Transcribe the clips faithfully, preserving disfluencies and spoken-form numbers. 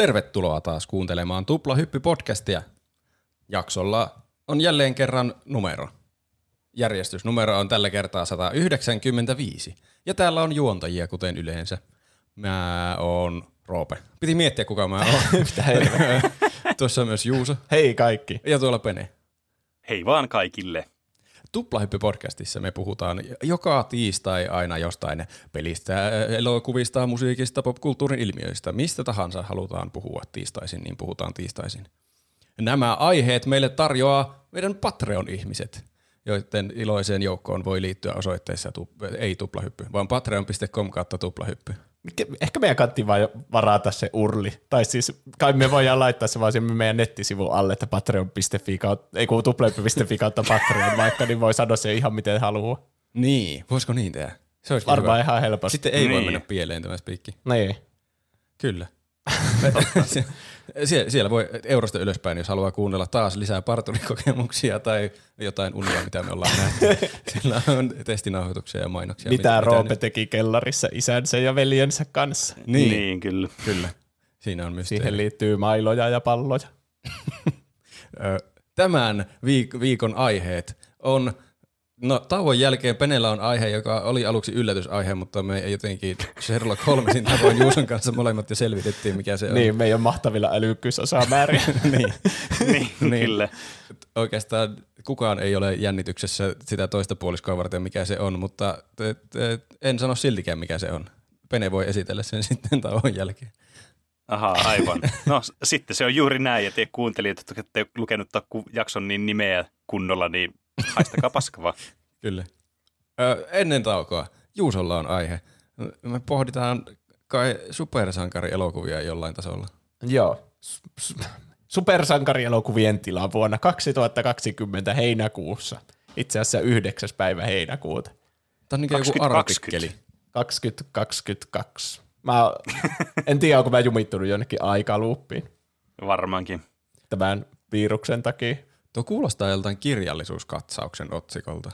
Tervetuloa taas kuuntelemaan Tuplahyppy-podcastia. Jaksolla on jälleen kerran numero. Järjestysnumero on tällä kertaa sata yhdeksänkymmentäviisi. Ja täällä on juontajia, kuten yleensä. Mä oon Roope. Piti miettiä, kuka mä oon. Mitä helvetä. Tuossa on myös Juuso. Hei kaikki. Ja tuolla Pene. Hei vaan kaikille. Tuplahyppy-podcastissa me puhutaan joka tiistai aina jostain pelistä, elokuvista, musiikista, popkulttuurin ilmiöistä. Mistä tahansa halutaan puhua tiistaisin, niin puhutaan tiistaisin. Nämä aiheet meille tarjoaa meidän Patreon-ihmiset, joiden iloiseen joukkoon voi liittyä osoitteessa tu- ei tuplahyppy, vaan patreon piste com kautta tuplahyppy. Ehkä meidän kannattiin vaan varata se urli. Tai siis kai me voidaan laittaa se vaan sinne meidän nettisivun alle, että patreon piste fi kautta, ei kun tuplahyppy piste fi kautta patreon vaikka, niin voi sanoa se ihan miten haluaa. Niin, voisiko niin tehdä? Se olisi varmaan hyvä. Ihan helposti. Sitten ei niin. Voi mennä pieleen tämä spiikki. Niin. Kyllä. Sie- Sie- siellä voi eurosta ylöspäin, jos haluaa kuunnella taas lisää parturikokemuksia tai jotain unia, mitä me ollaan nähty. Sillä on testinauhoituksia ja mainoksia. Mitä, mitä Roope mitä teki kellarissa isänsä ja veljensä kanssa. Niin, niin kyllä. kyllä. Siinä on mysteeri. Siihen liittyy mailoja ja palloja. Tämän viik- viikon aiheet on... No tauon jälkeen Penellä on aihe, joka oli aluksi yllätysaihe, mutta me jotenkin Sherlock Holmesin tavoin Juuson kanssa molemmat jo selvitettiin, mikä se on. Niin, meidän mahtavilla älykkyysosamäärin. niin, niin, niin. Kyllä. Oikeastaan kukaan ei ole jännityksessä sitä toista puoliskoa varten, mikä se on, mutta en sano siltikään, mikä se on. Pene voi esitellä sen sitten tauon jälkeen. Aha, aivan. No sitten se on juuri näin, ja te kuuntelijat, jotka ette lukenut jakson niin nimeä kunnolla, niin haistakaa paskavaa. Kyllä. Ö, ennen taukoa. Juusolla on aihe. Me pohditaan kai supersankarielokuvia jollain tasolla. Joo. Supersankarielokuvien tila vuonna kaksituhattakaksikymmentä heinäkuussa. Itse asiassa yhdeksäs päivä heinäkuuta. Tämä on niin kuin joku artikkeli. kaksituhattakaksikymmentäkaksi. Mä en tiedä, onko mä jumittunut jonnekin aikaluuppiin. Varmaankin. Tämän viruksen takia. Tuo kuulostaa joltain kirjallisuuskatsauksen otsikolta.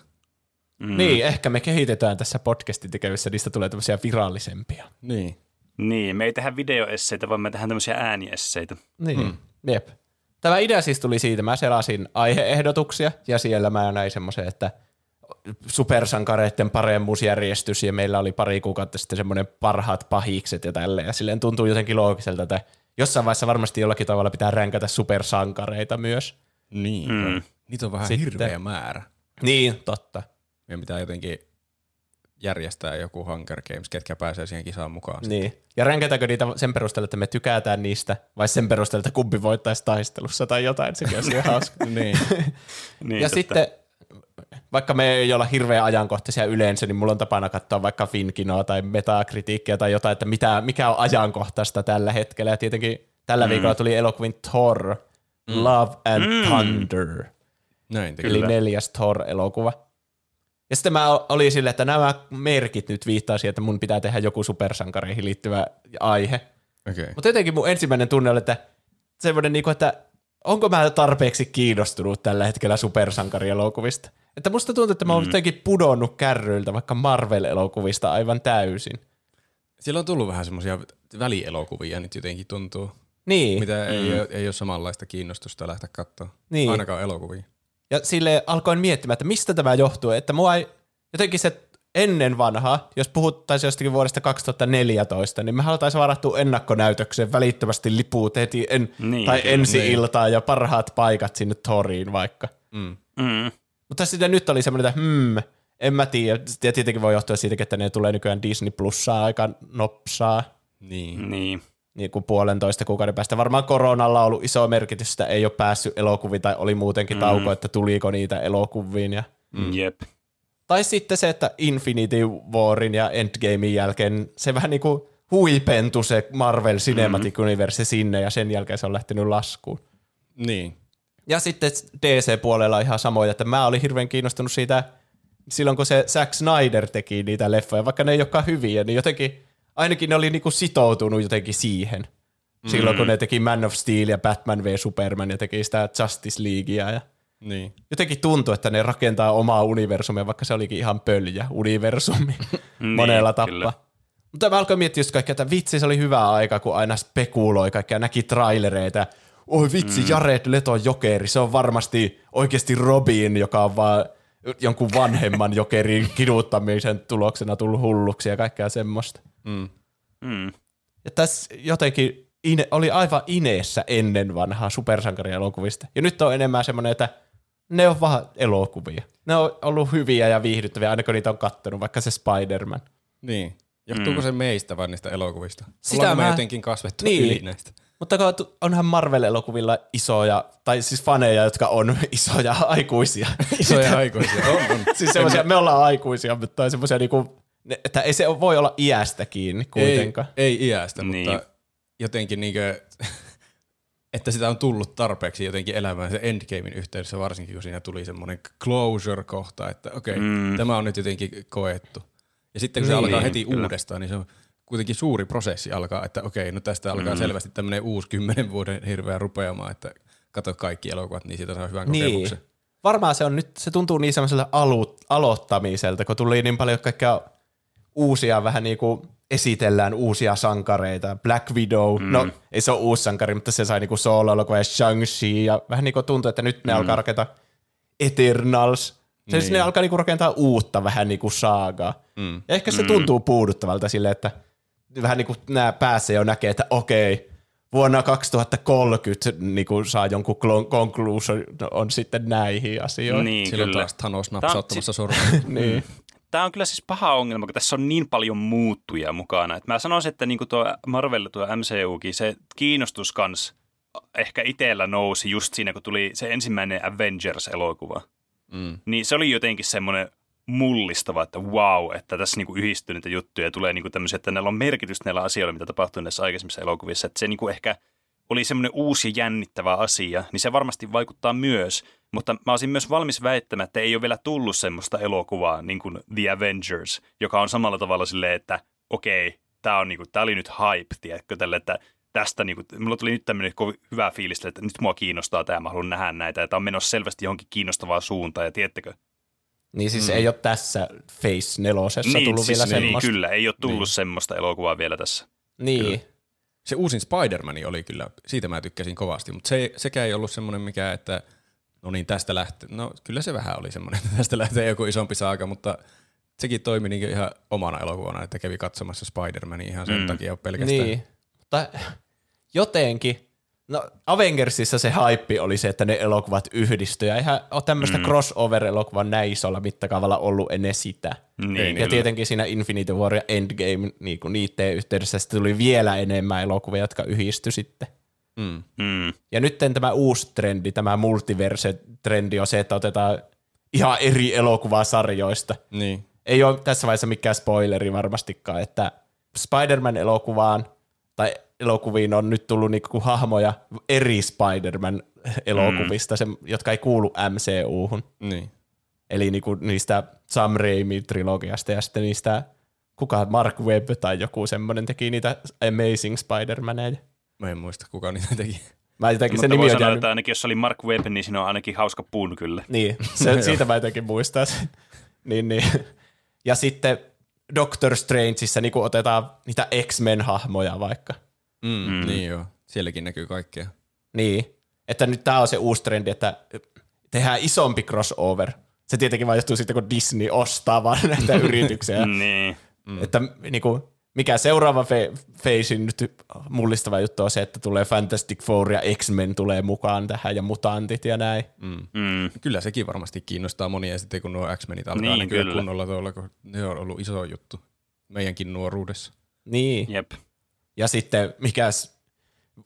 Mm. Niin, ehkä me kehitetään tässä podcastin tekevissä, niistä tulee tämmöisiä virallisempia. Niin. Niin, me ei tehdä videoesseitä, vaan me tehdään tämmöisiä ääniesseitä. Niin, mm. Jep. Tämä idea siis tuli siitä, mä selasin aiheehdotuksia ja siellä mä näin semmoisen, että supersankareiden paremmuusjärjestys ja meillä oli pari kuukautta sitten semmoinen parhaat pahikset ja tälleen. Ja silleen tuntuu jotenkin loogiselta, että jossain vaiheessa varmasti jollakin tavalla pitää ränkätä supersankareita myös. Niin, mm. niitä on vähän sitten hirveä määrä. Niin, totta. Meidän pitää jotenkin järjestää joku Hunger Games, ketkä pääsee siihen kisaan mukaan. Niin, sitten. Ja ränkätäänkö niitä sen perusteella, että me tykätään niistä, vai sen perusteella, että kumpi voittaisi taistelussa tai jotain, sekin olisi hauska. niin. niin. Ja totta. Sitten, vaikka me ei olla hirveän ajankohtaisia yleensä, niin mulla on tapana katsoa vaikka Finkinoa tai Metakritiikkiä tai jotain, että mitä, mikä on ajankohtaista tällä hetkellä. Ja tietenkin tällä mm. viikolla tuli elokuvin Thor. Mm. Love and mm. Thunder. Näin, eli neljäs Thor-elokuva. Ja sitten mä olin silleen, että nämä merkit nyt viittaa siihen, että mun pitää tehdä joku supersankareihin liittyvä aihe. Okay. Mutta jotenkin mun ensimmäinen tunne oli, että semmoinen, että onko mä tarpeeksi kiinnostunut tällä hetkellä supersankarielokuvista. Että musta tuntuu, että mä oon mm. jotenkin pudonnut kärryiltä vaikka Marvel-elokuvista aivan täysin. Siellä on tullut vähän semmoisia välielokuvia nyt jotenkin tuntuu. Niin. Mitä ei, mm. ole, ei ole samanlaista kiinnostusta lähteä katsoa, niin. Ainakaan elokuvia. Ja sille alkoin miettimään, että mistä tämä johtuu, että mua ei, jotenkin se ennen vanhaa, jos puhuttaisiin jostakin vuodesta kaksituhattaneljätoista, niin me haluttaisiin varattua ennakkonäytökseen välittömästi liput heti en, niin, tai ensi-iltaan niin. Ja parhaat paikat sinne Thoriin vaikka. Mm. Mm. Mutta sitten nyt oli semmoinen, että hmm, en mä tiedä, ja tietenkin voi johtua siitä, että ne tulee nykyään Disney Plussaa aika nopsaa. Niin. Niin. Niin kuin puolentoista kuukauden päästä. Varmaan koronalla on ollut iso merkitys, sitä ei ole päässyt elokuviin tai oli muutenkin mm. tauko, että tuliko niitä elokuviin. Ja... Mm. Jep. Tai sitten se, että Infinity Warin ja Endgamein jälkeen se vähän niin kuin huipentui se Marvel Cinematic mm-hmm. Universe sinne ja sen jälkeen se on lähtenyt laskuun. Niin. Ja sitten D C-puolella ihan samoja, että mä olin hirveän kiinnostunut siitä silloin, kun se Zack Snyder teki niitä leffoja, vaikka ne ei olekaan hyviä, niin jotenkin ainakin ne oli niinku sitoutunut jotenkin siihen. Silloin mm. kun ne teki Man of Steel ja Batman versus Superman ja teki sitä Justice Leaguea. Ja niin. Jotenkin tuntui, että ne rakentaa omaa universumia, vaikka se olikin ihan pöljä universumi monella tappaa. Mutta mä alkoin miettiä just kaikkea, että vitsi, se oli hyvä aika, kun aina spekuloi kaikkea, näki trailereita. Oi vitsi, mm. Jared Leton jokeri, se on varmasti oikeasti Robin, joka on vaan jonkun vanhemman jokerin kiduttamisen tuloksena tullut hulluksi ja kaikkea semmoista. Mm. Mm. Ja tässä jotenkin ine, oli aivan ineessä ennen vanhaa supersankarielokuvista. Ja nyt on enemmän semmoinen, että ne on vaan elokuvia. Ne on ollut hyviä ja viihdyttäviä, aina kun niitä on kattonut, vaikka se Spider-Man. Niin. Johtuuko mm. se meistä vaan niistä elokuvista? Sitä Ollaanko mä... me jotenkin kasvettu niin. yli näistä? Mutta onhan Marvel-elokuvilla isoja, tai siis faneja, jotka on isoja aikuisia. Isoja aikuisia, on, on. Siis semmoisia, me ollaan aikuisia, mutta semmoisia niinku, että ei se voi olla iästä kiinni kuitenkaan. Ei, ei iästä, niin. Mutta jotenkin niinku, että sitä on tullut tarpeeksi jotenkin elämään se Endgamein yhteydessä, varsinkin kun siinä tuli semmoinen closure-kohta, että okei, okay, mm. tämä on nyt jotenkin koettu. Ja sitten kun niin, se alkaa heti kyllä. uudestaan, niin se on kuitenkin suuri prosessi alkaa, että okei, no tästä alkaa mm. selvästi tämmöinen uusi kymmenen vuoden hirveä rupeamaan, että kato kaikki elokuvat, niin siitä saa hyvän kokemuksen. Niin. Varmaan se on nyt, se tuntuu niin semmoiselta alu, aloittamiselta, kun tuli niin paljon kaikkea uusia, vähän niin kuin esitellään uusia sankareita, Black Widow, mm. no ei se ole uusi sankari, mutta se sai niin kuin solo-elokuva ja Shang-Chi, ja vähän niin kuin tuntuu, että nyt ne mm. alkaa rakentaa Eternals. Sen niin. Ne alkaa niinku rakentaa uutta vähän niinku saagaa. Mm. Ja ehkä se mm. tuntuu puuduttavalta silleen, että vähän niinku nää päässä jo näkee, että okei, vuonna kaksituhattakolmekymmentä niinku saa jonkun conclusion on sitten näihin asioihin. Niin, silloin kyllä. Taas Thanos napsauttamassa sormia. Niin. Tämä on kyllä siis paha ongelma, kun tässä on niin paljon muuttuja mukana. Et mä sanoisin, että niinku tuo Marvel, tuo M C Ukin, se kiinnostus kans ehkä itsellä nousi just siinä, kun tuli se ensimmäinen Avengers-elokuva. Mm. Niin se oli jotenkin semmoinen mullistava, että wow, että tässä niinku yhdistyy niitä juttuja ja tulee niinku tämmöisiä, että näillä on merkitystä näillä asioilla, mitä tapahtuu näissä aikaisemmissa elokuvissa. Että se niinku ehkä oli semmoinen uusi ja jännittävä asia, niin se varmasti vaikuttaa myös. Mutta mä olisin myös valmis väittämään, että ei ole vielä tullut semmoista elokuvaa niin kuin The Avengers, joka on samalla tavalla silleen, että okei, okay, tämä niinku, oli nyt hype, tiedätkö, tälle, että tästä niinku, mulla tuli nyt tämmöinen hyvä fiilis, että nyt mua kiinnostaa tämä, mä haluan nähdä näitä, ja tämä on menossa selvästi johonkin kiinnostavaan suuntaan, ja tiedättekö? Niin siis mm. ei ole tässä Phase nelosessa niin, tullut siis, vielä niin, semmoista. Niin, kyllä, ei ole tullut niin. semmoista elokuvaa vielä tässä. Niin. Kyllä. Se uusin Spider-Man oli kyllä, siitä mä tykkäsin kovasti, mutta se, sekään ei ollut semmoinen mikä, että no niin tästä lähtee, no kyllä se vähän oli semmoinen, että tästä lähtee joku isompi saaka, mutta sekin toimi niin ihan omana elokuvana, että kävi katsomassa Spider-Manin ihan sen mm. takia pelkästään. Niin, mutta... Jotenkin, no Avengersissa se hype oli se, että ne elokuvat yhdistyi, ja eihän ole tämmöistä mm. crossover-elokuvaa näin isolla mittakaavalla ollut ennen sitä. Niin, ja tietenkin siinä Infinity War ja Endgame, niin kuin niiden yhteydessä tuli vielä enemmän elokuvia, jotka yhdistyi sitten. Mm. Mm. Ja nyt tämä uusi trendi, tämä multiverse-trendi on se, että otetaan ihan eri elokuvaa sarjoista. Niin. Ei ole tässä vaiheessa mikään spoileri varmastikaan, että Spider-Man-elokuvaan tai elokuviin on nyt tullut niinku hahmoja eri Spider-Man-elokuvista, mm. se, jotka ei kuulu M C U:hun. Niin. Eli niinku niistä Sam Raimi-trilogiasta ja sitten niistä, kuka Mark Webb tai joku semmoinen teki niitä Amazing Spider-Maneja. Mä en muista, kuka niitä teki. Mä jotenkin, se nimi voi sanoa, että ainakin jos oli Mark Webb, niin siinä on ainakin hauska puun kyllä. Niin, se, siitä mä jotenkin muistan. niin, niin. Ja sitten Doctor Strangeissa niinku otetaan niitä X-Men-hahmoja vaikka. Mm, mm. Niin joo, sielläkin näkyy kaikkea. Niin, että nyt tää on se uusi trendi, että tehdään isompi crossover. Se tietenkin vaan johtuu siitä, kun Disney ostaa vaan näitä yrityksiä. niin. Että niinku, mikä seuraava phase nyt mullistava juttu on se, että tulee Fantastic Four ja X-Men tulee mukaan tähän ja mutantit ja näin. Mm. Mm. Kyllä sekin varmasti kiinnostaa monia sitten, kun nuo X-Menit alkaa niin, näkyä kunnolla tuolla, kun ne on ollut iso juttu meidänkin nuoruudessa. Niin. Jep. Ja sitten mikäs,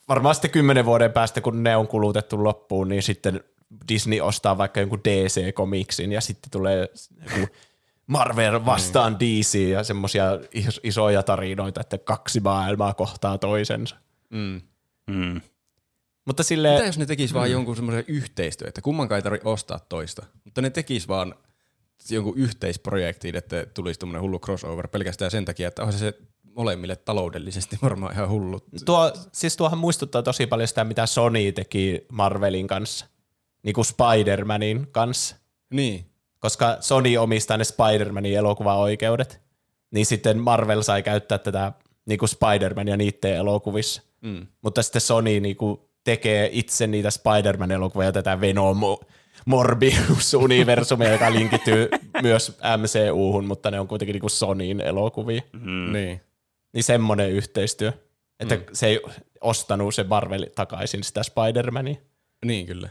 varmaan sitten kymmenen vuoden päästä, kun ne on kulutettu loppuun, niin sitten Disney ostaa vaikka jonkun D C-komiksin ja sitten tulee Marvel vastaan D C ja semmoisia isoja tarinoita, että kaksi maailmaa kohtaa toisensa. Mm. Mm. Mutta silleen, mitä jos ne tekis mm. vaan jonkun semmoisen yhteistyön, että kummankaan ei tarvitse ostaa toista, mutta ne tekis vaan jonkun yhteisprojektiin, että tulisi tommoinen hullu crossover pelkästään sen takia, että on se se molemmille taloudellisesti varmaan ihan hullut. Tuo, siis tuohan muistuttaa tosi paljon sitä, mitä Sony teki Marvelin kanssa, niin kuin Spider-Manin kanssa. Niin. Koska Sony omistaa ne Spider-Manin elokuvaoikeudet. niin sitten Marvel sai käyttää tätä niin kuin Spider-Man ja niiden elokuvissa. Mm. Mutta sitten Sony niin kuin tekee itse niitä Spider-Man-elokuvia ja tätä Venom Morbius-universumia, joka linkittyy myös M C U:hun, mutta ne on kuitenkin niin kuin Sonyin elokuvia. Mm. Niin. Niin semmoinen yhteistyö, että mm. se ei ostanut se Marvel takaisin sitä Spider-Mania. Niin kyllä.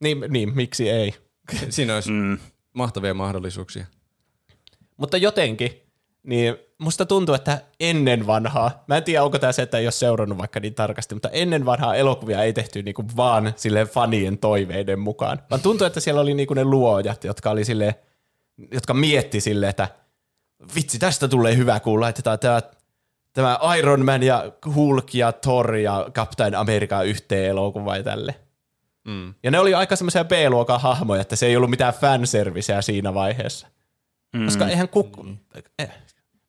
Niin, niin miksi ei? Siinä olisi mm. mahtavia mahdollisuuksia. Mutta jotenkin, niin musta tuntuu, että ennen vanhaa, mä en tiedä onko tämä se, että ei ole seurannut vaikka niin tarkasti, mutta ennen vanhaa elokuvia ei tehty niinku vaan silleen fanien toiveiden mukaan. Vaan tuntuu, että siellä oli niinku ne luojat, jotka, oli silleen, jotka mietti silleen, että vitsi, tästä tulee hyvä, kun laitetaan tämä, tämä Iron Man ja Hulk ja Thor ja Captain America yhteen elokuvaan ja tälle. Mm. Ja ne oli aika semmoisia B-luokan hahmoja, että se ei ollut mitään fanserviceä siinä vaiheessa. Mm. Koska eihän kuk... Mm. Eh.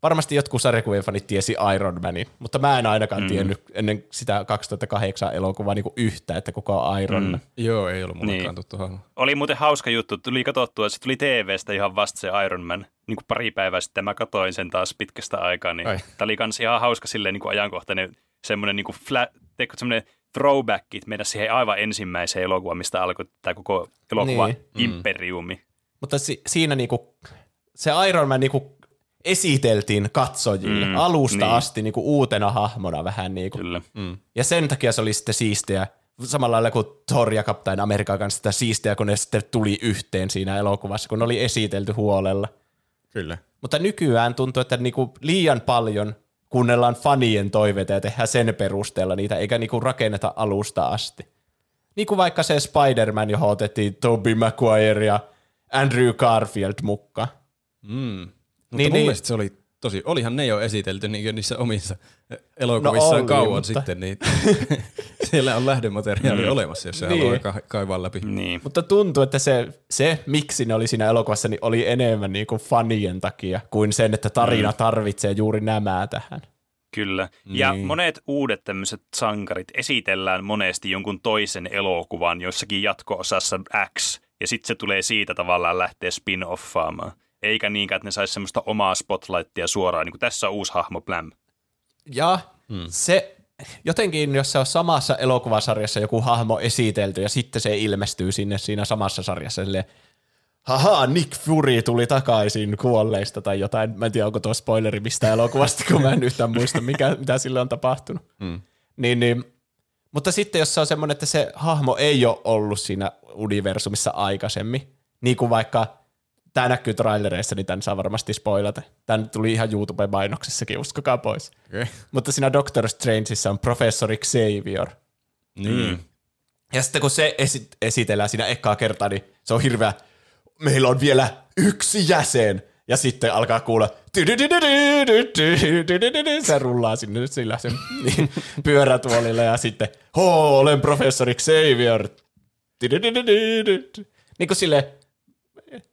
Varmasti jotkut sarjakuvien fanit tiesi Iron Manin, mutta mä en ainakaan mm. tiennyt ennen sitä kaksituhattakahdeksan elokuvaa niin yhtä, että kuka on Iron Man. Mm. Joo, ei ollut mullekaan niin tuttu hahmo. Oli muuten hauska juttu, tuli katsottua, että se tuli T V:stä ihan vasta se Iron Man. Niin kuin pari päivää sitten mä katsoin sen taas pitkästä aikaa, niin Ai. Tämä oli kans ihan hauska silleen niin kuin ajankohtainen semmoinen niin kuin flat, teikö semmoinen throwbackit meidän siihen aivan ensimmäiseen elokuvaan, mistä alkoi tämä koko elokuva niin. imperiumi. Mm. Mutta si- siinä niinku, se Iron Man niinku esiteltiin katsojille mm, alusta niin. asti niinku uutena hahmona vähän. Niinku. Mm. Ja sen takia se oli sitten siistiä, samalla lailla kuin Thor ja Captain America kanssa sitä siistiä, kun ne sitten tuli yhteen siinä elokuvassa, kun ne oli esitelty huolella. Kyllä. Mutta nykyään tuntuu, että niinku liian paljon kuunnellaan fanien toiveita ja tehdään sen perusteella niitä, eikä niinku rakenneta alusta asti. Niin kuin vaikka se Spider-Man, johon otettiin Tobey Maguire ja Andrew Garfield mukaan. Mm. Mutta niin, mun niin, mielestä se oli tosi, olihan ne jo esitelty niin niissä omissa elokuvissaan no kauan mutta. Sitten, niin siellä on lähdemateriaali mm. olemassa, jos se niin. haluaa ka- kaivaa läpi. Niin. Mutta tuntuu, että se, se, miksi ne oli siinä elokuvassa, niin oli enemmän niin kuin fanien takia kuin sen, että tarina mm. tarvitsee juuri nämä tähän. Kyllä, ja niin. monet uudet tämmöiset sankarit esitellään monesti jonkun toisen elokuvan jossakin jatko-osassa X, ja sitten se tulee siitä tavallaan lähteä spin-offaamaan. Eikä niinkään, että ne saisi semmoista omaa spotlightia suoraan, niin kuin tässä on uusi hahmo, bläm. Ja hmm. se jotenkin, jos se on samassa elokuvasarjassa joku hahmo esitelty ja sitten se ilmestyy sinne siinä samassa sarjassa silleen, haha, Nick Fury tuli takaisin kuolleista tai jotain. Mä en tiedä, onko tuo spoileri mistä elokuvasta, kun mä en yhtään muista, mikä, mitä sille on tapahtunut. Hmm. Niin, niin. Mutta sitten, jos se on semmoinen, että se hahmo ei ole ollut siinä universumissa aikaisemmin, niin kuin vaikka... Tämä näkyy trailereissa, niin tämän saa varmasti spoilata. Tämän tuli ihan YouTube-mainoksessakin, uskokaa pois. Okay. Mutta siinä Doctor Strangeissa on professori Xavier. Mm. Ja sitten kun se esi- esitellään siinä ekaa kertaa, niin se on hirveä, meillä on vielä yksi jäsen. Ja sitten alkaa kuulla, se rullaa sinne sillä sen pyörätuolilla ja sitten, hoo, olen professori Xavier. Niin kuin silleen,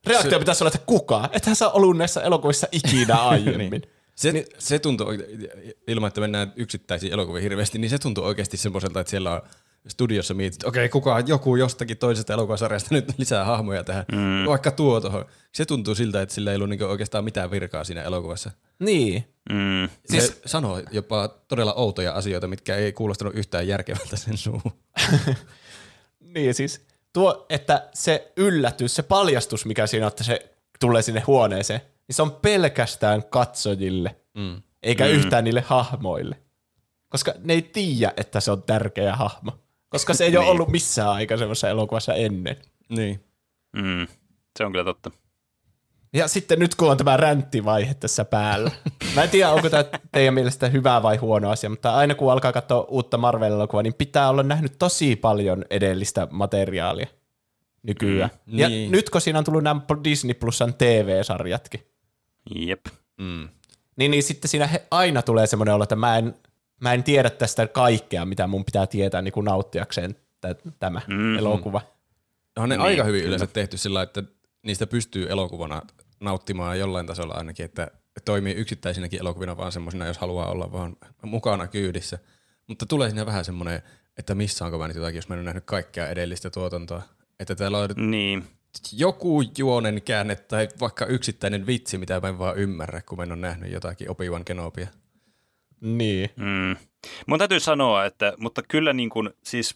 reaktio se, pitäisi olla, että kuka? Ethän sä ollut näissä elokuvissa ikinä aiemmin. Niin. Se, niin. se tuntuu, ilman että mennään yksittäisiin elokuviin hirveästi, niin se tuntuu oikeasti semmoiselta, että siellä on studiossa mietitty, okei, okay, kuka joku jostakin toisesta elokuvasarjasta nyt lisää hahmoja tähän, mm. vaikka tuo tuohon. Se tuntuu siltä, että sillä ei ollut niinku oikeastaan mitään virkaa siinä elokuvassa. Niin. Mm. Se siis... sanoo jopa todella outoja asioita, mitkä ei kuulostanut yhtään järkevältä sen suuhun. Niin siis... Tuo, että se yllätys, se paljastus, mikä siinä on, että se tulee sinne huoneeseen, niin se on pelkästään katsojille, mm. eikä mm. yhtään niille hahmoille. Koska ne ei tiedä, että se on tärkeä hahmo. Koska se ei niin. ole ollut missään aikaisemmassa elokuvassa ennen. Niin. Mm. Se on kyllä totta. Ja sitten nyt, kun on tämä ränttivaihe tässä päällä. Mä en tiedä, onko tämä teidän mielestä hyvä vai huono asia, mutta aina kun alkaa katsoa uutta Marvel-elokuvaa, niin pitää olla nähnyt tosi paljon edellistä materiaalia nykyään. Mm, ja niin. nyt, kun siinä on tullut nämä Disney Plusan T V-sarjatkin. Jep. Mm. Niin, niin sitten siinä aina tulee semmoinen olo, että mä en, mä en tiedä tästä kaikkea, mitä mun pitää tietää niin kuin nauttiakseen t- tämä mm. elokuva. Onhan ne niin, aika hyvin yleensä tehty sillä, että niistä pystyy elokuvana nauttimaan jollain tasolla ainakin, että toimii yksittäisinäkin elokuvina vaan semmoisina, jos haluaa olla vaan mukana kyydissä. Mutta tulee siinä vähän semmoinen, että missaanko mä nyt jotakin, jos mä en ole nähnyt kaikkea edellistä tuotantoa. Että täällä on niin. joku juonen käänne tai vaikka yksittäinen vitsi, mitä mä en vaan ymmärrä, kun mä en ole nähnyt jotakin Obi-Wan Kenobia. Niin. Mm. Mun täytyy sanoa, että, mutta kyllä niin kuin, siis,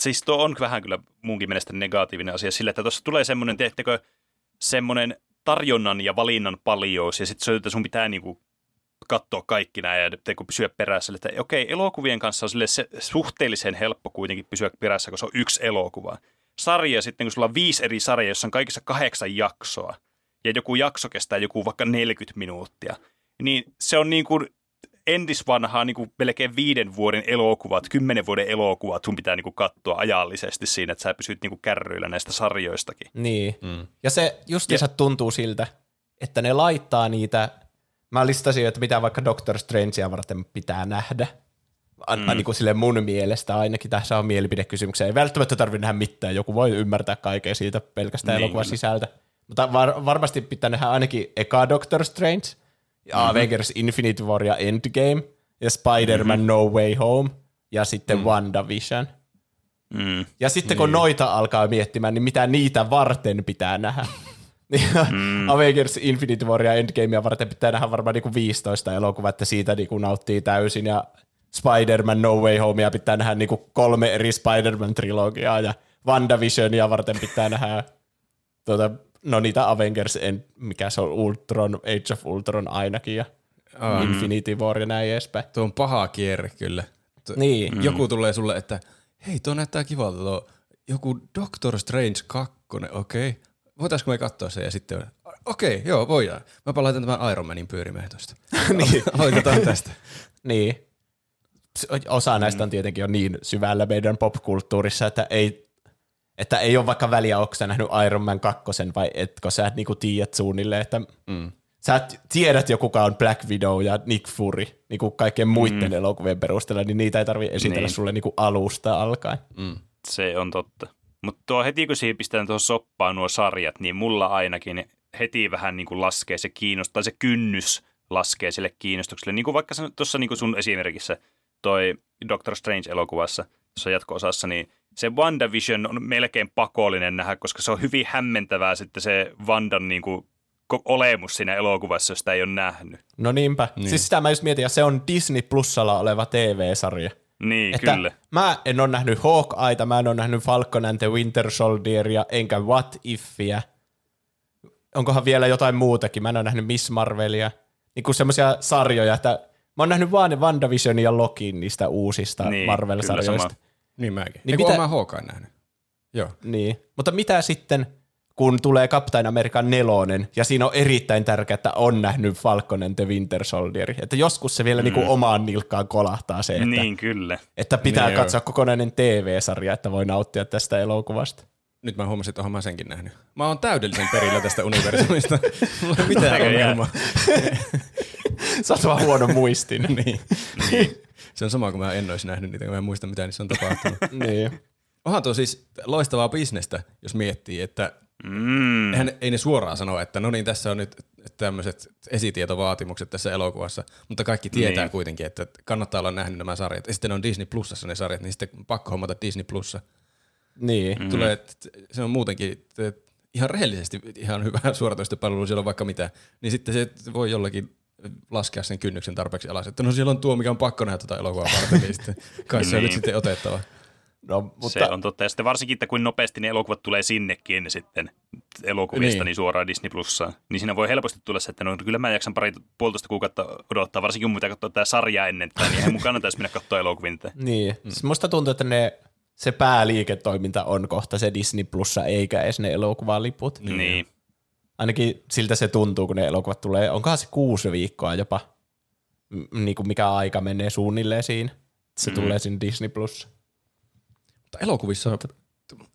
siis tuo on vähän kyllä munkin mielestä negatiivinen asia sillä, että tuossa tulee semmoinen, tehtäkö semmoinen tarjonnan ja valinnan paljous, ja sitten sun pitää niin kuin katsoa kaikki nämä ja pysyä perässä. Että okei, elokuvien kanssa on sille se suhteellisen helppo kuitenkin pysyä perässä, kun se on yksi elokuva. Sarja sitten, kun sulla on viisi eri sarjaa, jossa on kaikissa kahdeksan jaksoa, ja joku jakso kestää joku vaikka neljäkymmentä minuuttia, niin se on niin kuin entisvanhaa niin kuin melkein viiden vuoden elokuvat, kymmenen vuoden elokuvat, sun pitää niin kuin katsoa ajallisesti siinä, että sä pysyt niin kuin kärryillä näistä sarjoistakin. Niin, mm. ja se justiinsa tuntuu siltä, että ne laittaa niitä, mä listasin, että mitä vaikka Doctor Strangea varten pitää nähdä. Anna mm. niin kuin sille mun mielestä ainakin. Tässä on mielipidekysymyksiä. Ei välttämättä tarvitse nähdä mitään. Joku voi ymmärtää kaiken siitä pelkästään niin, elokuvan kyllä. sisältä. Mutta var- varmasti pitää nähdä ainakin eka Doctor Strange, ja mm-hmm. Avengers Infinity War ja Endgame, ja Spider-Man mm-hmm. No Way Home, ja sitten mm. WandaVision. Mm. Ja sitten kun niin. noita alkaa miettimään, niin mitä niitä varten pitää nähdä. mm. Avengers Infinity War ja Endgamea varten pitää nähdä varmaan niin kuin viisitoista elokuvaa, että siitä niin kuin nauttii täysin, ja Spider-Man No Way Homea pitää nähdä niin kuin kolme eri Spider-Man-trilogiaa ja WandaVisionia varten pitää nähdä tuota, no niitä Avengers, en, mikä se on, Ultron, Age of Ultron ainakin ja mm. Infinity War ja näin edespäin. Tuo on paha kierre kyllä. Tuo, niin. mm. Joku tulee sulle, että hei tuo näyttää kivalta tuo joku Doctor Strange kaksi, okei. Okay. Voitaisko me katsoa se ja sitten okei, okay, joo voidaan. Mäpä laitan tämän Iron Manin pyörimään tuosta. niin. Aloitetaan tästä. niin. Osa näistä on tietenkin jo niin syvällä meidän popkulttuurissa, että ei, että ei ole vaikka väliä, onko sä nähnyt Iron Man kaksi vai etkö sä niinku tiedät suunnilleen, että mm. sä tiedät jo kuka on Black Widow ja Nick Fury, niinku kaikkien muiden mm. elokuvien perusteella, niin niitä ei tarvitse esitellä niin. sulle niinku alusta alkaen. Mm. Se on totta. Mutta tuo heti kun siihen pistetään tuohon soppaan nuo sarjat, niin mulla ainakin heti vähän niinku laskee se kiinnostus, tai se kynnys laskee sille kiinnostukselle, niin kuin vaikka tuossa niinku sun esimerkissä, toi Doctor Strange-elokuvassa, tuossa jatko-osassa, niin se WandaVision on melkein pakollinen nähdä, koska se on hyvin hämmentävää sitten se Wandan niin kuin, olemus siinä elokuvassa, jos sitä ei ole nähnyt. No niinpä. Niin. Siis sitä mä just mietin, ja se on Disney Plusalla oleva T V-sarja. Niin, että kyllä. Mä en ole nähnyt Hawkeyeita, mä en ole nähnyt Falcon and the Winter Soldieria, enkä What Ifia. Onkohan vielä jotain muutakin? Mä en ole nähnyt Miss Marvelia. Niin kuin semmoisia sarjoja, että mä oon nähnyt vaan ne WandaVision ja Lokin niistä uusista niin, Marvel-sarjoista. Niin mäkin. Niin mitä... mä Hawkeye nähnyt. Joo. Niin. Mutta mitä sitten, kun tulee Captain America nelonen, ja siinä on erittäin tärkeää, että on nähnyt Falcon and the Winter Soldier. Että joskus se vielä mm. niinku omaan nilkkaan kolahtaa se, että, niin, kyllä. että pitää niin, katsoa joo. kokonainen T V-sarja, että voi nauttia tästä elokuvasta. Nyt mä huomasin, että oonhan mä senkin nähnyt. Mä oon täydellisen perillä tästä universumista. Mulla ei mitään ongelmaa. Sä oot vaan huono muistin. niin. Niin. Se on sama, kun mä en olisi nähnyt niitä, kun mä en muista mitään, niin se on tapahtunut. niin. Onhan tuo siis loistavaa bisnestä, jos miettii, että mm. eihän, ei ne suoraan sano, että no niin, tässä on nyt tämmöiset esitietovaatimukset tässä elokuvassa, mutta kaikki tietää niin. kuitenkin, että kannattaa olla nähnyt nämä sarjat. Ja sitten on Disney Plusassa ne sarjat, niin sitten pakko hommata Disney Plussa. Niin. Mm. Tulee, se on muutenkin ihan rehellisesti ihan hyvä suoratoistopalvelu, siellä on vaikka mitä, niin sitten se voi jollakin laskea sen kynnyksen tarpeeksi alas, että no siellä on tuo, mikä on pakko nähdä tuota elokuvaa varten, niin sitten kai se on nyt sitten otettava. No, mutta... Se on totta, ja sitten varsinkin, että kuin nopeasti ne elokuvat tulee sinnekin sitten elokuvista, niin, niin suoraan Disney Plussaan, niin siinä voi helposti tulla se, että no kyllä mä jaksan pari puolitoista kuukautta odottaa, varsinkin kun mitä katsoa tämä sarja ennen, tai niin eihän mun kannattaisi mennä katsoa elokuvia. Niin, mm. musta tuntuu, että ne se pääliiketoiminta on kohta se Disney Plussa, eikä edes ne elokuvaliput. Niin. Ainakin siltä se tuntuu, kun ne elokuvat tulee. Onkohan se kuusi viikkoa jopa, M- niin kuin mikä aika menee suunnilleen siinä. Se mm. tulee sinne Disney Plus. Mutta elokuvissa on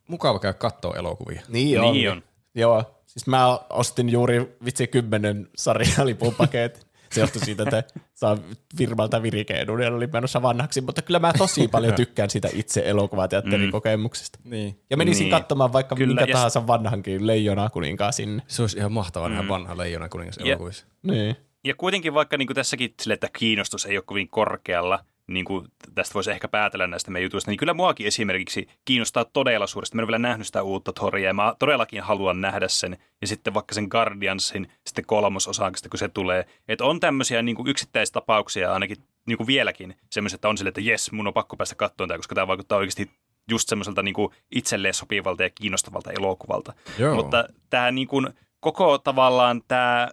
mukava käydä katsoa elokuvia. Niin on. Niin on. Joo, siis mä ostin juuri vitsi kymmenen sarjalipun paketin. Se johtui siitä, että saa firmalta virikeedun ja oli menossa vanhaksi, mutta kyllä mä tosi paljon tykkään sitä itse elokuvateatterikokemuksesta. Mm. Niin. Ja menisin niin. katsomaan vaikka kyllä, minkä tahansa s- vanhankin Leijonakuninkaan sinne. Se olisi ihan mahtavaa mm. nähdä vanha Leijonakuningas elokuvissa. Ja, niin. ja kuitenkin vaikka niin kuin tässäkin sille, että kiinnostus ei ole kovin korkealla, niin kuin tästä voisi ehkä päätellä näistä meidän jutuista, niin kyllä muakin esimerkiksi kiinnostaa todella suuresti. Mä en vielä nähnyt sitä uutta Thoria ja mä todellakin haluan nähdä sen. Ja sitten vaikka sen Guardiansin sitten kolmososaan, kun se tulee. Että on tämmöisiä niin kuin yksittäistapauksia ainakin niin kuin vieläkin semmoiset, että on silleen, että jes, mun on pakko päästä katsomaan tämä, koska tämä vaikuttaa oikeasti just semmoiselta niin kuin itselleen sopivalta ja kiinnostavalta elokuvalta. Joo. Mutta tämä niin kuin koko tavallaan tämä,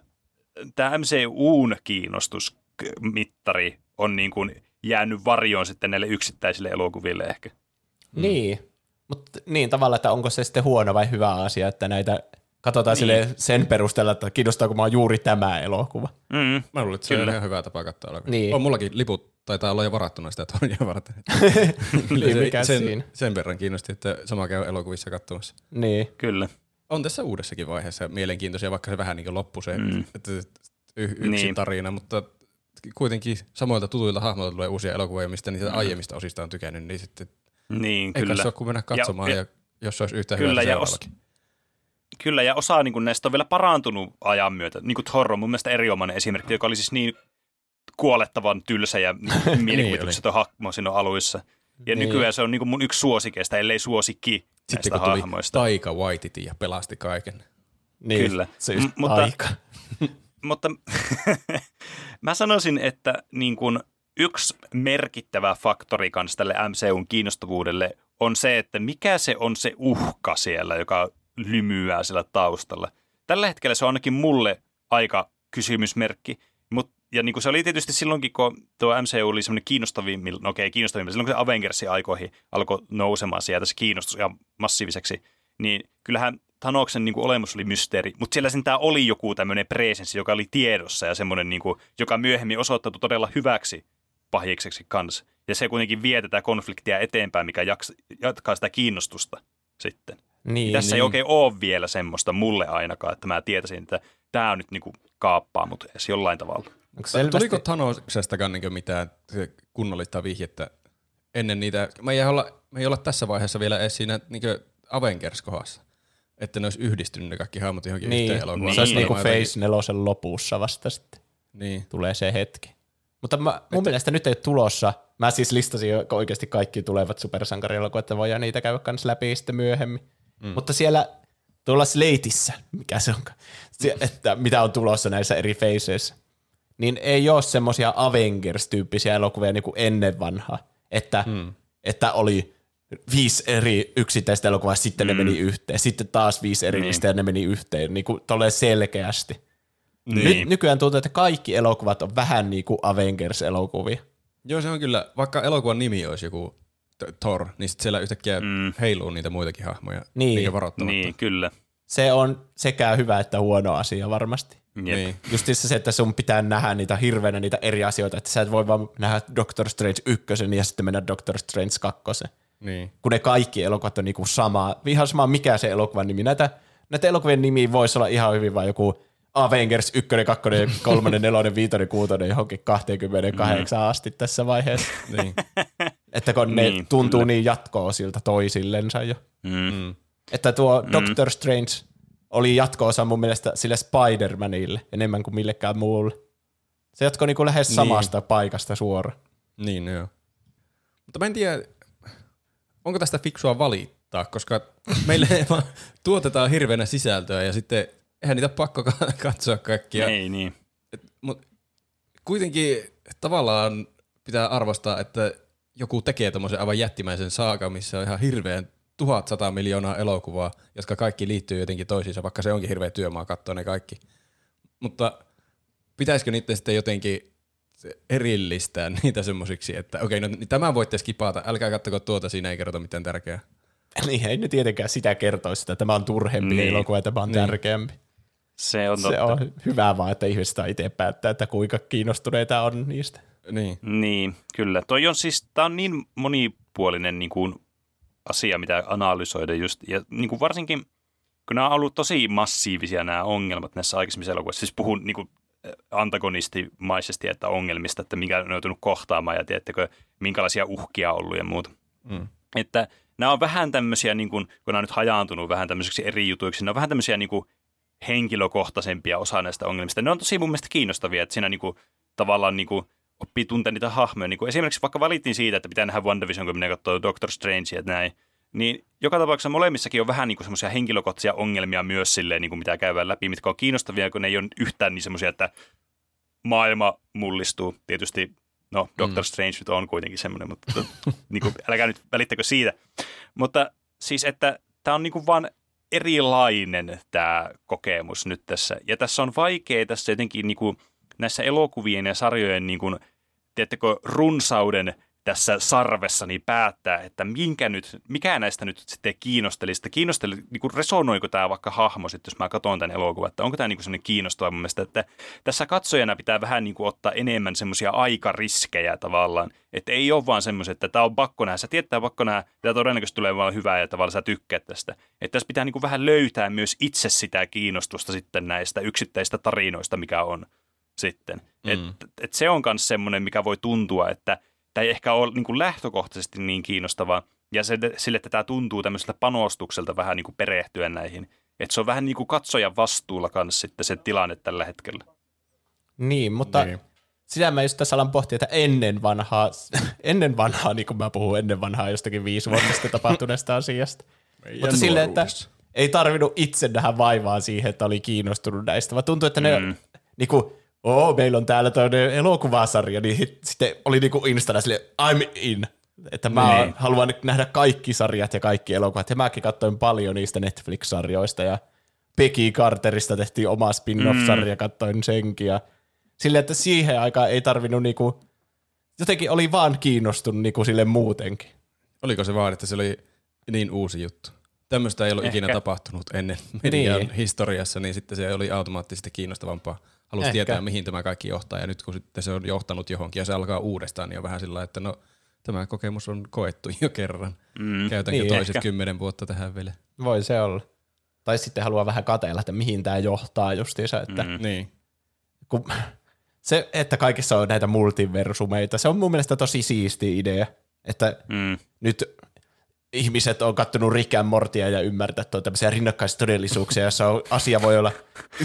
tämä M C U:n kiinnostusmittari on niin kuin jäänyt varjoon sitten näille yksittäisille elokuville ehkä. Mm. Niin, mutta niin tavallaan, että onko se sitten huono vai hyvä asia, että näitä katsotaan niin sen perusteella, että kiinnostaako mä juuri tämä elokuva. Mm. Mä luulen, että se on ihan hyvä tapa katsoa elokuvia. Niin. On mullakin liput taitaa olla jo varattuna sitä Thoria varten. Niin, mikä sen, siinä. Sen verran kiinnosti, että sama käy elokuvissa katsomassa. Niin, kyllä. On tässä uudessakin vaiheessa mielenkiintoisia, vaikka se vähän niin kuin loppui se mm. y- yksin niin tarina, mutta kuitenkin samoilta tutuilta hahmoilta tulee uusia elokuvia, mistä niitä aiemmista osista on tykännyt, niin sitten niin, ei kyllä. Ole kuin mennä katsomaan, ja, ja, jos se olisi yhtä hyvää seuraavallakin. Kyllä, ja osa niin näistä on vielä parantunut ajan myötä. Niin kuin Thor on mun mielestä erinomainen esimerkki, joka oli siis niin kuolettavan tylsä ja mielikuvitukseton hahmo siinä aluissa. Ja niin. Nykyään se on niin kuin mun yksi suosikeista, ellei suosikki näistä hahmoista. Sitten kun hahmoista. Tuli Taika Waititi ja pelasti kaiken. Niin, kyllä. Se just M- Taika. Mutta mä sanoisin, että niin kun yksi merkittävä faktori kanssa tälle M C U:n kiinnostavuudelle on se, että mikä se on se uhka siellä, joka lymyää siellä taustalla. Tällä hetkellä se on ainakin mulle aika kysymysmerkki. Mut, ja niin kun se oli tietysti silloinkin, kun tuo M C U oli semmoinen kiinnostavimmilla, no okei kiinnostavimmilla, silloin kun se Avengersin aikoihin alkoi nousemaan sieltä se kiinnostus ihan massiiviseksi, niin kyllähän Thanoksen niin kuin olemus oli mysteeri, mutta siellä sentään oli joku tämmöinen presenssi, joka oli tiedossa ja semmoinen, niin kuin, joka myöhemmin osoittautui todella hyväksi pahikseksi kanssa. Ja se kuitenkin vie tätä konfliktia eteenpäin, mikä jaks, jatkaa sitä kiinnostusta sitten. Niin, tässä niin. Ei oikein ole vielä semmoista mulle ainakaan, että mä tietäisin, että tämä on nyt niin kuin kaappaa mut edes jollain tavalla. Tuliko Thanoksestakaan niin kuin mitään kunnollista vihjettä ennen niitä? Me ei olla, me ei olla tässä vaiheessa vielä edes siinä niin kuin Avengers-kohdassa. Että ne olisi yhdistynyt ne kaikki hahmot johonkin niin, yhteen elokuvaan. Niin, se olisi niin kuin Phase nelosen lopussa vasta sitten. Niin. Tulee se hetki. Mutta mä, mun että... mielestä nyt ei tulossa. Mä siis listasin jo oikeasti kaikki tulevat supersankarielokuvat, että voidaan niitä käydä kans läpi sitten myöhemmin. Mm. Mutta siellä tuolla Slateissa, mikä se onkaan, se, että mitä on tulossa näissä eri Phaseissä, niin ei ole semmoisia Avengers-tyyppisiä elokuvia niin kuin ennen vanhaa. Että, mm. että oli... viisi eri yksittäistä elokuvaa, sitten mm. ne meni yhteen. Sitten taas viisi eri niin. ja ne meni yhteen, niin kuin tolleen selkeästi. Niin. Nyt nykyään tuntuu, että kaikki elokuvat on vähän niin kuin Avengers-elokuvia. Joo, se on kyllä. Vaikka elokuvan nimi olisi joku Thor, niin sitten siellä yhtäkkiä mm. heiluu niitä muitakin hahmoja. Niin, niin kyllä. Se on sekä hyvä että huono asia varmasti. Niin. Just se, että sun pitää nähdä niitä hirveänä niitä eri asioita, että sä et voi vaan nähdä Doctor Strange yksi ja sitten mennä Doctor Strange kaksi. Niin. Kun ne kaikki elokuvat on niinku sama, ihan sama mikä se elokuvan nimi. Näitä, näitä elokuvien nimiä voisi olla ihan hyvin vaan joku Avengers yksi, kaksi, kolme, neljä, viisi, kuusi johonkin kaksikymmentäkahdeksan mm. asti tässä vaiheessa. Niin. Että kun ne niin, tuntuu kyllä. niin jatko-osilta toisillensa jo. Mm. Että tuo mm. Doctor Strange oli jatko-osa mun mielestä sille Spider-Manille enemmän kuin millekään muulle. Se jatkoi niinku lähes niin. samasta paikasta suoraan. Niin joo. Mutta mä en tiedä... Onko tästä fiksua valittaa, koska meille tuotetaan hirveänä sisältöä ja sitten eihän niitä pakko katsoa kaikkia. Ei niin. Et, mut kuitenkin tavallaan pitää arvostaa, että joku tekee tommosen aivan jättimäisen saakan, missä on ihan hirveän tuhatsata miljoonaa elokuvaa, jotka kaikki liittyy jotenkin toisiinsa, vaikka se onkin hirveä työmaa katsoa ne kaikki. Mutta pitäisikö niitä sitten jotenkin... erillistää niitä semmosiksi, että okei, okay, no tämän voitte skipata, älkää kattoko tuota, siinä ei kerrota mitään tärkeää. Niin, ei ne tietenkään sitä kertoisi, että tämä on turhempi niin. elokuva ja tämä on niin. tärkeämpi. Se on totta. Se on hyvä vaan, että ihmiset saa itse päättää, että kuinka kiinnostuneita on niistä. Niin, niin kyllä. Toi on siis, tämä on niin monipuolinen niin kuin asia, mitä analysoida just, ja niin kuin varsinkin, kun nämä on ollut tosi massiivisia nämä ongelmat näissä aikaisemmissa elokuvissa, siis puhun niin kuin antagonistimaisesti, että ongelmista, että minkä on joutunut kohtaamaan ja tiedättekö, minkälaisia uhkia on ollut ja muuta. Mm. Että nämä on vähän tämmöisiä, niin kun, kun nämä on nyt hajaantunut vähän tämmöiseksi eri jutuiksi, nämä on vähän tämmöisiä niin kun, henkilökohtaisempia osa näistä ongelmista. Ne on tosi mun mielestä kiinnostavia, että siinä niin kun, tavallaan niin kun, oppii tuntea niitä hahmoja. Niin kuin esimerkiksi vaikka valittiin siitä, että pitää nähdä WandaVision, kun minä katsoin Doctor Strangea, että näin. Niin joka tapauksessa molemmissakin on vähän niin kuin semmoisia henkilökohtaisia ongelmia myös silleen, niin kuin mitä käydään läpi, mitkä on kiinnostavia, kun ne ei ole yhtään niin semmoisia, että maailma mullistuu. Tietysti, no, Doctor mm. Strange nyt on kuitenkin semmoinen, mutta niin kuin, älkää nyt välittäkö siitä. Mutta siis, että tämä on niin kuin vaan erilainen tämä kokemus nyt tässä. Ja tässä on vaikea tässä jotenkin niin kuin näissä elokuvien ja sarjojen niin kuin, tiedättekö, runsauden tässä sarvessa niin päättää, että minkä nyt, mikä näistä nyt sitten kiinnosteli. Sitä kiinnosteli, niin kuin resonoiko tämä vaikka hahmo sitten, jos mä katson tämän elokuvan, että onko tämä niin kuin sellainen kiinnostava mun mielestä, että tässä katsojana pitää vähän niin kuin ottaa enemmän semmoisia aikariskejä tavallaan, että ei ole vaan semmoisia, että tämä on pakko nähdä, sä tiedät, tämä on pakko nähdä, tämä todennäköisesti tulee vaan hyvää ja tavallaan sä tykkää tästä. Että tässä pitää niin kuin vähän löytää myös itse sitä kiinnostusta sitten näistä yksittäisistä tarinoista, mikä on sitten. Mm. Et, et se on myös semmoinen, mikä voi tuntua, että tämä ei ehkä ole niin kuin lähtökohtaisesti niin kiinnostavaa, ja se, sille, että tämä tuntuu tämmöiseltä panostukselta vähän niin kuin perehtyä näihin. Että se on vähän niin kuin katsojan vastuulla kanssa sitten se tilanne tällä hetkellä. Niin, mutta niin. Sitä mä just tässä alan pohtia, että ennen vanhaa, ennen vanhaa, niin kuin mä puhun ennen vanhaa jostakin viisi vuodesta tapahtuneesta asiasta. Meidän mutta silleen, että ei tarvinnut itse nähdä vaivaa siihen, että oli kiinnostunut näistä, vaan tuntuu, että ne mm. niin kuin oo, meillä on täällä toinen elokuvasarja, niin hit, sitten oli niinku instana silleen, I'm in, että mä nee. haluan nähdä kaikki sarjat ja kaikki elokuvat. Ja mäkin katsoin paljon niistä Netflix-sarjoista ja Peggy Carterista tehtiin oma spin-off-sarja, mm. katsoin senkin. Ja silleen, että siihen aikaan ei tarvinnut niinku, jotenkin oli vaan kiinnostunut niinku sille muutenkin. Oliko se vaan, että se oli niin uusi juttu? Tämmöistä ei ollut Ehkä. ikinä tapahtunut ennen median niin. historiassa, niin sitten se oli automaattisesti kiinnostavampaa. Haluaisi tietää, mihin tämä kaikki johtaa, ja nyt kun sitten se on johtanut johonkin ja se alkaa uudestaan, niin on vähän sillä, että no tämä kokemus on koettu jo kerran. Mm. Käytänkö niin toiset ehkä. kymmenen vuotta tähän vielä? Voi se olla. Tai sitten haluaa vähän katsella, että mihin tämä johtaa justiinsa. Että mm. niin. kun se, että kaikissa on näitä multiversumeita, se on mun mielestä tosi siisti idea, että mm. nyt ihmiset on kattonut Rick and Mortya ja ymmärtää, että on tämmöisiä rinnakkaistodellisuuksia, jossa on, asia voi olla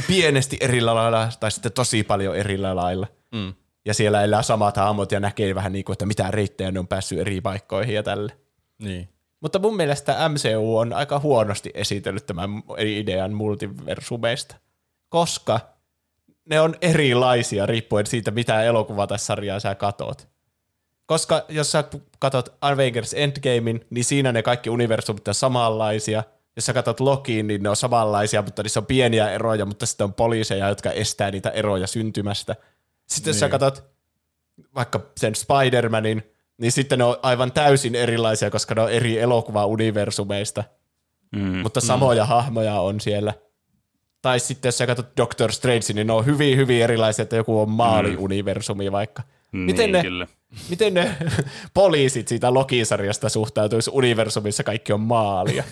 pienesti erillä lailla tai sitten tosi paljon erillä lailla. Mm. Ja siellä elää samat haamot ja näkee vähän niin kuin, että mitä reittejä ne on päässyt eri paikkoihin ja tälle. Niin. Mutta mun mielestä M C U on aika huonosti esitellyt tämän idean multiversumeista, koska ne on erilaisia riippuen siitä, mitä elokuvaa tai sarjaa sä katot. Koska jos sä katot Avengers Endgamein, niin siinä ne kaikki universumit on samanlaisia. Jos sä katot Lokiin, niin ne on samanlaisia, mutta niissä on pieniä eroja, mutta sitten on poliiseja, jotka estää niitä eroja syntymästä. Sitten niin. jos sä katot vaikka sen Spider-Manin, niin sitten ne on aivan täysin erilaisia, koska ne on eri elokuva-universumeista. Mm. Mutta samoja mm. hahmoja on siellä. Tai sitten jos sä katot Doctor Strange, niin ne on hyvin, hyvin erilaisia, että joku on maali-universumi vaikka. Miten, niin, ne, miten ne poliisit siitä Loki-sarjasta suhtautuisi universumissa kaikki on maalia?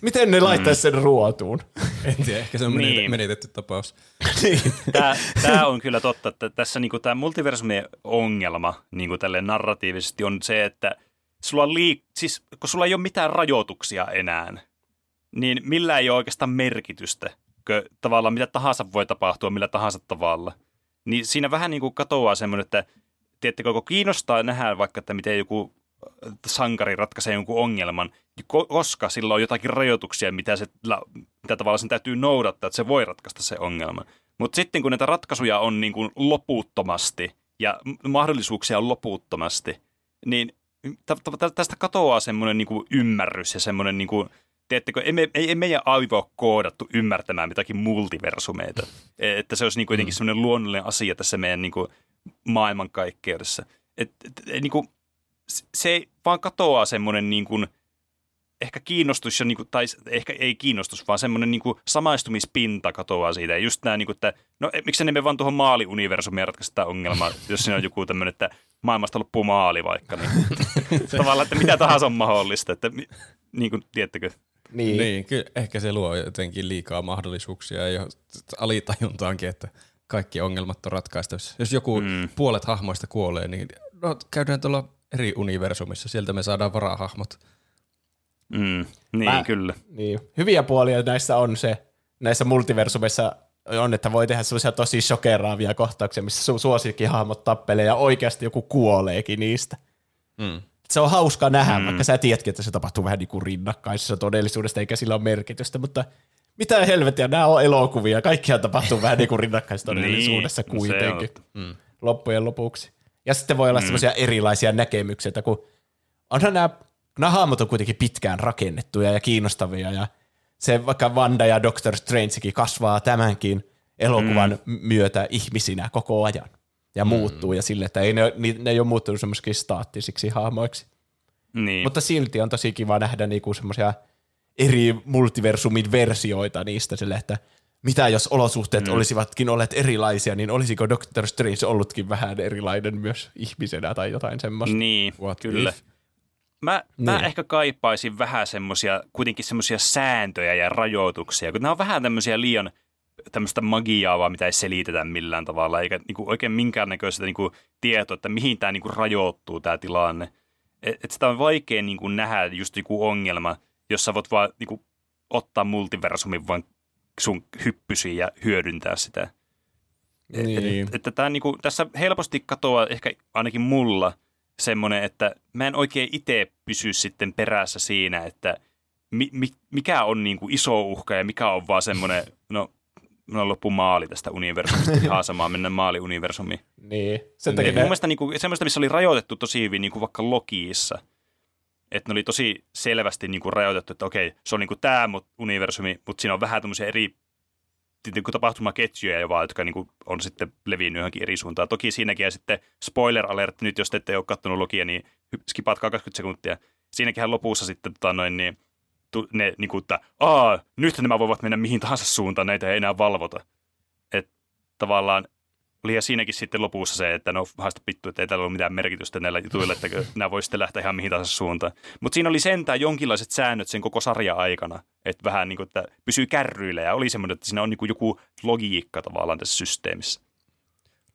Miten ne laittaisi sen ruotuun? En tiedä, ehkä se on niin. menetetty tapaus. Niin. Tämä, tämä on kyllä totta, että tässä niin kuin, tämä multiversumien ongelma niin kuin tälle narratiivisesti on se, että sulla on liik- siis, kun sulla ei ole mitään rajoituksia enää, niin millä ei ole oikeastaan merkitystä, kun tavallaan mitä tahansa voi tapahtua millä tahansa tavalla. Niin siinä vähän niin kuin katoaa semmoinen, että tiedättekö, kun kiinnostaa nähdä vaikka, että miten joku sankari ratkaisee jonkun ongelman, koska sillä on jotakin rajoituksia, mitä, se, mitä tavallaan sen täytyy noudattaa, että se voi ratkaista se ongelma. Mutta sitten kun näitä ratkaisuja on niin kuin loputtomasti ja mahdollisuuksia on loputtomasti, niin tästä katoaa semmoinen niin kuin ymmärrys ja semmoinen, niin kuin, tiedättekö, ei, me, ei meidän aivo ole koodattu ymmärtämään jotakin multiversumeita, että se olisi niin kuin jotenkin semmoinen luonnollinen asia tässä meidän niin kuin maailmankaikkeudessa. Et, et, et, niinku, se vaan katoaa semmoinen niinku, ehkä kiinnostus, ja, niinku, tai ehkä ei kiinnostus, vaan semmoinen niinku, samaistumispinta katoaa siitä. Ja just nämä, niinku, että no miksi ne me vaan tuohon maaliuniversumiin ja ratkaista tämä ongelma, jos siinä on joku tämmöinen, että maailmasta loppuu maali vaikka. Niin. Tavallaan, että mitä tahansa on mahdollista. Että, niinku, tiedättekö? Niin. niin, kyllä ehkä se luo jotenkin liikaa mahdollisuuksia ja alitajuntaankin, että kaikki ongelmat on ratkaistavissa. Jos joku mm. puolet hahmoista kuolee, niin no, käydään tuolla eri universumissa. Sieltä me saadaan varahahmot. Mm. Niin, Mä, kyllä. Niin. Hyviä puolia näissä on se, näissä multiversumissa on, että voi tehdä sellaisia tosi shokeraavia kohtauksia, missä su- suosikkihahmot tappelee ja oikeasti joku kuoleekin niistä. Mm. Se on hauska nähdä, mm. vaikka sä tiedätkin, että se tapahtuu vähän niin kuin rinnakkaisessa todellisuudesta, eikä sillä ole merkitystä, mutta mitä helvettiä, nämä on elokuvia, kaikkihan tapahtuu vähän niin kuin rinnakkaisessa todellisuudessa niin, kuitenkin mm. loppujen lopuksi. Ja sitten voi olla mm. sellaisia erilaisia näkemyksiä, että kun onhan nämä, nämä hahmot on kuitenkin pitkään rakennettuja ja kiinnostavia ja se vaikka Wanda ja Doctor Strangekin kasvaa tämänkin elokuvan mm. myötä ihmisinä koko ajan ja mm. muuttuu ja sille, että ei ne, ne ei ole muuttunut semmoisiksi staattisiksi hahmoiksi. Niin. Mutta silti on tosi kiva nähdä niinku semmoisia eri multiversumin versioita niistä sille, että mitä jos olosuhteet mm. olisivatkin olleet erilaisia, niin olisiko Doctor Strange ollutkin vähän erilainen myös ihmisenä tai jotain semmoista. Niin, What kyllä. If? Mä, mä niin. ehkä kaipaisin vähän semmoisia, kuitenkin semmoisia sääntöjä ja rajoituksia, kun nämä on vähän tämmöisiä liian tämmöistä magiaa vaan, mitä ei selitetä millään tavalla, eikä niinku oikein minkäännäköistä niinku tietoa, että mihin tämä niinku rajoittuu tämä tilanne. Et, et sitä on vaikea niinku nähdä just joku ongelma, jossa voit vaan niinku ottaa multiversumin vaan sun hyppysiin ja hyödyntää sitä. Niin. Et, et, et niinku, tässä helposti katoaa ehkä ainakin mulla semmoinen, että mä en oikein itse pysy sitten perässä siinä, että mi, mi, mikä on niinku iso uhka ja mikä on vaan semmoinen, no mun on loppu maali tästä universumista, ihan samaa mennä maaliuniversumiin. Niin. Sen takia mun mielestä niinku, semmoista, missä oli rajoitettu tosi hyvin niinku vaikka Lokiissa, että ne oli tosi selvästi niinku rajoitettu, että okei, se on niinku tämä mut, universumi, mutta siinä on vähän tämmöisiä eri niinku tapahtumaketjuja jo vaan, jotka niinku on sitten levinnyt johonkin eri suuntaan. Toki siinäkin ja sitten spoiler alert, nyt jos te ette ole kattonut Lokia, niin skipatkaa kaksikymmentä sekuntia. Siinäkinhän lopussa sitten tota noin niin, ne niinku, että aah, nyt nämä voivat mennä mihin tahansa suuntaan, näitä ei enää valvota. Että tavallaan oli siinäkin sitten lopussa se, että no haista pittu, että ei täällä ole mitään merkitystä näillä jutuilla, että nämä voi sitten lähteä ihan mihin tahansa suuntaan. Mutta siinä oli sentään jonkinlaiset säännöt sen koko sarjan aikana, että vähän niin kuin, että pysyy kärryillä ja oli semmoinen, että siinä on niin kuin joku logiikka tavallaan tässä systeemissä.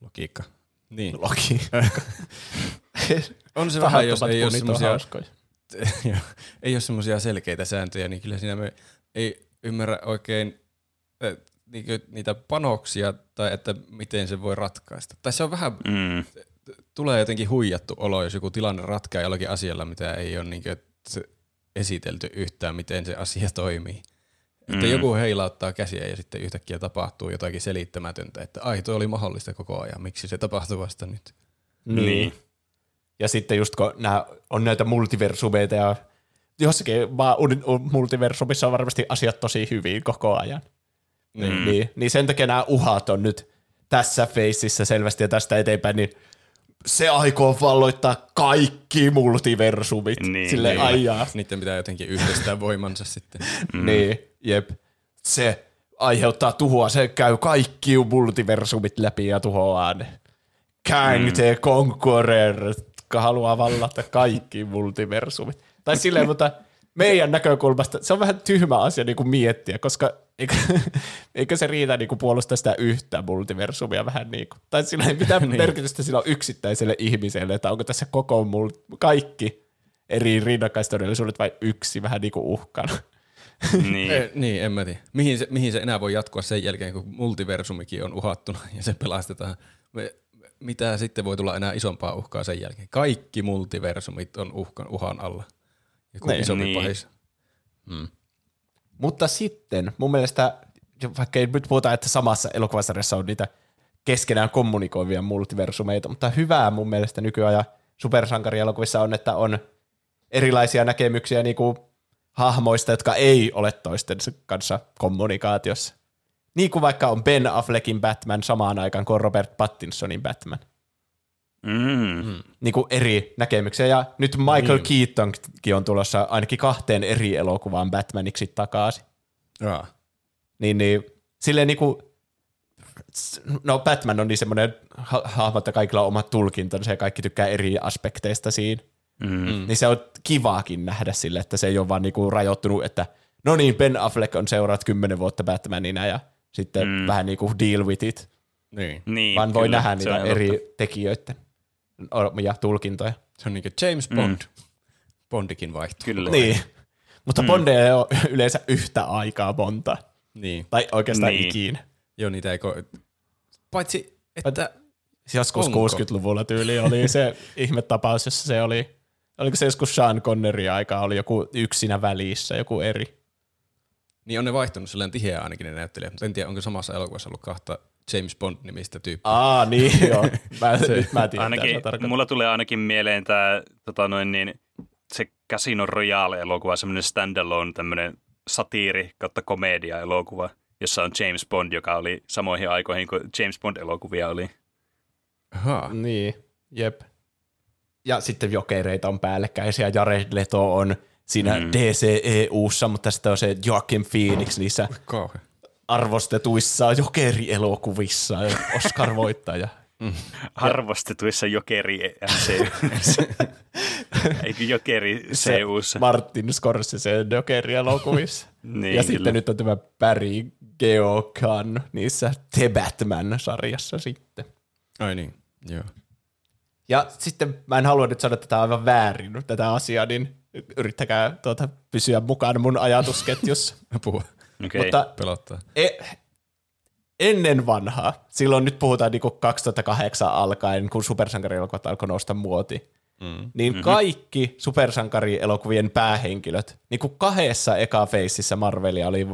Logiikka. Niin. Logiikka. On se vähän, jos ei ole semmoisia... ei ole semmoisia selkeitä sääntöjä, niin kyllä siinä me ei ymmärrä oikein niitä panoksia tai että miten se voi ratkaista. Tai se on vähän, mm. tulee jotenkin huijattu olo, jos joku tilanne ratkaa jollakin asialla, mitä ei ole niin esitelty yhtään, miten se asia toimii. Mm. Että joku heilauttaa käsiä ja sitten yhtäkkiä tapahtuu jotakin selittämätöntä, että ai, toi oli mahdollista koko ajan, miksi se tapahtuu vasta nyt? Niin. Mm. Ja sitten just kun nämä on näitä multiversumeita ja jossakin vaan multiversumissa on varmasti asiat tosi hyvin koko ajan. Mm. Niin, niin sen takia nämä uhat on nyt tässä feississä selvästi ja tästä eteenpäin, niin se aikoo valloittaa kaikki multiversumit. Niin, sille niin. Ajaa. Niiden pitää jotenkin yhdistää voimansa sitten. Mm. Niin, jep. Se aiheuttaa tuhoa, se käy kaikki multiversumit läpi ja tuhoaa ne. Kang mm. the Conqueror, joka haluaa vallata kaikki multiversumit. Tai silleen, mutta meidän näkökulmasta se on vähän tyhmä asia niin kuin miettiä, koska eikö, eikö se riitä niin kuin puolustaa sitä yhtä multiversumia vähän niin kuin. Tai sillä ei mitään merkitystä sillä on yksittäiselle ihmiselle, että onko tässä koko mul- kaikki eri rinnakkaistodellisuudet vai yksi vähän niin kuin uhkana. Niin. E, niin, en mä tiedä. Mihin se, mihin se enää voi jatkua sen jälkeen, kun multiversumikin on uhattuna ja se pelastetaan. Me, mitä sitten voi tulla enää isompaa uhkaa sen jälkeen? Kaikki multiversumit on uhkan, uhan alla. Joku isompi niin. pahis. Mm. Mutta sitten mun mielestä, vaikka ei nyt puhuta, että samassa elokuvasarjassa on niitä keskenään kommunikoivia multiversumeita, mutta hyvää mun mielestä nykyajan supersankarielokuvissa on, että on erilaisia näkemyksiä niin kuin hahmoista, jotka ei ole toistensa kanssa kommunikaatiossa. Niin kuin vaikka on Ben Affleckin Batman samaan aikaan kuin Robert Pattinsonin Batman. Mm. Niin kuin eri näkemyksiä. Ja nyt Michael mm. Keatonkin on tulossa ainakin kahteen eri elokuvaan Batmaniksi takaisin. Jaa. Niin, niin silleen niin kuin, no Batman on niin semmoinen ha- hahmo, että kaikilla on omat tulkintansa ja kaikki tykkää eri aspekteista siinä. Mm. Niin se on kivaakin nähdä sille, että se ei ole vaan niin kuin rajoittunut, että no niin, Ben Affleck on seuraat kymmenen vuotta Batmanina ja sitten mm. vähän niin kuin deal with it. Niin. Niin, vaan voi kyllä, nähdä niitä eri totta. Tekijöiden ja tulkintoja. Se on niin kuin James Bond. Mm. Bondikin vaihtuu. Kyllä. Niin. Mutta mm. Bondeja ei ole yleensä yhtä aikaa monta. Niin. Tai oikeastaan niin. ikinä. Joo, niitä ei ko- Paitsi, että... Joskus onko? kuusikymmentäluvulla tyyli oli se ihmetapaus, jossa se oli... Oliko se joskus Sean Connerin aikaa, oli joku yksinä välissä, joku eri. Niin on ne vaihtunut silleen tiheä ainakin ne näyttelijät, mutta en tiedä, onko samassa elokuvassa ollut kahta James Bond-nimistä tyyppiä. Aa, niin joo. Mä, se, mä tiedän, ainakin, mulla tulee ainakin mieleen tää, tota noin niin, se Casino Royale-elokuva, semmoinen standalone, tämmöinen satiiri kautta komedia-elokuva, jossa on James Bond, joka oli samoihin aikoihin kuin James Bond-elokuvia oli. Aha. Niin, jep. Ja sitten jokereita on päällekkäisiä. Jared Leto on siinä mm. D C E U:ssa, mutta sitten on se Joaquin Phoenix niissä oh, arvostetuissa jokerielokuvissa. Oscar-voittaja. Mm. Arvostetuissa jokeri-M C U:ssa. Eikö jokeri-C U:ssa? Martin Scorsese jokerielokuvissa. Niin, ja kyllä. Sitten nyt on tämä Barry Keoghan niissä The Batman-sarjassa sitten. Ai niin, joo. Ja sitten mä en halua nyt sanoa tätä aivan väärin, tätä asiaa, niin yrittäkää tuota pysyä mukaan mun ajatusketjussa. Apua. Okay. Mutta pelottaa. E- ennen vanhaa, silloin nyt puhutaan niinku kaksituhattakahdeksan alkaen, kun supersankarielokuvat alkoi nousta muoti, mm. niin mm-hmm. kaikki supersankarielokuvien päähenkilöt, niin kuin kahdessa eka feississä Marvelia oli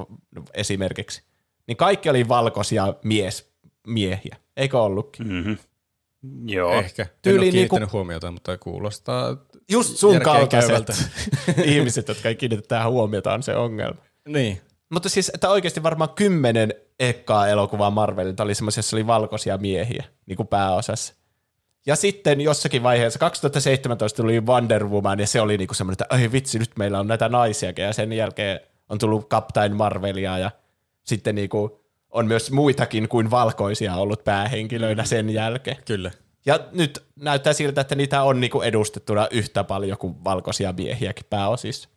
esimerkiksi, niin kaikki oli valkoisia mies, miehiä. Eikö ollutkin? Mm-hmm. Joo. Ehkä. Tyyliin en ole kiinnittänyt niinku, huomiota, mutta kuulostaa just sun kaltaiset ihmiset, jotka ei kiinnitetään huomiota, on se ongelma. Niin. Mutta siis, että oikeasti varmaan kymmenen ekkaa elokuvaa Marvelilta oli semmoisia, jossa oli valkoisia miehiä, niin kuin pääosassa. Ja sitten jossakin vaiheessa, kaksituhattaseitsemäntoista tuli Wonder Woman, ja se oli niinku semmoinen, että ai vitsi, nyt meillä on näitä naisiakin, ja sen jälkeen on tullut Captain Marvelia, ja sitten niinku... on myös muitakin kuin valkoisia ollut päähenkilöinä sen jälkeen. Kyllä. Ja nyt näyttää siltä, että niitä on niinku edustettuna yhtä paljon kuin valkoisia miehiäkin pääosissa.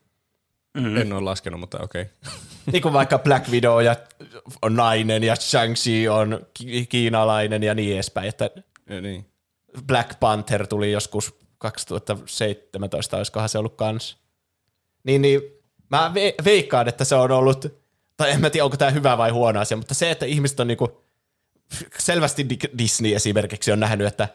Mm-hmm. En ole laskenut, mutta okei. Okay. Niin kuin vaikka Black Widow ja on nainen ja Shang-Chi on ki- kiinalainen ja niin edespäin. Että ja niin. Black Panther tuli joskus kaksituhattaseitsemäntoista, olisikohan se ollut kans. Niin, niin mä ve- veikkaan, että se on ollut... Tai en mä tiedä, onko tämä hyvä vai huono asia, mutta se, että ihmiset on niinku, selvästi Disney esimerkiksi on nähnyt, että,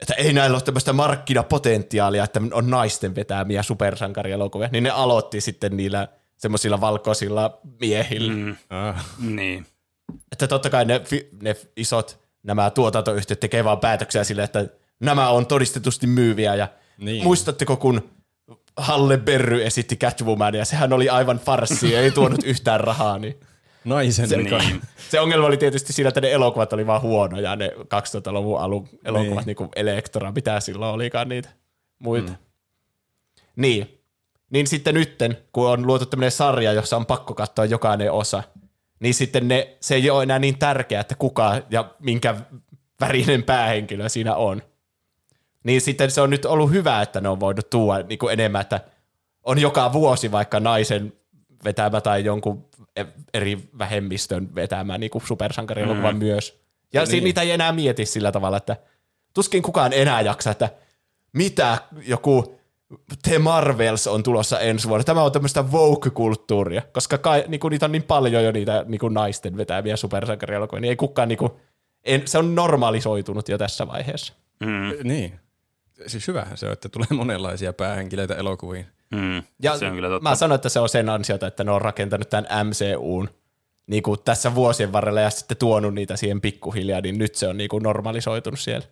että ei näillä ole tämmöistä markkinapotentiaalia, että on naisten vetämiä supersankarielokuvia, niin ne aloitti sitten niillä semmoisilla valkoisilla miehillä. Mm. Ah. Niin. Että totta kai ne, ne isot nämä tuotantoyhtiöt tekee vaan päätöksiä sille, että nämä on todistetusti myyviä ja niin. Muistatteko, kun... Halle Berry esitti Catwoman ja sehän oli aivan farssi, ei tuonut yhtään rahaa. Niin naisen se, niin. Se ongelma oli tietysti siinä, että ne elokuvat oli vaan huonoja, ne kaksituhattaluvun alun elokuvat, niin kuin Elektra, mitä silloin olikaan niitä muita. Mm. Niin. Niin sitten nytten, kun on luotu tämmöinen sarja, jossa on pakko katsoa jokainen osa, niin sitten ne, se ei ole enää niin tärkeää, että kuka ja minkä värinen päähenkilö siinä on. Niin sitten se on nyt ollut hyvä, että ne on voinut tuoda niin kuin enemmän, että on joka vuosi vaikka naisen vetämä tai jonkun eri vähemmistön vetämä niin kuin supersankarielokuva mm. myös. Ja niin. Niitä ei enää mieti sillä tavalla, että tuskin kukaan enää jaksaa, että mitä joku The Marvels on tulossa ensi vuonna. Tämä on tämmöistä woke-kulttuuria, koska kai, niin kuin niitä on niin paljon jo niitä niin kuin naisten vetämiä supersankarielokuvia, niin ei kukaan, niin kuin, en, se on normalisoitunut jo tässä vaiheessa. Mm. Niin. Siis hyvähän se on, että tulee monenlaisia päähenkilöitä elokuviin. Mm, ja mä sanon, että se on sen ansiota, että ne on rakentanut tämän M C U:n niin kuin tässä vuosien varrella ja sitten tuonut niitä siihen pikkuhiljaa, niin nyt se on niin kuin normalisoitunut siellä.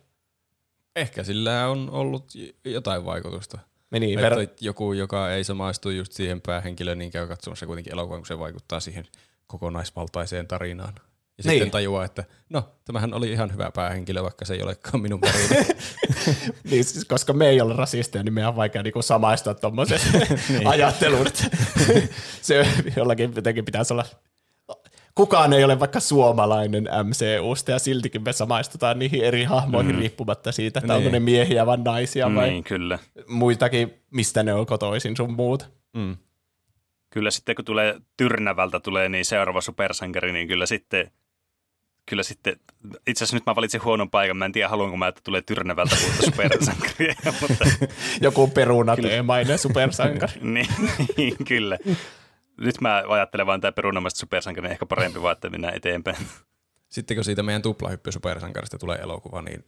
Ehkä sillä on ollut jotain vaikutusta. Niin, että ver- joku, joka ei samaistu just siihen päähenkilöön, niin käy katsomassa kuitenkin elokuvan, kun se vaikuttaa siihen kokonaisvaltaiseen tarinaan. Ja niin. Sitten tajuaa, että no, tämähän oli ihan hyvä päähenkilö, vaikka se ei olekaan minun väriini. Niin, siis, koska me ei ole rasisteja, niin meidän on vaikea niinku samaistua tuommoisen niin. Ajatteluun. Se jollakin jotenkin pitäisi olla... Kukaan ei ole vaikka suomalainen M C U:sta ja siltikin me samaistutaan niihin eri hahmoihin mm. riippumatta siitä, että niin. Onko ne miehiä vai naisia vai niin, kyllä. Muitakin, mistä ne on kotoisin sun muuta. Mm. Kyllä sitten, kun tulee Tyrnävältä tulee niin seuraava supersankari, niin kyllä sitten... Kyllä sitten, itse asiassa nyt mä valitsin huonon paikan, mä en tiedä haluanko mä, että tulee Tyrnävältä uutta supersankaria. Mutta... Joku perunateemainen supersankari. Niin, niin, kyllä. Nyt mä ajattelen vaan tämä perunamaista supersankaria, ehkä parempi vaan, että mennään eteenpäin. sitten kun siitä meidän tuplahyppy supersankarista tulee elokuva, niin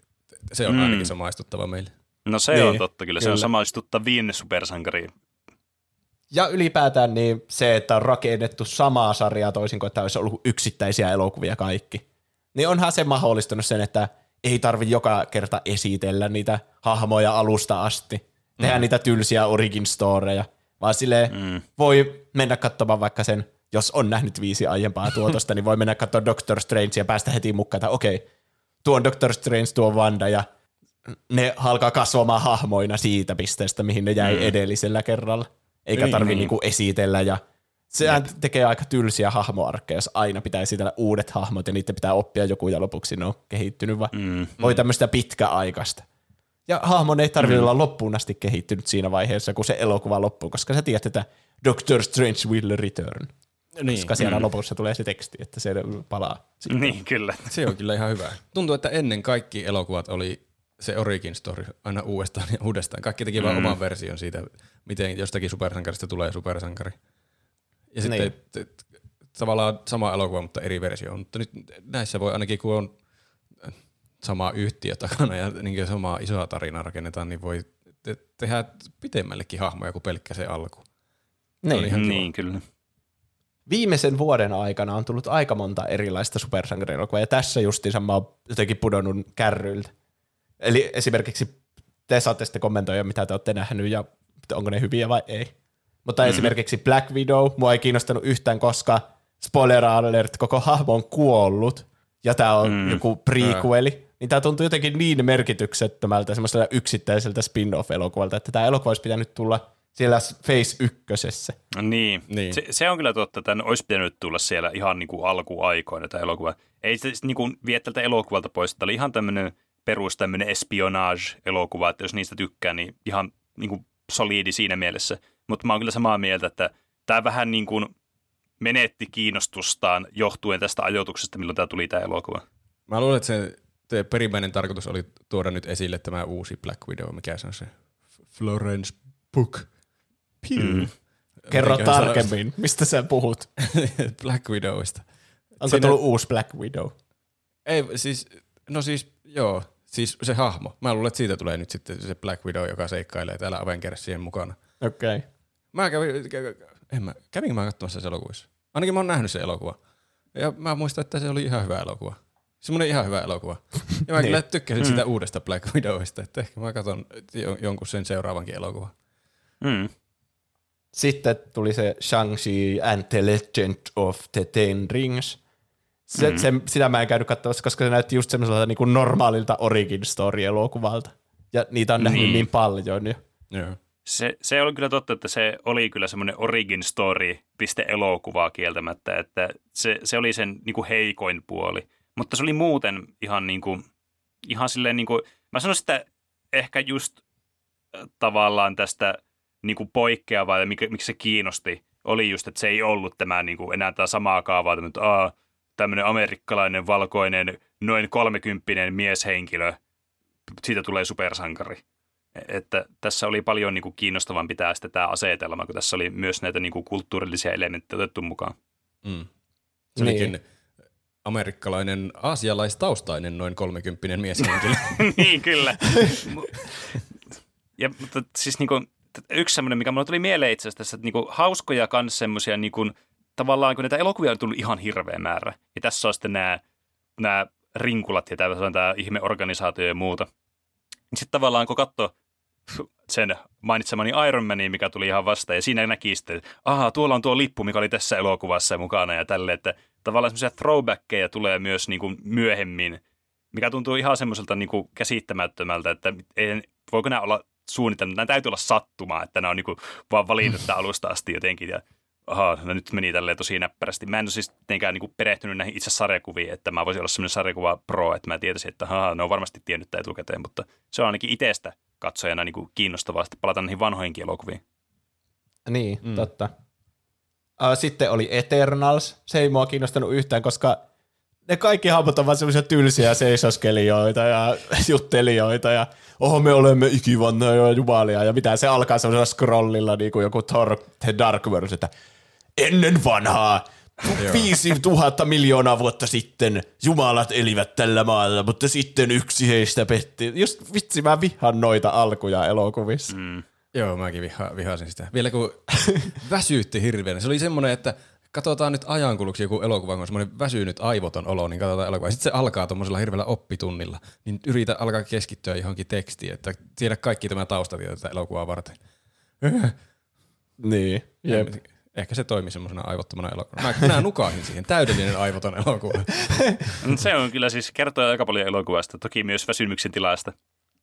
se on mm. ainakin samaistuttava meille. No se niin, on totta, kyllä, kyllä. Se on samaistuttavin supersankariin. Ja ylipäätään niin se, että on rakennettu samaa sarjaa toisin kuin, että olisi ollut yksittäisiä elokuvia kaikki. Niin onhan se mahdollistunut sen, että ei tarvitse joka kerta esitellä niitä hahmoja alusta asti. Tehdään mm. niitä tylsiä origin storeja, vaan silleen mm. voi mennä katsomaan vaikka sen, jos on nähnyt viisi aiempaa tuotosta, niin voi mennä katsomaan Doctor Strange ja päästä heti mukaan, että okei, okay, tuo on Doctor Strange, tuo on Wanda ja ne alkaa kasvamaan hahmoina siitä pisteestä, mihin ne jäi mm. edellisellä kerralla. Eikä tarvitse niin, niinku esitellä ja sehän Jep. tekee aika tylsiä hahmoarkkeja, jos aina pitää esitellä uudet hahmot ja niiden pitää oppia joku ja lopuksi ne on kehittynyt, vaan mm. voi tämmöistä pitkäaikaista. Ja hahmon ei tarvitse mm. olla loppuun asti kehittynyt siinä vaiheessa, kun se elokuva loppuu, koska sä tiedät, että Doctor Strange will return. Niin. Koska siellä mm. lopussa tulee se teksti, että se palaa. Siitä. Niin, kyllä. Se on kyllä ihan hyvä. Tuntuu, että ennen kaikki elokuvat oli se origin story aina uudestaan ja uudestaan. Kaikki teki mm. vaan oman version siitä, miten jostakin supersankarista tulee supersankari. Ja sitten niin. t- t- tavallaan sama elokuva, mutta eri versio. Mutta nyt näissä voi ainakin, kun on sama yhtiö takana ja niin samaa isoa tarinaa rakennetaan, niin voi te- tehdä pitemmällekin hahmoja kuin pelkkä se alku. Niin, niin kyllä. Viimeisen vuoden aikana on tullut aika monta erilaista supersankarielokuvaa, ja tässä justiinsa mä oon jotenkin pudonnut kärryiltä. Eli esimerkiksi te saatte sitten kommentoida, mitä te olette nähnyt, ja onko ne hyviä vai ei. Mutta mm. esimerkiksi Black Widow, mua ei kiinnostanut yhtään, koska spoiler alert, koko hahmo on kuollut, ja tää on mm. joku prequeli, niin tää tuntuu jotenkin niin merkityksettömältä, semmoisella yksittäiseltä spin-off-elokuvalta, että tää elokuva olisi pitänyt tulla siellä Phase ykkösessä. No niin, niin. Se, se on kyllä totta, että olisi pitänyt tulla siellä ihan niin kuin alkuaikoina tämä elokuva. Ei se niin kuin vie tältä elokuvalta pois, että oli ihan tämmöinen perus tämmöinen espionage-elokuva, että jos niistä tykkää, niin ihan niin kuin solidi siinä mielessä. Mutta mä oon kyllä samaa mieltä, että tämä vähän niin kuin menetti kiinnostustaan johtuen tästä ajoituksesta, milloin tämä tuli tämä elokuva. Mä luulen, että se te perimmäinen tarkoitus oli tuoda nyt esille tämä uusi Black Widow, mikä se on se Florence Pugh. Mm. Kerro Mitenköhän tarkemmin, sano... mistä sä puhut. Black Widowista. Onko Siinä... tullut uusi Black Widow? Ei, siis, no siis, joo, siis se hahmo. Mä luulen, että siitä tulee nyt sitten se Black Widow, joka seikkailee täällä Avengersien mukana. Okei. Okay. Mä kävin, en mä, kävinkö mä katsomassa se elokuvissa? Ainakin mä oon nähnyt se elokuva. Ja mä muistan, että se oli ihan hyvä elokuva. Semmoinen ihan hyvä elokuva. Ja mä kyllä tykkäsin mm. sitä uudesta Black Widowista, että ehkä mä katson jonkun sen seuraavankin elokuvan. Mm. Sitten tuli se Shang-Chi and the Legend of the Ten Rings. Se, mm. se, sitä mä en käynyt katsomassa, koska se näytti just semmoiselta niin kuin normaalilta origin story-elokuvalta. Ja niitä on nähnyt niin, niin paljon jo. Yeah. Se, se oli kyllä totta, että se oli kyllä semmoinen origin story-elokuvaa kieltämättä, että se, se oli sen niin kuin heikoin puoli. Mutta se oli muuten ihan niin kuin, ihan silleen niin kuin, mä sanoisin, että ehkä just äh, tavallaan tästä niinku poikkeavaa ja miksi se kiinnosti, oli just, että se ei ollut tämä, niinku, enää tämä samaa kaavaa, tämmöinen amerikkalainen, valkoinen, noin kolmekymppinen mieshenkilö, siitä tulee supersankari. Että tässä oli paljon niinku kiinnostavampi tämä, sitten tämä asetelma, kun tässä oli myös näitä niinku kulttuurillisia elementtejä otettu mukaan. Mm. Se olikin niin. Amerikkalainen, aasialaistaustainen, noin kolmekymppinen mieshenkilö. Niin, kyllä. Ja, mutta siis niinku... Yksi semmoinen, mikä mulle tuli mieleen itse asiassa tässä, että niinku hauskoja kans semmoisia, niinku, tavallaan kun näitä elokuvia on tullut ihan hirveä määrä. Ja tässä on sitten nämä, nämä rinkulat ja tämä ihmeorganisaatio ja muuta. Sitten tavallaan kun katsoo sen mainitsemani Iron Mania, mikä tuli ihan vastaan, ja siinä näki sitten, että ahaa, tuolla on tuo lippu, mikä oli tässä elokuvassa mukana ja tälleen, että tavallaan semmoisia throwbackkejä tulee myös niinku myöhemmin, mikä tuntuu ihan semmoiselta niinku käsittämättömältä, että ei, voiko nämä olla... suunnitelma. Nämä täytyy olla sattumaa, että nämä on niinku vaan valinnut tämän alusta asti jotenkin. Ja, aha, no nyt meni tälleen tosi näppärästi. Mä en ole siis tietenkään niinku perehtynyt näihin itse sarjakuviin, että mä voisin olla sellainen sarjakuva pro, että mä tietäisin, että aha, ne on varmasti tiennyt tämä etukäteen, mutta se on ainakin itsestä katsojana niinku kiinnostavaa, että palataan näihin vanhoihinkin elokuviin. Niin, mm. totta. Sitten oli Eternals. Se ei mua kiinnostanut yhtään, koska ne kaikki hahmot ovat semmoisia tylsiä seisoskelijoita ja juttelijoita ja oho, me olemme ikivanhoja jumalia ja mitä se alkaa semmoisella scrollilla niin kuin joku Thor The Dark World, että ennen vanhaa viisituhatta miljoonaa vuotta sitten jumalat elivät tällä maalla, mutta sitten yksi heistä petti. Just vitsi, mä vihan noita alkuja elokuvissa. Mm. Joo, mäkin viha, vihasin sitä. Vielä kun väsyytti hirveänä. Se oli semmoinen, että katsotaan nyt ajankuluksi joku elokuva, kun on semmoinen väsynyt aivoton olo, niin katsotaan elokuvaa. Sitten se alkaa tuommoisella hirveällä oppitunnilla. Niin yritä alkaa keskittyä johonkin tekstiin, että tiedä kaikki tämä taustatieto tätä elokuvaa varten. Niin, jep. Ehkä se toimi semmoisena aivottomana elokuvana. Mä, mä nukahin siihen. Täydellinen aivoton elokuva. Se on kyllä siis kertoo aika paljon elokuvasta, toki myös väsymyksen tilasta.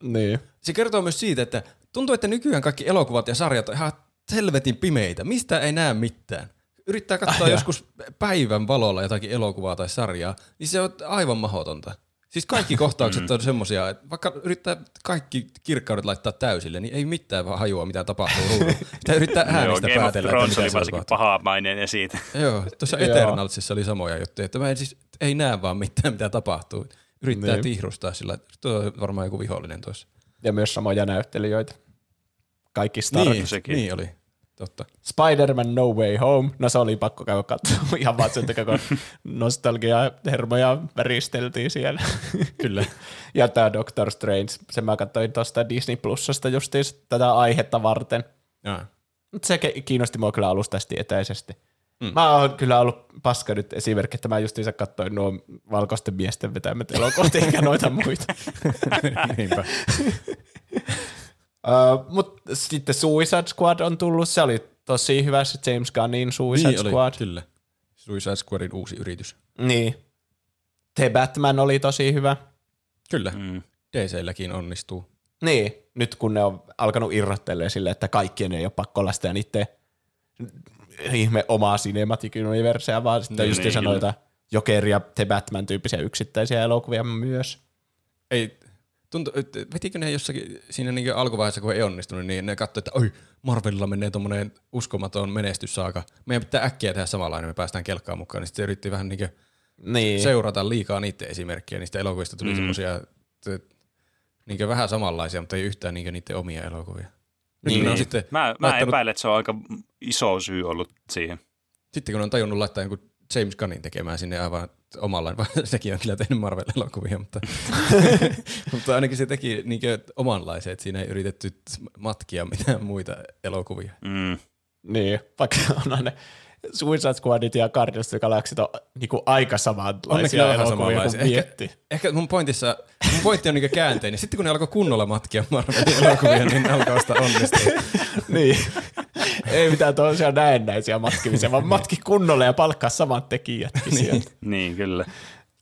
Niin. Se kertoo myös siitä, että tuntuu, että nykyään kaikki elokuvat ja sarjat on ihan helvetin pimeitä. Mistä ei näe mitään. Yrittää katsoa ah, joskus päivän valolla jotakin elokuvaa tai sarjaa, niin se on aivan mahdotonta. Siis kaikki kohtaukset on semmosia, että vaikka yrittää kaikki kirkkaudet laittaa täysille, niin ei mitään vaan hajua, mitä tapahtuu ruudulla. Sitä yrittää äänistä Game päätellä. Game of Thrones oli varsinkin pahamainen esiin. Joo, tuossa Eternalsissa oli samoja juttuja, että mä en siis, ei näe vaan mitään, mitä tapahtuu. Yrittää niin. Tihrustaa sillä, että tuo on varmaan joku vihollinen tuossa. Ja myös samoja näyttelijöitä. Kaikki Stark. Niin, niin oli. Totta. Spider-Man No Way Home, no se oli pakko käydä katsomaan ihan vaan sen takia, kun nostalgia hermoja väristeltiin siellä. Kyllä. Ja tämä Doctor Strange, sen mä katsoin tuosta Disney Plusasta justiinsa tätä aihetta varten. Ja. Se kiinnosti mua kyllä alusta asti etäisesti. Mm. Mä oon kyllä ollut paska nyt esimerkki, että mä justiinsa katsoin nuo valkoisten miesten vetämät elokuvat, eikä noita muita. Niinpä. Uh, mutta sitten Suicide Squad on tullut, se oli tosi hyvä se James Gunnin Suicide niin Squad. Oli, kyllä. Suicide Squadin uusi yritys. Niin. The Batman oli tosi hyvä. Kyllä, mm. D C:lläkin onnistuu. Niin, nyt kun ne on alkanut irrottelemaan silleen, että kaikkien ei ole pakko olla sitä niiden ihme omaa cinematic universea, vaan sitten niin, just niin, sanoita Jokeria ja The Batman tyyppisiä yksittäisiä elokuvia myös. Ei... Tuntuu, että vetikö ne jossakin siinä niin alkuvaiheessa, kun ei onnistunut, niin ne katsoi, että oi, Marvelilla menee tommonen uskomaton menestyssaaka. Meidän pitää äkkiä tehdä samanlainen, niin me päästään kelkkaan mukaan. Niin sitten se yritti vähän niin niin. seurata liikaa niitä esimerkkejä. Niistä elokuvista tuli mm. semmoisia niin vähän samanlaisia, mutta ei yhtään niin niiden omia elokuvia. Niin. Niin. Sitten mä mä laittanut... epäilen, että se on aika iso syy ollut siihen. Sitten kun on tajunnut laittaa joku James Gunnin tekemään sinne aivan omalla, sekin on kyllä tehnyt Marvel-elokuvia, mutta, mutta ainakin se teki niin omanlaisia, että siinä ei yritetty matkia mitään muita elokuvia. Mm. Niin, vaikka on ne Suicide Squadit ja Guardians of the Galaxy on niin aika samanlaisia elokuvia kuin mietti. Ehkä, ehkä mun, pointissa, mun pointti on niin käänteinen. Sitten kun ne alkoi kunnolla matkia Marvel-elokuvia, niin ne alkoi sitä onnistua. Niin. Ei mitään tosiaan näennäisiä matkimisia, vaan matki kunnolla ja palkkaa samat tekijätkin sieltä. Niin, kyllä.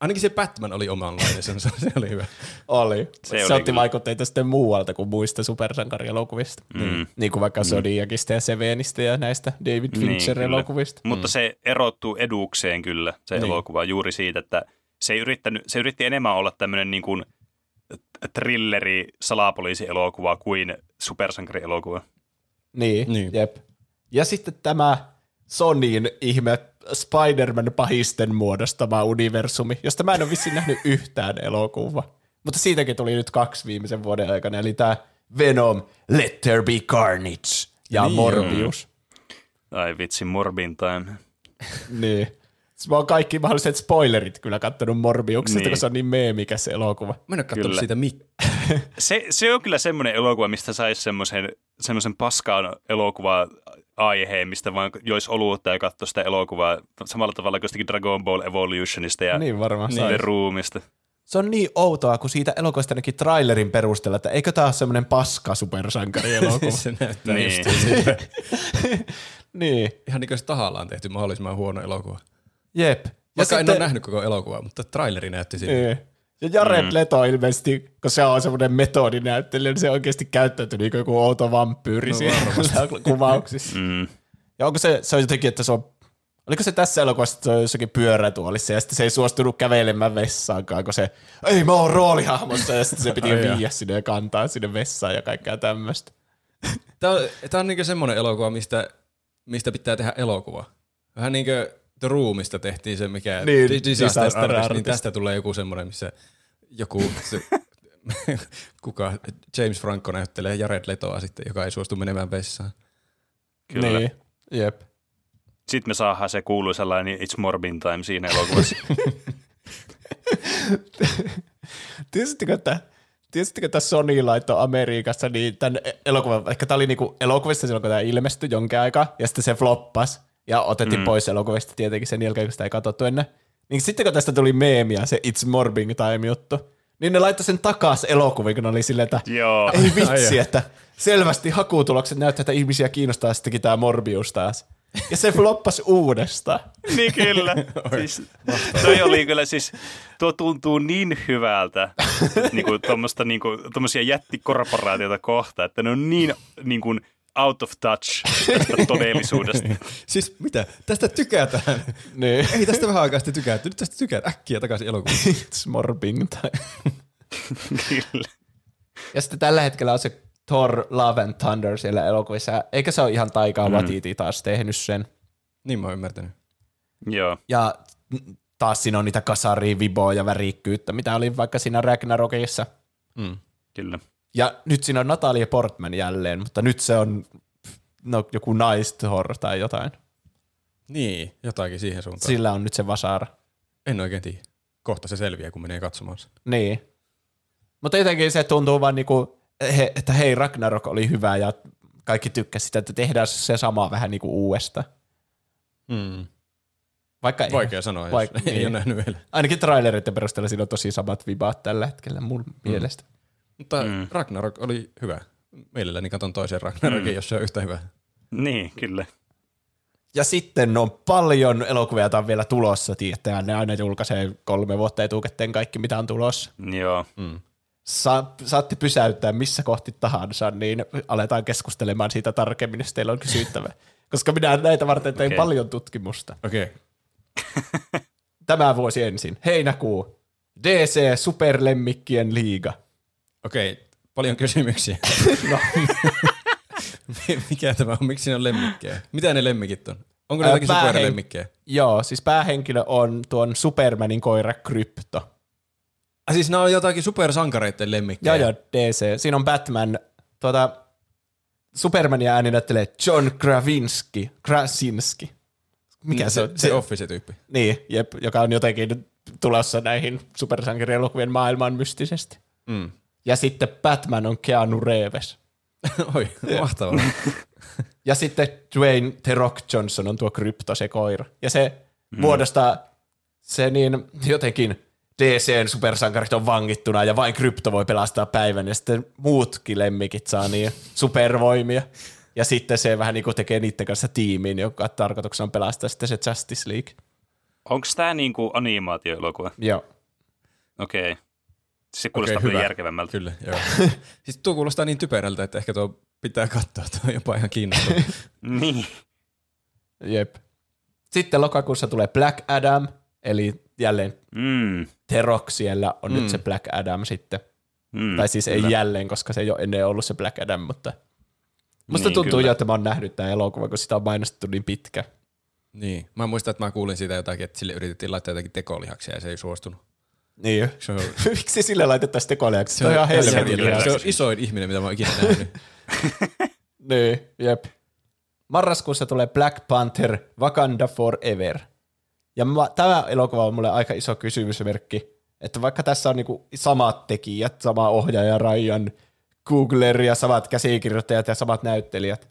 Ainakin se Batman oli omanlainen, se oli hyvä. Oli. Se, se oli otti kyllä vaikutteita sitten muualta kuin muista supersankarielokuvista. Mm. Niin kuin vaikka mm. Zodiacista ja Sevenistä ja näistä David Fincher-elokuvista. Niin, mm. Mutta se erottuu edukseen kyllä, se niin. elokuva, juuri siitä, että se, se yritti enemmän olla tämmöinen niin kuin thrilleri salapoliisielokuva kuin supersankarielokuva. Niin, niin, jep. Ja sitten tämä Sonyin ihme Spider-Man pahisten muodostama universumi, josta mä en ole vissiin nähnyt yhtään elokuvaa. Mutta siitäkin tuli nyt kaksi viimeisen vuoden aikana, eli tämä Venom, Let There Be Carnage ja niin. Morbius. Ai vitsi, Morbin time. Niin. Mä oon kaikki mahdolliset spoilerit kyllä kattonut Morbiuksesta, niin. kun se on niin meemikäs se elokuva. Mä en oo kattonut kyllä. siitä mitään. Se, se on kyllä semmoinen elokuva, mistä saisi semmoisen, semmoisen paskaan elokuva-aiheen, mistä vaan jois olutta ja katsoa sitä elokuvaa samalla tavalla kuin Dragon Ball Evolutionista ja niin varmaan The Roomista. Se on niin outoa, kun siitä elokuvasta ainakin trailerin perusteella, että eikö tämä ole semmoinen paska supersankarielokuva? Se näyttää niin. just siltä. Niin. Ihan niin kuin se tahallaan tehty mahdollisimman huono elokuva. Jep. Vaikka en ole nähnyt koko elokuvaa, mutta traileri näytti siltä. Niin. Ja Jared mm. Leto ilmeisesti, kun se on semmoinen metodinäyttelijä, niin se on oikeasti käyttäytynyt niin kuin joku outo vampyyri no, siellä kuvauksissa. Mm. Ja onko se, se on jotenkin, että se on, oliko se tässä elokuvassa, että se on jossakin pyörätuolissa ja sitten se ei suostunut kävelemään vessaankaan, kun se, ei mä oon roolihahmossa ja sitten se piti viiä sinne ja kantaa sinne vessaan ja kaikkea tämmöistä. Tämä on, tämä on niin kuin semmoinen elokuva, mistä, mistä pitää tehdä elokuva. Vähän niin kuin The Roomista tehtiin se, mikä niin, Disaster Artist, artist, niin tästä tulee joku semmoinen, missä joku, se, kuka, James Franco näyttelee Jared Letoa sitten, joka ei suostu menemään vessaan. Kyllä. Niin, jep. Sitten me saadaan se kuului sellainen It's Morbin Time siinä elokuvassa. Tiesittekö, että, että Sony laittoi Amerikassa niin tämän elokuvan, vaikka tämä oli niinku elokuvista silloin, kun tämä ilmestyi jonkin aikaa, ja sitten se floppasi, ja otettiin mm. pois elokuvista tietenkin sen jälkeen, kun sitä ei katsottu ennen. Niin sitten kun tästä tuli meemiä, se It's Morbing Time-juttu, niin ne laittoi sen takaisin elokuviin, kun oli silleen, että Joo. ei vitsi, että selvästi hakutulokset näyttää, että ihmisiä kiinnostaa sittenkin tämä Morbius taas. Ja se floppasi uudestaan. Niin kyllä. Siis, toi oli kyllä siis, tuo tuntuu niin hyvältä, niinku tommoista niinku, tommosia jättikorporaatioita kohta, että ne on niin niinku out of touch tästä todellisuudesta. Siis mitä? Tästä tykätään. Niin. Ei tästä vähän aikaa sitten tykätty. Nyt tästä tykätään äkkiä takaisin elokuvan. It's morbing time. Kyllä. Ja sitten tällä hetkellä on se Thor Love and Thunder siellä elokuvissa. Eikä se ole ihan Taikaa Waititi mm. taas tehnyt sen. Niin mä oon ymmärtänyt. Joo. Ja taas siinä on niitä kasaria, viboa ja värikkyyttä, mitä oli vaikka siinä Ragnarokissa. Mm. Kyllä. Ja nyt siinä on Natalie Portman jälleen, mutta nyt se on no, joku nais-Thor tai jotain. Niin, jotakin siihen suuntaan. Sillä on nyt se vasara. En oikein tiedä. Kohta se selviää, kun menee katsomaan sen. Niin. Mutta jotenkin se tuntuu vaan niinku, he, että hei, Ragnarok oli hyvä ja kaikki tykkäsivät sitä, että tehdään se sama vähän niinku uudestaan. Mm. Vaikka vaikea ei, sanoa, vaik- jos niin. Ei ole nähnyt vielä. Ainakin traileritten perusteella siinä on tosi samat vibaat tällä hetkellä mun mm. mielestä. Mutta mm. Ragnarok oli hyvä. Mielelläni katon toisen Ragnarokin, mm. jos se on yhtä hyvä. Niin, kyllä. Ja sitten on paljon elokuvia, joita on vielä tulossa. Tietää, ne aina julkaisee kolme vuotta etukäteen kaikki, mitä on tulossa. Joo. Mm. Sa- saatte pysäyttää missä kohti tahansa, niin aletaan keskustelemaan siitä tarkemmin, jos teillä on kysyttävä. Koska minä näitä varten tein okay. paljon tutkimusta. Okei. Okay. Tämä vuosi ensin. Heinäkuu. D C Superlemmikkien liiga. Okei, paljon kysymyksiä. No. Mikä tämä on? Miksi ne on lemmikkejä? Mitä ne lemmikit on? Onko ne jotakin päähen... superlemmikkejä? Joo, siis päähenkilö on tuon Supermanin koira Krypto. Ah, siis nämä on jotakin supersankareiden lemmikkejä? Joo, joo, D C. Siinä on Batman. Tuota, Supermania ääni näyttelee John Krasinski. Krasinski. Mikä no, se on? Se, se Office-tyyppi. Niin, jep, joka on jotenkin tulossa näihin supersankarielokuvien maailmaan mystisesti. Mm. Ja sitten Batman on Keanu Reeves. Oi, mahtavaa. Ja sitten Dwayne The Rock Johnson on tuo Krypto, se koira. Ja se mm. muodostaa se niin jotenkin D C:n supersankarit on vangittuna ja vain Krypto voi pelastaa päivän. Ja sitten muutkin lemmikit saa niin supervoimia. Ja sitten se vähän niin kuin tekee niiden kanssa tiimiin, joka tarkoituksena on pelastaa sitten se Justice League. Onko tämä niin kuin animaatioelokuva? Joo. Okei. Okay. Se kuulostaa okay, hyvä. Järkevämmältä. Kyllä, joo. Siis tuo kuulostaa niin typerältä, että ehkä tuo pitää katsoa, tuo on jopa ihan kiinnostavaa. Niin. Jep. Sitten lokakuussa tulee Black Adam, eli jälleen mm. The Rock siellä on mm. nyt se Black Adam sitten. Mm, tai siis kyllä. Ei jälleen, koska se ei ole ennen ollut se Black Adam, mutta musta niin, tuntuu kyllä. Jo, että mä oon nähnyt tämän elokuvan, kun sitä on mainostettu niin pitkä. Niin. Mä muistan, että mä kuulin siitä jotakin, että sille yritettiin laittaa jotakin tekolihaksia ja se ei suostunut. Niin. Miksi sille laitettaisiin tekoaliaksi? Se on ihan helvetin. Se on isoin ihminen, mitä mä oon ikinä nähnyt. Niin, jep. Marraskuussa tulee Black Panther Wakanda Forever. Ja mä, tämä elokuva on mulle aika iso kysymysmerkki. Että vaikka tässä on niinku samat tekijät, sama ohjaaja Ryan Coogler ja samat käsikirjoittajat ja samat näyttelijät,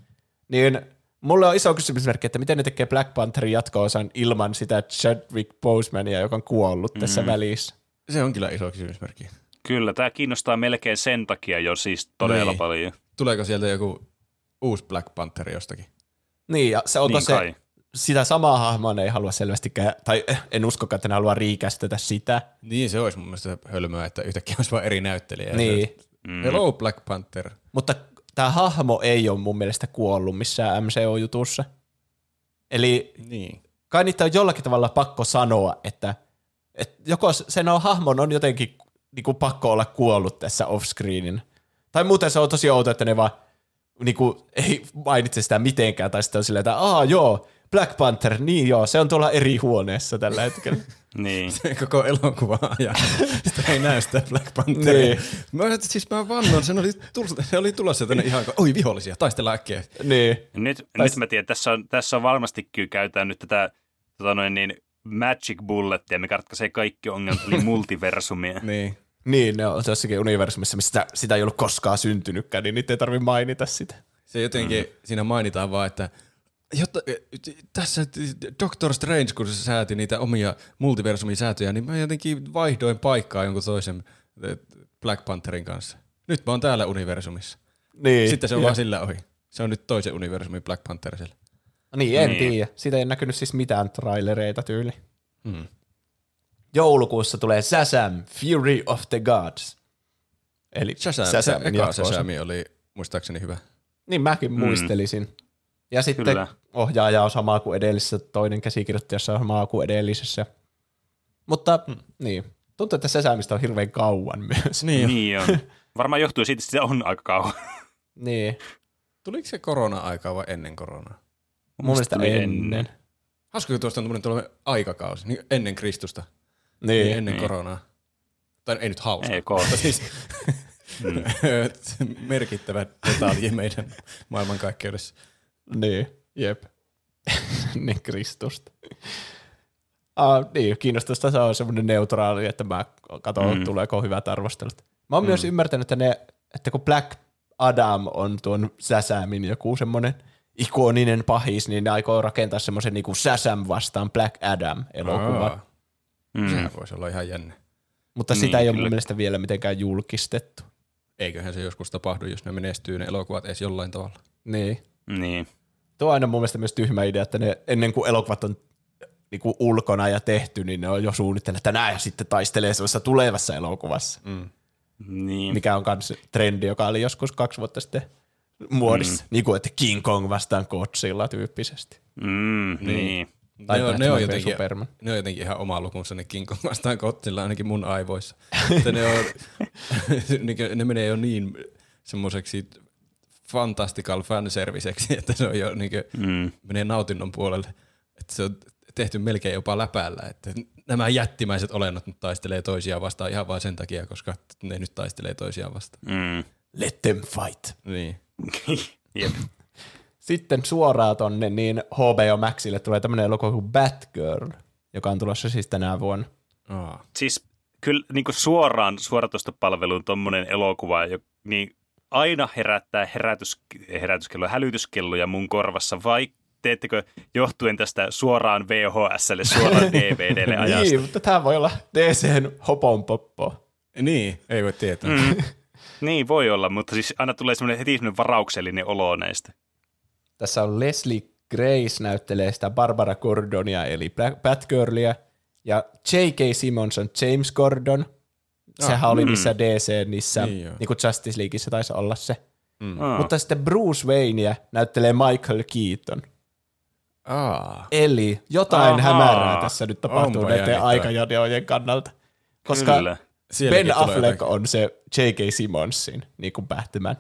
niin mulle on iso kysymysmerkki, että miten ne tekee Black Pantherin jatko-osan ilman sitä Chadwick Bosemania, joka on kuollut tässä mm. välissä. Se on kyllä iso kysymysmerkki. Kyllä, tämä kiinnostaa melkein sen takia jo siis todella niin. paljon. Tuleeko sieltä joku uusi Black Panther jostakin? Niin, ja se onko niin se, sitä samaa hahmoa ne ei halua selvästikään, tai en uskokaan, että ne haluaa riikästetä sitä. Niin, se olisi mun mielestä hölmöä, että yhtäkkiä olisi vaan eri näyttelijä. Niin. Mm. Hello Black Panther. Mutta tämä hahmo ei ole mun mielestä kuollut missään M C U-jutussa. Eli niin. Kai niitä on jollakin tavalla pakko sanoa, että et joko sen on, hahmon on jotenkin niinku, pakko olla kuollut tässä offscreenin. Tai muuten se on tosi outo, että ne vaan niinku, ei mainitse sitä mitenkään. Tai sitten on silleen, että aah joo, Black Panther, niin joo, se on tuolla eri huoneessa tällä hetkellä. Niin. Se koko elokuva ajan. Sitä ei näy sitä Black Pantheria. Niin. Mä ajattelin, siis mä vannon, se oli, tulossa, se oli tulossa tänne ihan, oi vihollisia, taistellaan äkkiä. Niin. Nyt, Tais... nyt mä tiedän, tässä on, tässä on varmastikin käytetään nyt tätä tota noin niin, Magic Bullettia, mikä ratkaisee kaikki ongelmat, eli multiversumia. Niin. Niin, ne on jossakin universumissa, missä sitä, sitä ei ollut koskaan syntynytkään, niin niitä ei tarvitse mainita sitä. Se jotenkin, mm. siinä mainitaan vaan, että jotta, tässä Doctor Strange, kun se sääti niitä omia multiversumisäätöjä, niin mä jotenkin vaihdoin paikkaa jonkun toisen Black Pantherin kanssa. Nyt mä oon täällä universumissa. Niin. Sitten se on ja. vaan sillä ohi. Se on nyt toisen universumin Black Panther siellä. Niin, en niin. tiedä. Siitä ei näkynyt siis mitään trailereita tyyli. Mm. Joulukuussa tulee Shazam! Fury of the Gods. Eli Shazam, Shazam se eka Shazam oli muistaakseni hyvä. Niin mäkin mm. muistelisin. Ja sitten Kyllä. ohjaaja on sama kuin edellisessä, toinen käsikirjoittaja on sama kuin edellisessä. Mutta mm. niin, tuntuu, että Shazamista on hirveän kauan myös. Niin, niin on. Varmaan johtuu siitä, että se on aika kauan. Niin. Tuliko se korona-aikaa vai ennen koronaa? Mun mielestä ennen. ennen. Hauska, tuosta on tuollainen aikakausi, niin ennen Kristusta. Niin, niin ennen niin. koronaa. Tai ei nyt hauska. Ei koota. Siis mm. merkittävä detalji meidän maailmankaikkeudessa. Niin, jep. Ennen Kristusta. Ah, niin, kiinnostusta se on semmoinen neutraali, että mä katson, mm. tuleeko hyvät arvostelut. Mä oon mm. myös ymmärtänyt, että, ne, että kun Black Adam on tuon Shazamin joku semmoinen ikoninen pahis, niin ne aikoo rakentaa semmoisen niin kuin Shazam vastaan Black Adam-elokuvan. Oh. Mm. Sehän voisi olla ihan jännä. Mutta niin, sitä ei kyllä. ole mun mielestä vielä mitenkään julkistettu. Eiköhän se joskus tapahdu, jos ne menestyy ne elokuvat edes jollain tavalla. Niin. Niin. Tuo on aina mun mielestä myös tyhmä idea, että ne, ennen kuin elokuvat on niin kuin ulkona ja tehty, niin ne on jo suunnitellut, että nää ja sitten taistelee sellaisessa tulevassa elokuvassa. Mm. Niin. Mikä on kans trendi, joka oli joskus kaksi vuotta sitten muodissa. Mm. Niin kuin, että King Kong vastaan Godzilla tyyppisesti. Mm, niin. niin. Tai ne, on, ne, on jotenkin, ne on jotenkin ihan oma lukunsa, ne King Kong vastaan Godzilla ainakin mun aivoissa. ne, on, ne menee jo niin semmoiseksi fantastical fanserviceksi, että se on jo niin kuin, mm. menee nautinnon puolelle. Että se on tehty melkein jopa läpäällä. Että nämä jättimäiset olennot nyt taistelee toisiaan vastaan ihan vaan sen takia, koska ne nyt taistelee toisiaan vastaan. Mm. Let them fight. Niin. Jep. Sitten suoraan tonne, niin H B O Maxille tulee tämmöinen elokuva kuin Batgirl, joka on tulossa siis tänä vuonna. Oh. Siis kyllä niin kuin suoraan suoratoistopalveluun tommonen elokuva, niin aina herättää herätys, herätyskelloja, hälytyskelloja mun korvassa, vai teettekö johtuen tästä suoraan V H S:lle, suoraan D V D:lle ajasta? Niin, mutta tämä voi olla D C:n hopon poppo. Niin, ei voi tietää. Mm. Niin, voi olla, mutta siis aina tulee semmoinen heti semmoinen varauksellinen olo näistä. Tässä on Leslie Grace näyttelee sitä Barbara Gordonia, eli Batgirlia, ja J K. Simmons on James Gordon. Sehän ah, oli mm. niissä D C, niissä, niin, niin kuin Justice Leagueissä taisi olla se. Mm. Ah. Mutta sitten Bruce Wayneä näyttelee Michael Keaton. Ah. Eli jotain Aha. hämärää tässä nyt tapahtuu Onpa näiden aikajanjojen kannalta. Koska Kyllä. Ben Affleck on se J K. Simmonsin, niin kuin Batman.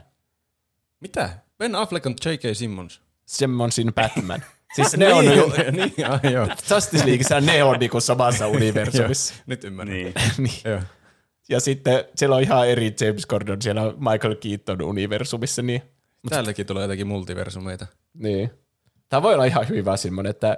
Mitä? Ben Affleck on J K. Simmons. Simmonsin Batman. Siis ne on... niin, joo. Justice Leagueissä ne on niin kuin samassa universumissa. Nyt ymmärrän. Niin. niin. Ja sitten siellä on ihan eri James Gordon, siellä on Michael Keaton universumissa. Niin. Täälläkin tulee jotakin multiversumeita. Niin. Tämä voi olla ihan hyvä semmoinen, että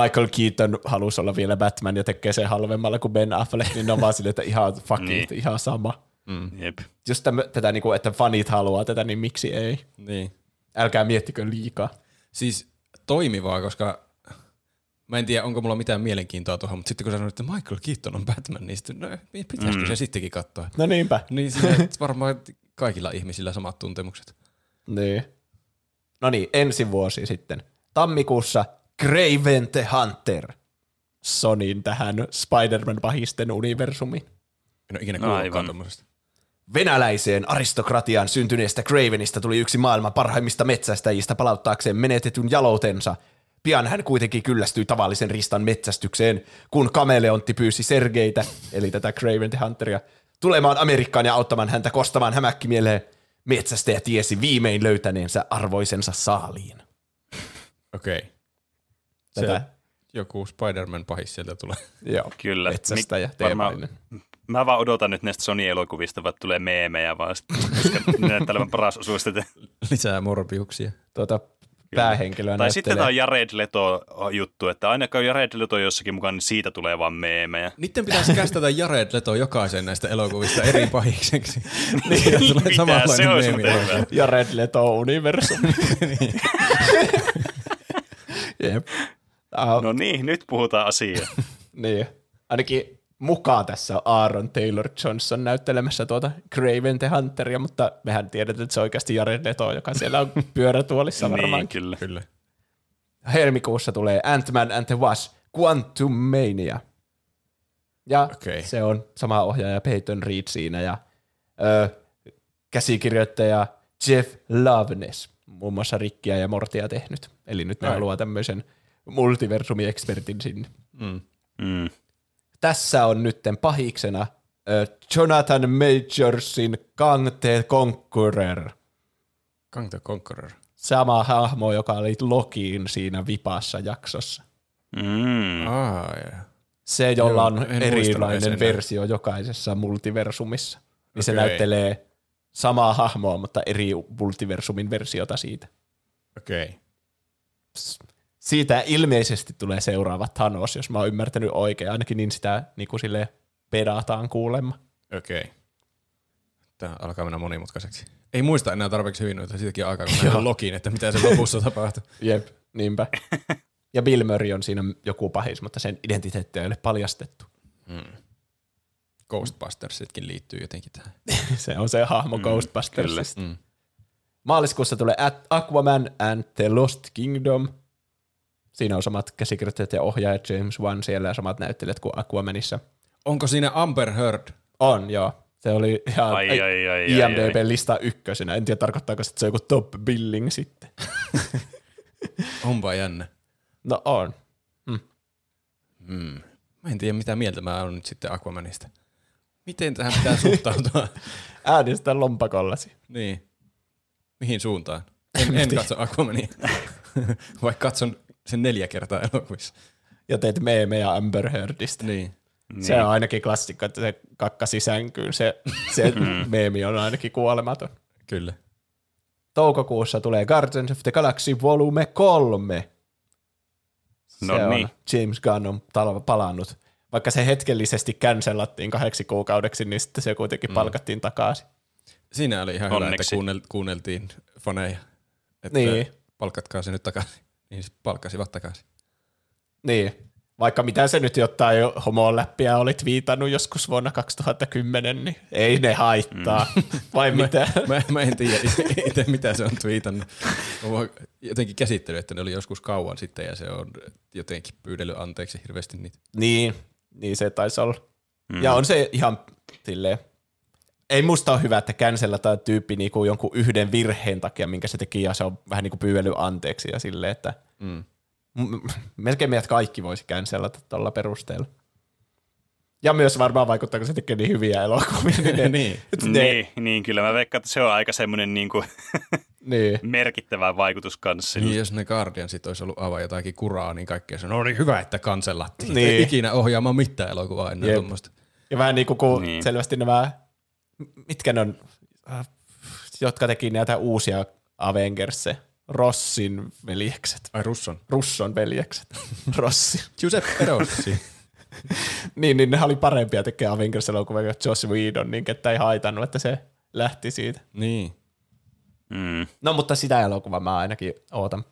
Michael Keaton halusi olla vielä Batman ja tekee sen halvemmalla kuin Ben Affleck, niin ne on vaan silleen, että ihan fuck niin. it, ihan sama. Mm. Jep. Jos täm, tätä, että fanit haluaa tätä, niin miksi ei? Niin. Älkää miettikö liikaa. Siis toimivaa, koska mä en tiedä, onko mulla mitään mielenkiintoa tuohon, mutta sitten kun sanoin, että Michael Keaton on Batman, niin sitten, no, pitäisikö mm. se sittenkin katsoa? No niinpä. Niin varmaan kaikilla ihmisillä samat tuntemukset. Niin. No niin, ensi vuosi sitten. Tammikuussa Kraven the Hunter. Sonin tähän Spider-Man-pahisten universumiin. En ole ikinä kuullutkaan tuommoisesta. Venäläiseen aristokratiaan syntyneestä Kravenista tuli yksi maailman parhaimmista metsästäjistä palauttaakseen menetetyn jaloutensa. Pian hän kuitenkin kyllästyi tavallisen ristan metsästykseen, kun kameleontti pyysi Sergeitä, eli tätä Kraven the Hunteria, tulemaan Amerikkaan ja auttamaan häntä kostamaan hämäkkimieleen. Metsästäjä tiesi viimein löytäneensä arvoisensa saaliin. Okei. Okay. joku Spider-Man pahis sieltä tulee. Joo, kyllä. Metsästä ja teemallinen. Mä vaan odotan nyt näistä Sony-elokuvista, vaan tulee meemejä vaan sitten, koska näyttää olevan paras osuus tätä. Lisää morbiuksia. Tuota päähenkilöä näyttelee. Tai sitten tämä Jared Leto-juttu, että aina kun Jared Leto on jossakin mukaan, niin siitä tulee vaan meemejä. Niiden pitäisi kästetä Jared Leto jokaisen näistä elokuvista eri pahikseksi. Niitä tulee samanlainen meemi. Jared Leto-universumi. Niin. Jep. Uh, no niin, nyt puhutaan asiaa. Niin, ainakin mukaan tässä on Aaron Taylor-Johnson näyttelemässä tuota Craven the Hunteria, mutta mehän tiedetään, että se on oikeasti Jared Leto, joka siellä on pyörätuolissa varmaan. Niin, kyllä. kyllä. Helmikuussa tulee Ant-Man and the Wasp, Quantumania. Ja okay. Se on sama ohjaaja Peyton Reed siinä ja ö, käsikirjoittaja Jeff Loveness, muun muassa Rickiä ja Mortia tehnyt. Eli nyt ne haluaa tämmöisen multiversumi-ekspertin sinne. Mm. Mm. Tässä on nytten pahiksena uh, Jonathan Majorsin Kang the Conqueror. Kang the Conqueror. Sama hahmo, joka oli Lokiin siinä vipassa jaksossa. Mm. Ah, yeah. Se, jolla on Joo, erilainen versio jokaisessa multiversumissa. Niin okay. Se näyttelee samaa hahmoa, mutta eri multiversumin versiota siitä. Okei. Okay. Siitä ilmeisesti tulee seuraava Thanos, jos mä oon ymmärtänyt oikein. Ainakin niin sitä niin kuin silleen pedataan kuulemma. Okei. Okay. Tämä alkaa mennä monimutkaiseksi. Ei muista enää tarpeeksi hyvin, että siitäkin aikaa, kun nähdään Lokiin, että mitä se lopussa tapahtuu. Jep, niinpä. Ja Bill Murray on siinä joku pahis, mutta sen identiteettiä ei ole paljastettu. Mm. Ghostbustersitkin liittyy jotenkin tähän. Se on se hahmo mm, Ghostbustersista. Mm. Maaliskuussa tulee Aquaman and the Lost Kingdom. Siinä on samat käsikirjoittajat ja ohjaajat James Wan siellä ja samat näyttelijät kuin Aquamanissa. Onko siinä Amber Heard? On, joo. Se oli ihan ai, ai, ai, I M D B-lista ykkösenä. En tiedä, tarkoittaako se, että se on joku top billing sitten. Onpa jännä. No on. Mm. Mm. Mä en tiedä, mitä mieltä mä oon nyt sitten Aquamanista. Miten tähän pitää suhtautua? Äänestän lompakollasi. Niin. Mihin suuntaan? En, en katso Aquamania. Vaikka katson sen neljä kertaa elokuvissa. Ja teet meemejä Amber Heardista. Niin. Se niin. on ainakin klassikko, että se kakkasi sänkyyn. Se, se meemi on ainakin kuolematon. Kyllä. Toukokuussa tulee Guardians of the Galaxy Volume kolme. Se no on, niin. James Gunn on talva palannut. Vaikka se hetkellisesti cancelattiin kahdeksi kuukaudeksi, niin sitten se kuitenkin mm. palkattiin takaisin. Siinä oli ihan Onneksi. hyvä, että kuunneltiin faneja. Että niin. Palkatkaa se nyt takaisin. Niin se palkkasivat takaisin. Niin, vaikka mitä se nyt jotain homoläppiä oli twiitannut joskus vuonna kaksituhattakymmenen, niin ei ne haittaa. Mm. Vai mitä? Mä, mä, mä en tiedä itse, mitä se on twiitannut. Mä jotenkin käsittely, että ne oli joskus kauan sitten ja se on jotenkin pyydellyt anteeksi hirveästi niitä. Niin, niin se taisi olla. Mm. Ja on se ihan silleen. Ei musta ole hyvä, että cancelataan tyyppi niinku jonkun yhden virheen takia, minkä se teki, ja se on vähän niin kuin pyyvely anteeksi ja silleen, että mm. m- melkein meidät kaikki voisi cancelata tuolla perusteella. Ja myös varmaan vaikuttaa, kun se tekee niin hyviä elokuvia. Niin, ne, niin. Ne, niin, niin, kyllä. Mä veikkaan, että se on aika semmoinen niinku niin. merkittävä vaikutus kanssa. Niin, jos ne Guardiansit olisi ollut aivan jotakin kuraa, niin kaikkea se on, no niin hyvä, että cancelattiin. Niin. Ei ikinä ohjaamaan mitään elokuvaa ennen tuommoista. Ja vähän niin kuin kun niin. selvästi nämä... Mitkä ne on, jotka teki näitä uusia Avengerse? Rossin veljekset. Ai Russon. Russon veljekset. Rossi. Giuseppe Rossi. niin, niin ne oli parempia tekemään Avengers-elokuvia kuin Joss Whedon, niin kettä ei haitannut, että se lähti siitä. Niin. Mm. No mutta sitä elokuvaa mä ainakin ootan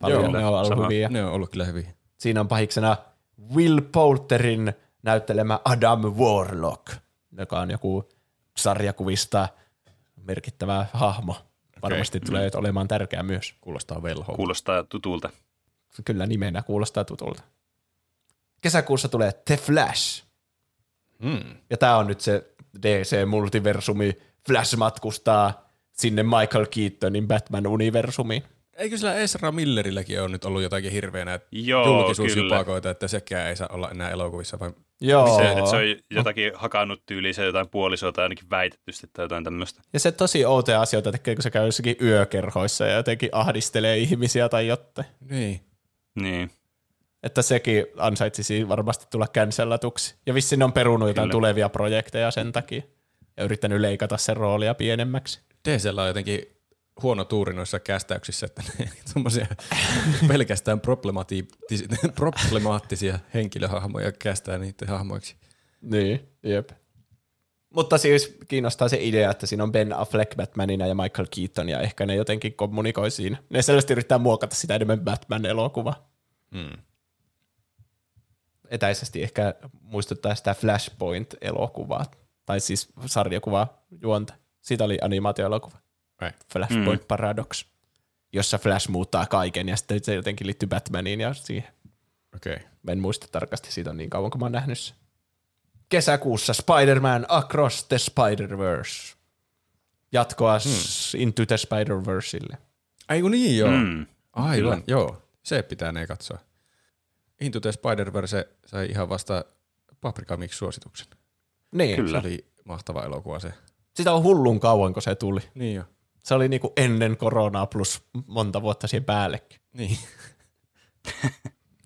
paljon. Joo, ne on ollut sama. hyviä. Ne on ollut kyllä hyviä. Siinä on pahiksena Will Poulterin näyttelemä Adam Warlock, joka on joku... sarjakuvista merkittävä hahmo. Okay. Varmasti tulee mm. olemaan tärkeä myös. Kuulostaa velhoa. Kuulostaa tutulta. Kyllä nimenä kuulostaa tutulta. Kesäkuussa tulee The Flash. Mm. Ja tää on nyt se D C-multiversumi. Flash matkustaa sinne Michael Keatonin Batman-universumiin. Eikö sillä Ezra Millerilläkin ole nyt ollut jotakin hirveänä julkisuusjupakoita, että sekään ei saa olla enää elokuvissa? Vai... Joo. Se, että se on jotakin hakannut tyyliin, se jotain puolisoa tai ainakin väitetysti tai jotain tämmöistä. Ja se tosi outea asioita tekee, kun se käy jossakin yökerhoissa ja jotenkin ahdistelee ihmisiä tai jotain. Niin. Niin. että sekin ansaitsisi varmasti tulla cancelatuksi. Ja vissiin on perunut jotain tulevia projekteja sen takia ja yrittänyt leikata sen roolia pienemmäksi. D C:llä on jotenkin huono tuuri noissa kästäyksissä, että ne tommosia pelkästään problemati- problemaattisia henkilöhahmoja kästää niiden hahmoiksi. Niin, jep. Mutta siis kiinnostaa se idea, että siinä on Ben Affleck Batmanina ja Michael Keaton, ja ehkä ne jotenkin kommunikoi siinä. Ne selvästi yrittää muokata sitä enemmän Batman-elokuvaa. Hmm. Etäisesti ehkä muistuttaa sitä Flashpoint-elokuvaa, tai siis sarjakuvaa juonta. Siitä oli animaatioelokuva. Right. Flashpoint mm. Paradox, jossa Flash muuttaa kaiken, ja sitten se jotenkin liittyy Batmaniin ja siihen. Okay. Mä en muista tarkasti, siitä on niin kauan, kun mä oon nähnyt sen. Kesäkuussa Spider-Man Across the Spider-Verse. Jatkoa mm. Into the Spider-Verseille. Ai niin joo. Mm. Aivan, joo. Se pitää ne katsoa. Into the Spider-Verse sai ihan vasta Paprika Mix-suosituksen. Niin. Kyllä. Se oli mahtava elokuva se. Sitä on hullun kauan, kun se tuli. Niin joo. Se oli niinku ennen koronaa plus monta vuotta siihen päällekin. Niin.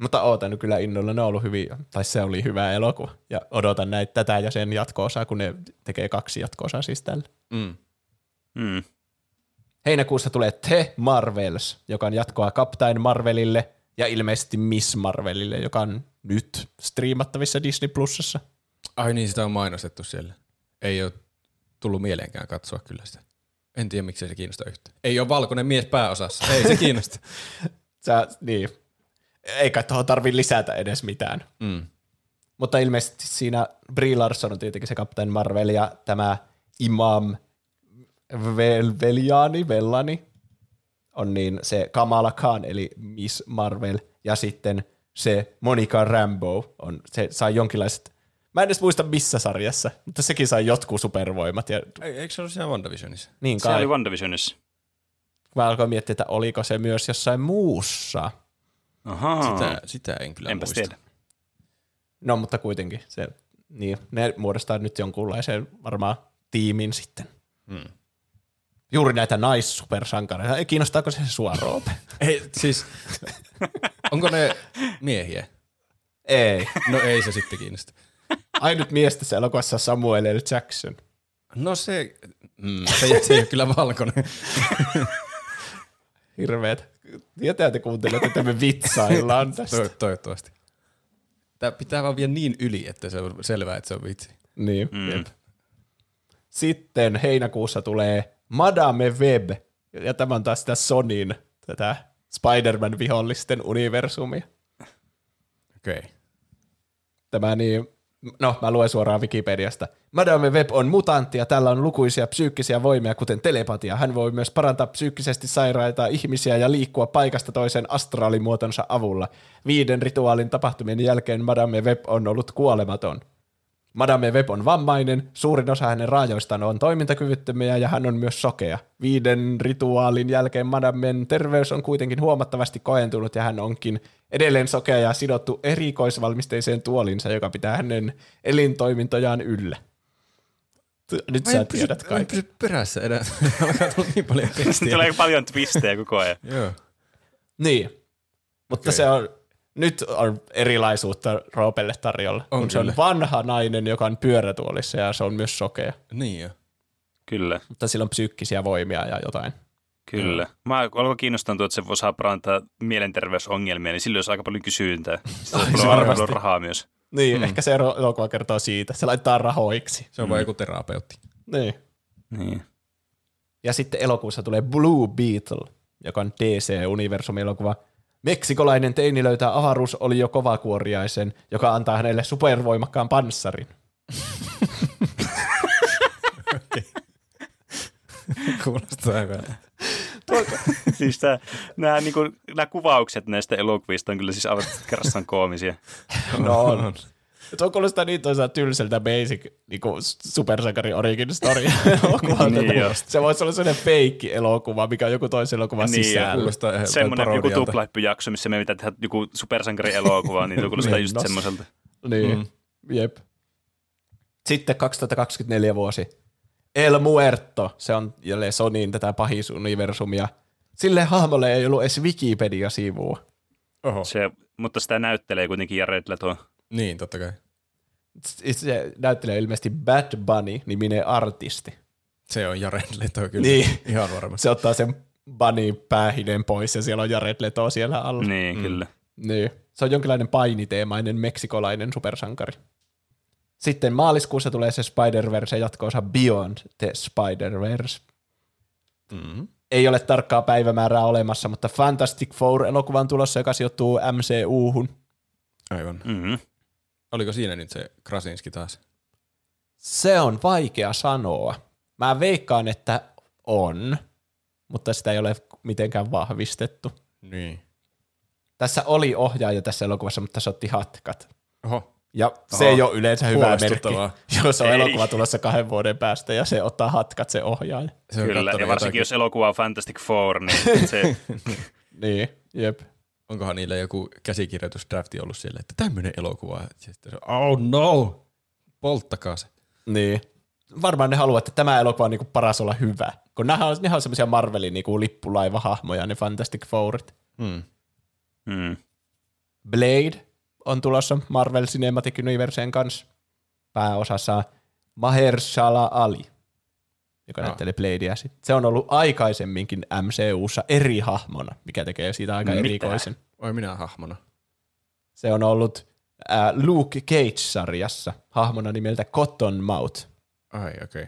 Mutta ootan kyllä innolla, ne on ollut hyviä, tai se oli hyvä elokuva. Ja odotan näitä tätä ja sen jatko-osaa, kun ne tekee kaksi jatko-osaa siis tällä. Mm. Mm. Heinäkuussa tulee The Marvels, joka on jatkoa Captain Marvelille ja ilmeisesti Miss Marvelille, joka on nyt striimattavissa Disney Plusassa. Ai niin, sitä on mainostettu siellä. Ei ole tullut mieleenkään katsoa kyllä sitä. En tiedä, miksi se kiinnostaa yhtään. Ei ole valkoinen mies pääosassa. Ei se kiinnosta. Sä, niin. Eikä tuohon tarvitse lisätä edes mitään. Mm. Mutta ilmeisesti siinä Brie Larson on tietenkin se Captain Marvel ja tämä Imam Veliani, Vellani on niin se Kamala Khan eli Miss Marvel ja sitten se Monica Rambeau on, se sai jonkinlaiset, mä en edes muista missä sarjassa, mutta sekin sai jotkut supervoimat. Ja... Eikö se ollut siinä WandaVisionissa? Niin kai. Se oli WandaVisionissa. Mä alkoin miettiä, että oliko se myös jossain muussa. Ahaa. Sitä, sitä en kyllä Enpäs muista. Tiedä. No, mutta kuitenkin. Se, niin, ne muodostaa nyt jonkunlaisen varmaan tiimin sitten. Hmm. Juuri näitä naissupersankareita. Kiinnostaako se sua, Roope? Ei, siis onko ne miehiä? Ei. No ei se sitten kiinnosta. Ainut miestä se elokuvassa Samuel L. Jackson. No se, mm, se, se ei ole kyllä valkoinen. Hirveet. Tietää te kuuntelette, että me vitsaillaan tästä. Toivottavasti. Tämä pitää vaan vielä niin yli, että se on selvää, että se on vitsi. Niin. Mm. Sitten heinäkuussa tulee Madame Web. Ja tämä on taas sitä Sonyin, tätä Spider-Man-vihollisten universumia. Okei. Okay. Tämä niin... No, mä luen suoraan Wikipediasta. Madame Web on mutantti ja tällä on lukuisia psyykkisiä voimia, kuten telepatia. Hän voi myös parantaa psyykkisesti sairaita ihmisiä ja liikkua paikasta toiseen astraalimuotonsa avulla. Viiden rituaalin tapahtumien jälkeen Madame Web on ollut kuolematon. Madame Web on vammainen, suurin osa hänen raajoistaan on toimintakyvyttömiä ja hän on myös sokea. Viiden rituaalin jälkeen Madamen terveys on kuitenkin huomattavasti kohentunut ja hän onkin edelleen sokea ja sidottu erikoisvalmisteiseen tuolinsa, joka pitää hänen elintoimintojaan yllä. Nyt mä sä pysy, tiedät kaiken. Mä en pysy perässä enää. Alkaa tulla niin paljon tekstiä. Tulee paljon twistejä koko ajan. Joo. Niin, mutta okay. Se on... Nyt on erilaisuutta Roopelle tarjolla, on kun kyllä. Se on vanha nainen, joka on pyörätuolissa ja se on myös sokea. Niin jo. Kyllä. Mutta sillä on psyykkisiä voimia ja jotain. Kyllä. Mm. Mä alkoi kiinnostantua, että se osaa parantaa mielenterveysongelmia, niin sillä olisi aika paljon kysyntää. Sillä on varmasti rahaa myös. Niin, mm. ehkä se elokuva kertoo siitä. Se laittaa rahoiksi. Se on mm. vain joku terapeutti. Niin. Niin. Ja sitten elokuussa tulee Blue Beetle, joka on D C-universumielokuva. Meksikolainen teini löytää avaruusolio kovakuoriaisen, joka antaa hänelle supervoimakkaan panssarin. Okay. Kuulostaa hyvältä. Siis nämä niinku, kuvaukset näistä elokuvista on kyllä siis aivan kerrassaan koomisia. No on. Tuo kuulostaa niin toisaalta tylsältä basic niinku supersankari origin story elokuva. Niin se voisi olla sellainen feikki elokuva, mikä on joku toisen elokuvan niin sisällä. Semmoinen joku tuplahyppyjakso, missä me pitää tehdä joku supersankari elokuva, niin kuulostaa just semmoiselta. Niin, mm. jep. Sitten kaksituhattakaksikymmentäneljä vuosi. El Muerto, se on jälleen Sonyin tätä pahis universumia. Sille hahmolle ei ollut edes Wikipedia-sivua. Oho. Se Mutta sitä näyttelee kuitenkin Jared Leto. Niin, totta kai. Se näyttelee ilmeisesti Bad Bunny-niminen artisti. Se on Jared Leto kyllä, niin. Ihan varmasti. Se ottaa sen Bunny-päähinen pois ja siellä on Jared Leto siellä alla. Niin, mm. kyllä. Niin. Se on jonkinlainen painiteemainen meksikolainen supersankari. Sitten maaliskuussa tulee se Spider-Verse ja jatkoosa Beyond the Spider-Verse. Mm. Ei ole tarkkaa päivämäärää olemassa, mutta Fantastic Four-elokuva on tulossa, joka sijoittuu M C U-hun. Aivan. Mm-hmm. Oliko siinä nyt se Krasinski taas? Se on vaikea sanoa. Mä veikkaan, että on, mutta sitä ei ole mitenkään vahvistettu. Niin. Tässä oli ohjaaja tässä elokuvassa, mutta se otti hatkat. Oho. Ja Oho. se ei ole yleensä hyvä merkki, jos on ei. elokuva tulossa kahden vuoden päästä ja se ottaa hatkat se ohjaaja. Se Kyllä, ja varsinkin jos elokuva on Fantastic Four, niin se... niin, jep. Onkohan niillä joku käsikirjoitusdrafti ollut siellä, että tämmöinen elokuva. Oh no! Polttakaa se. Niin. Varmaan ne haluaa, että tämä elokuva on niinku paras olla hyvä. Kun nehän on, nehän on semmoisia Marvelin niinku lippulaivahahmoja, ne Fantastic Fourit. Mm. Mm. Blade on tulossa Marvel Cinematic Universeen kanssa. Pääosassa Mahershala Ali, joka no. näyttelee Bladea. Se on ollut aikaisemminkin M C U:ssa eri hahmona, mikä tekee siitä aika Mitä? erikoisen. Oi minä hahmona. Se on ollut äh, Luke Cage-sarjassa hahmona nimeltä Cottonmouth. Ai, okei. Okay.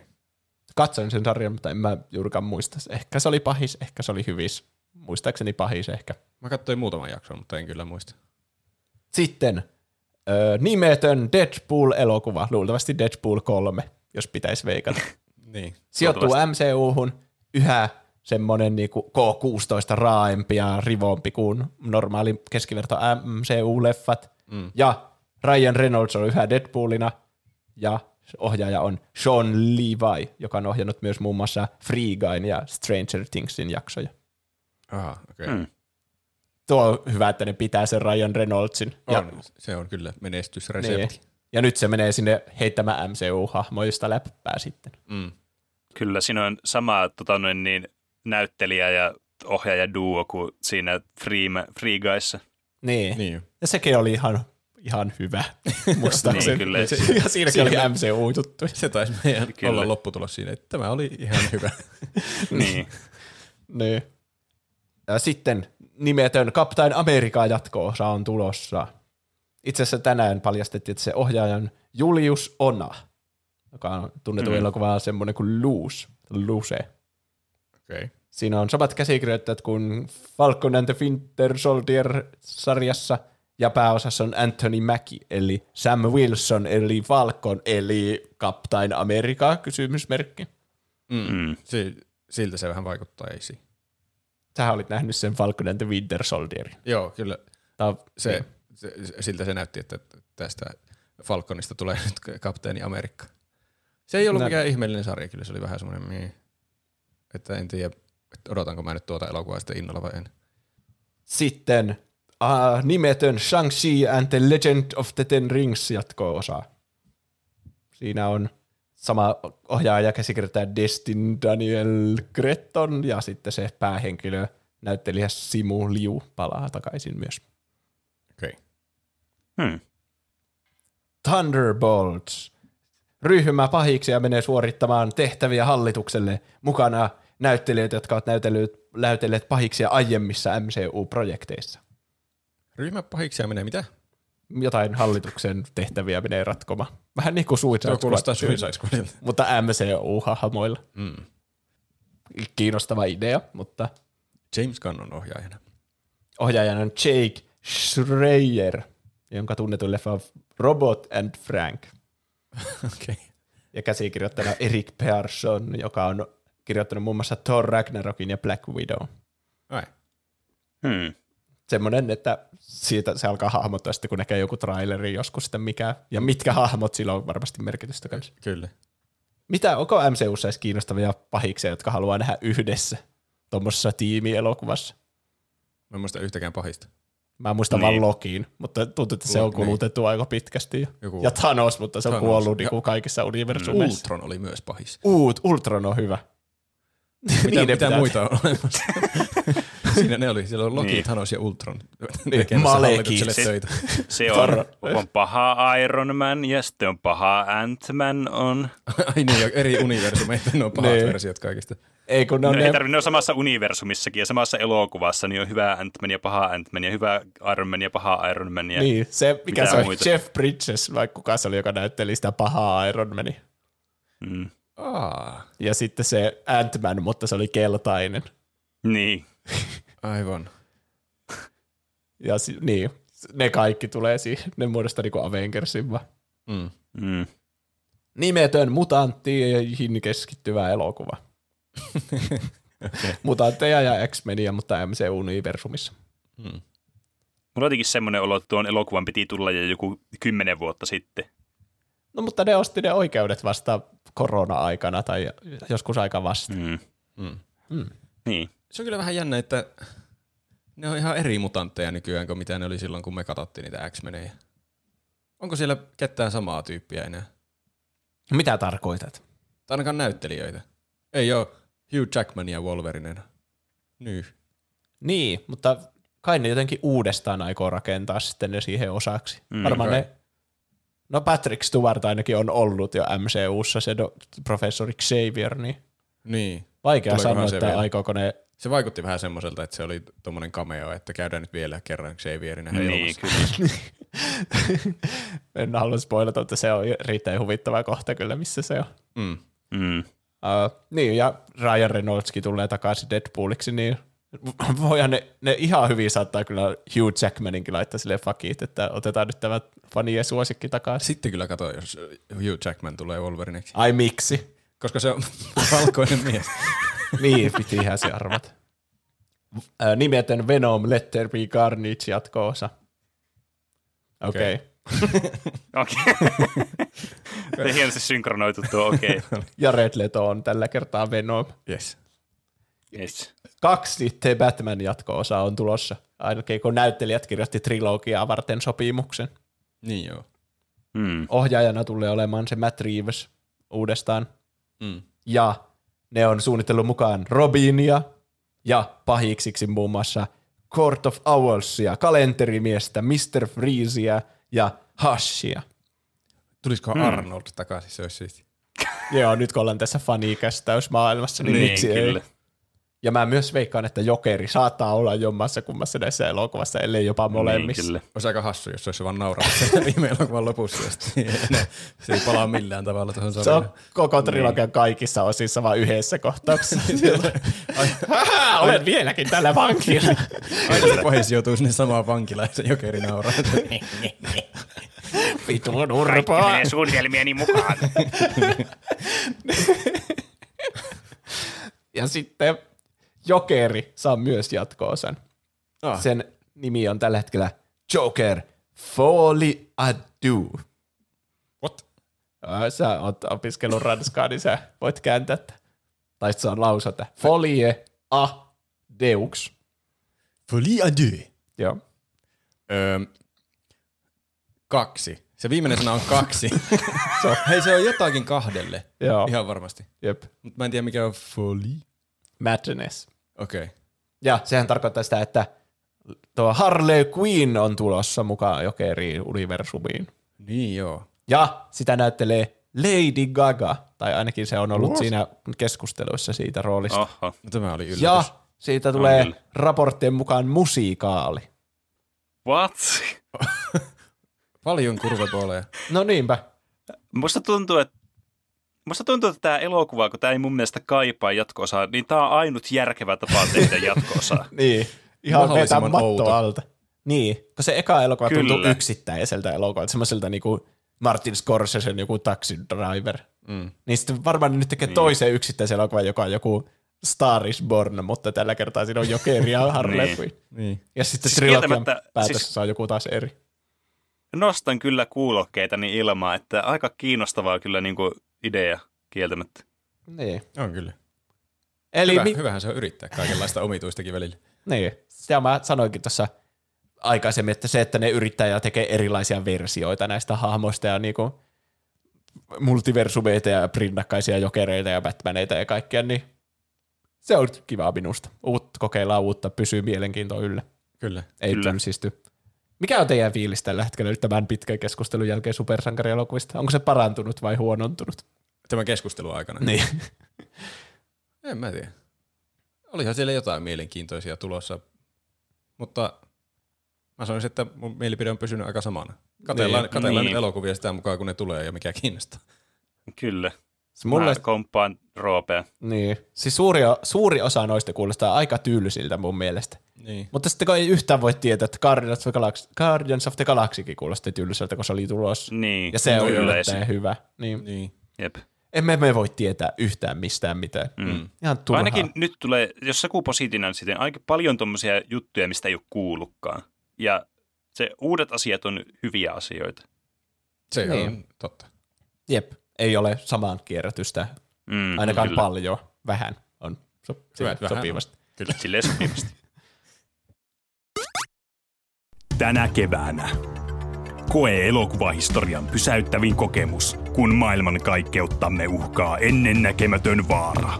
Katsoin sen sarjan, mutta en mä juurikaan muista. Ehkä se oli pahis, ehkä se oli hyvis. Muistaakseni pahis ehkä. Mä katsoin muutaman jakson, mutta en kyllä muista. Sitten ö, nimetön Deadpool-elokuva, luultavasti Deadpool kolme, jos pitäisi veikata. niin, sijoittuu M C U-hun, yhä semmoinen niinku K kuusitoista raaempi ja rivompi kuin normaali keskiverto M C U-leffat. Mm. Ja Ryan Reynolds on yhä Deadpoolina ja ohjaaja on Sean Levy, joka on ohjannut myös muun muassa Free Guyn ja Stranger Thingsin jaksoja. Aha, okei. Okay. Mm. Tuo on hyvä, että ne pitää sen Ryan Reynoldsin. On, ja, se on kyllä menestysresepti. Niin. Ja nyt se menee sinne heittämään M C U-hahmoista läppää sitten. Mm. Kyllä, siinä on sama tota, niin, näyttelijä ja ohjaaja duo kuin siinä Free, Free Guyssa. Niin. niin, ja sekin oli ihan, ihan hyvä. niin, sen, kyllä. Se, ja siinäkin siinä oli M C U-juttu. Se taisi meidän kyllä. olla lopputulos siinä, että tämä oli ihan hyvä. niin. niin. Ja sitten nimetön Captain America jatko-osa on tulossa. Itse asiassa tänään paljastettiin, että se ohjaajan Julius Ona, joka on tunnetu mm. elokuvaa semmoinen kuin Loose. Luse. Okay. Siinä on samat käsikirjoittajat kuin Falcon and the Winter Soldier-sarjassa ja pääosassa on Anthony Mackie, eli Sam Wilson, eli Falcon, eli Captain America, kysymysmerkki. Mm. Se, siltä se vähän vaikuttaa, ei siinä. Sähän olit nähnyt sen Falcon and the Winter Soldierin. Joo, kyllä. Ta- se, se, siltä se näytti, että tästä Falconista tulee nyt Kapteeni Amerikka. Se ei ollut no. mikään ihmeellinen sarja, kyllä se oli vähän semmoinen, että en tiedä, että odotanko mä nyt tuota elokuvaa sitten innolla vai en. Sitten uh, nimetön Shang-Chi and the Legend of the Ten Rings jatko-osa. Siinä on... Sama ohjaaja käsikirjoittaja Destin Daniel Cretton ja sitten se päähenkilö näyttelijä Simu Liu palaa takaisin myös. Okei. Okay. Hmm. Thunderbolts. Ryhmä pahiksia menee suorittamaan tehtäviä hallitukselle. Mukana näyttelijät, jotka ovat näytelleet pahiksia aiemmissa M C U-projekteissa. Ryhmä pahiksia menee mitä? Jotain hallituksen tehtäviä menee ratkomaan. Vähän niin kuin Suicide Squad, mutta M C U-hahmoilla. Mm. Kiinnostava idea, mutta... James Gunn on ohjaajana. Ohjaajana on Jake Schreier, jonka tunnetuin leffa on Robot and Frank. okay. Ja käsikirjoittajana Erik Persson, joka on kirjoittanut muun muassa Thor Ragnarokin ja Black Widow. Ai. Hmm. Semmoinen, että siitä se alkaa hahmottaa sitten, kun näkee joku traileri joskus sitten mikä, ja mitkä hahmot sillä on varmasti merkitystä kanssa. Kyllä. Mitä, onko M C U:ssa edes kiinnostavia pahiksia, jotka haluaa nähdä yhdessä tuommoisessa tiimielokuvassa? Mä en muista yhtäkään pahista. Mä muistan niin. vaan Lokiin, mutta tuntuu, että se on kulutettu niin. aika pitkästi. Joku. Ja Thanos, mutta se on Thanos. kuollut niin kuin kaikissa universumeissa. Ultron oli myös pahis. Uut, Ultron on hyvä. Mitä, mitä muita on olemassa? Siinä ne oli, siellä on Loki, niin. Thanos ja Ultron. Malekit. Se, se on, on paha Iron Man ja sitten on paha Ant-Man on. Ai niin, eri universumeita, ne on pahat versiot kaikista. Ei, kun ne on, no, ne... ei tarvitse, ne on samassa universumissakin ja samassa elokuvassa, niin on hyvä Ant-Man ja paha Ant-Man ja hyvä Iron Man ja paha Iron Man. Ja niin, se mikä se on, muita. Jeff Bridges, vaikka kuka se oli, joka näytteli sitä pahaa Iron Mania. Mm. Ah. Ja sitten se Ant-Man, mutta se oli keltainen. Niin. Aivan. Ja si- niin, ne kaikki tulee siihen, ne muodostaa niinku Avengersin vaan. Mm. Mm. Nimetön mutantteihin keskittyvä elokuva. Okay. Mutantteja ja X-Menia, mutta M C U-universumissa. Mm. Mulla on jotenkin semmoinen olo, että tuon elokuvan piti tulla jo joku kymmenen vuotta sitten. No mutta ne osti ne oikeudet vasta korona-aikana tai joskus aika vasta. Mm. Mm. Mm. Niin. Se on kyllä vähän jännä, että ne on ihan eri mutantteja nykyään kuin mitä ne oli silloin, kun me katsottiin niitä X-Menejä. Onko siellä ketään samaa tyyppiä enää? Mitä tarkoitat? Tai ainakaan näyttelijöitä. Ei ole Hugh Jackman ja Wolverine. Niin. Niin, mutta kai ne jotenkin uudestaan aikoo rakentaa sitten ne siihen osaksi. Mm, varmaan kai. Ne... No Patrick Stewart ainakin on ollut jo M C U:ssa se do, professori Xavier, niin... Niin. Vaikea sanoa, että aikooko ne... Se vaikutti vähän semmoiselta, että se oli tommonen cameo, että käydään nyt vielä kerran Xavierin ja niin, kyllä. En halua spoilata, mutta se on riittäin huvittava kohta kyllä, missä se on. Mm. Mm. Uh, niin, ja Ryan Reynoldskin tulee takaisin Deadpooliksi, niin voihan ne, ne ihan hyvin saattaa kyllä Hugh Jackmaninkin laittaa silleen fakit, että otetaan nyt tämä fani ja suosikki takaisin. Sitten kyllä katso, jos Hugh Jackman tulee Wolverineksi. Ai miksi? Koska se on valkoinen mies. Niin, pitihän se arvata. Äh, nimetön Venom, Let There Be Carnage jatko-osa. Okei. Okei. Se hienosti synkronoitu tuo, okei. Okay. Ja Red Leto on tällä kertaa Venom. Yes. Yes. Kaksi The Batman jatko-osaa on tulossa, ainakin kun näyttelijät kirjoitti trilogiaa varten sopimuksen. Niin joo. Mm. Ohjaajana tulee olemaan se Matt Reeves uudestaan. Mm. Ja ne on suunnitellut mukaan Robinia ja pahiksiksi muun muassa Court of Owlsia, Kalenterimiestä, mister Freezea ja Hushia. Tulisiko hmm. Arnold takaisin, se olisi siisti. Joo, nyt kun ollaan tässä fanikästäysmaailmassa, niin, niin miksi kyllä. Ei? Ja mä myös veikkaan, että Jokeri saattaa olla jommassa kummassa näissä elokuvassa, ellei jopa molemmissa. Niin, olisi aika hassu, jos se olisi vaan naurattu viime elokuvan lopussa. Se ei palaa millään tavalla tuohon sarjaan. Se on koko trilogian niin. Kaikissa osissa vaan yhdessä kohtauksessa. Haha, olen aina. Vieläkin tällä vankilla. Aina se pohjassa joutuu sinne samaan vankilaan ja se Jokeri nauraa. Vitun urpaa. Kaikki menee suunnitelmieni mukaan. Ja sitten... Jokeri saa myös jatko-osan. Ah. Sen nimi on tällä hetkellä Joker Folie à Deux. What? Sä oot opiskellut ranskaa, niin sä voit kääntää. Tai se on lausata. Folie à Deux. Folie à Deux. Joo. Öö, kaksi. Se viimeinen sana on kaksi. Se on, hei, se on jotakin kahdelle. Joo. Ihan varmasti. Jep. Mut mä en tiedä, mikä on folie. Madness. Okei. Okay. Ja sehän tarkoittaa sitä, että tuo Harley Quinn on tulossa mukaan Jokeriin universumiin. Niin joo. Ja sitä näyttelee Lady Gaga, tai ainakin se on ollut What? Siinä keskusteluissa siitä roolista. Aha, no, tämä oli yllätys. Ja siitä tulee Angel. Raporttien mukaan musiikaali. What? Paljon kurvapuoleja. No niinpä. Musta tuntuu, että Musta tuntuu, että tämä elokuva, kun tämä ei mun mielestä kaipaa jatko-osaa, niin tämä on ainut järkevä tapa tehdä jatko-osaa. Niin, ihan vetää matto alta. Niin, kun se eka elokuva Kyllä. tuntuu yksittäiseltä elokuvalta, semmoiselta niinku Martin Scorsesen joku Taxi Driver. Mm. Niin sitten varmaan nyt tekee niin. Toisen yksittäisen elokuvan, joka on joku Star is Born, mutta tällä kertaa siinä on Jokeri ja Harley Quinn. Niin. Ja sitten siis trilogian päätössä siis... on joku taas eri. Nostan kyllä kuulokkeitani ilmaa, että aika kiinnostavaa kyllä niinku... idea kieltämättä. Niin. On kyllä. Eli Hyvä, mi- hyvähän se on yrittää kaikenlaista omituistakin välillä. Niin. Sitä mä sanoinkin tuossa aikaisemmin, että se, että ne yrittää ja tekee erilaisia versioita näistä hahmoista ja niinku multiversumeita ja rinnakkaisia jokereita ja Batmaneita ja kaikkea, niin se on kivaa minusta. Uutta, kokeillaan uutta, pysyy mielenkiinto yllä. Kyllä. Ei tylsisty. Mikä on teidän fiilis tällä hetkellä nyt tämän pitkän keskustelun jälkeen supersankarielokuvista? Onko se parantunut vai huonontunut? Tämän keskustelun aikana? Niin. En mä tiedä. Olihan siellä jotain mielenkiintoisia tulossa, mutta mä sanoisin, että mun mielipide on pysynyt aika samana. Katsellaan niin, niin. nyt elokuvia sitä mukaan, kun ne tulee ja mikä kiinnostaa. Kyllä. Se mulle... Mä komppaan Roopea. Niin. Siis suuri, suuri osa noista kuulostaa aika tyylisiltä mun mielestä. Niin. Mutta sitten kun ei yhtään voi tietää, että Guardians of the Galaxy, Guardians of the Galaxykin kuulosti tyyliseltä, kun se oli tulossa. Niin. Ja se on yllättäen hyvä. Niin. niin. Jep. Emme me voi tietää yhtään mistään mitään. Mm. Ihan turhaa. Ainakin nyt tulee, jos joku positiivinen, sitten aika paljon tommosia juttuja, mistä ei ole kuullutkaan. Ja se uudet asiat on hyviä asioita. Se niin. on totta. Jep, ei ole samaan kierrätystä. Mm, Ainakaan kyllä. paljon. Vähän on so- Vähän sopivasti. On. Kyllä. Silleen sopivasti. Tänä keväänä. Koe elokuvahistorian pysäyttävin kokemus, kun maailmankaikkeuttamme uhkaa ennennäkemätön vaara.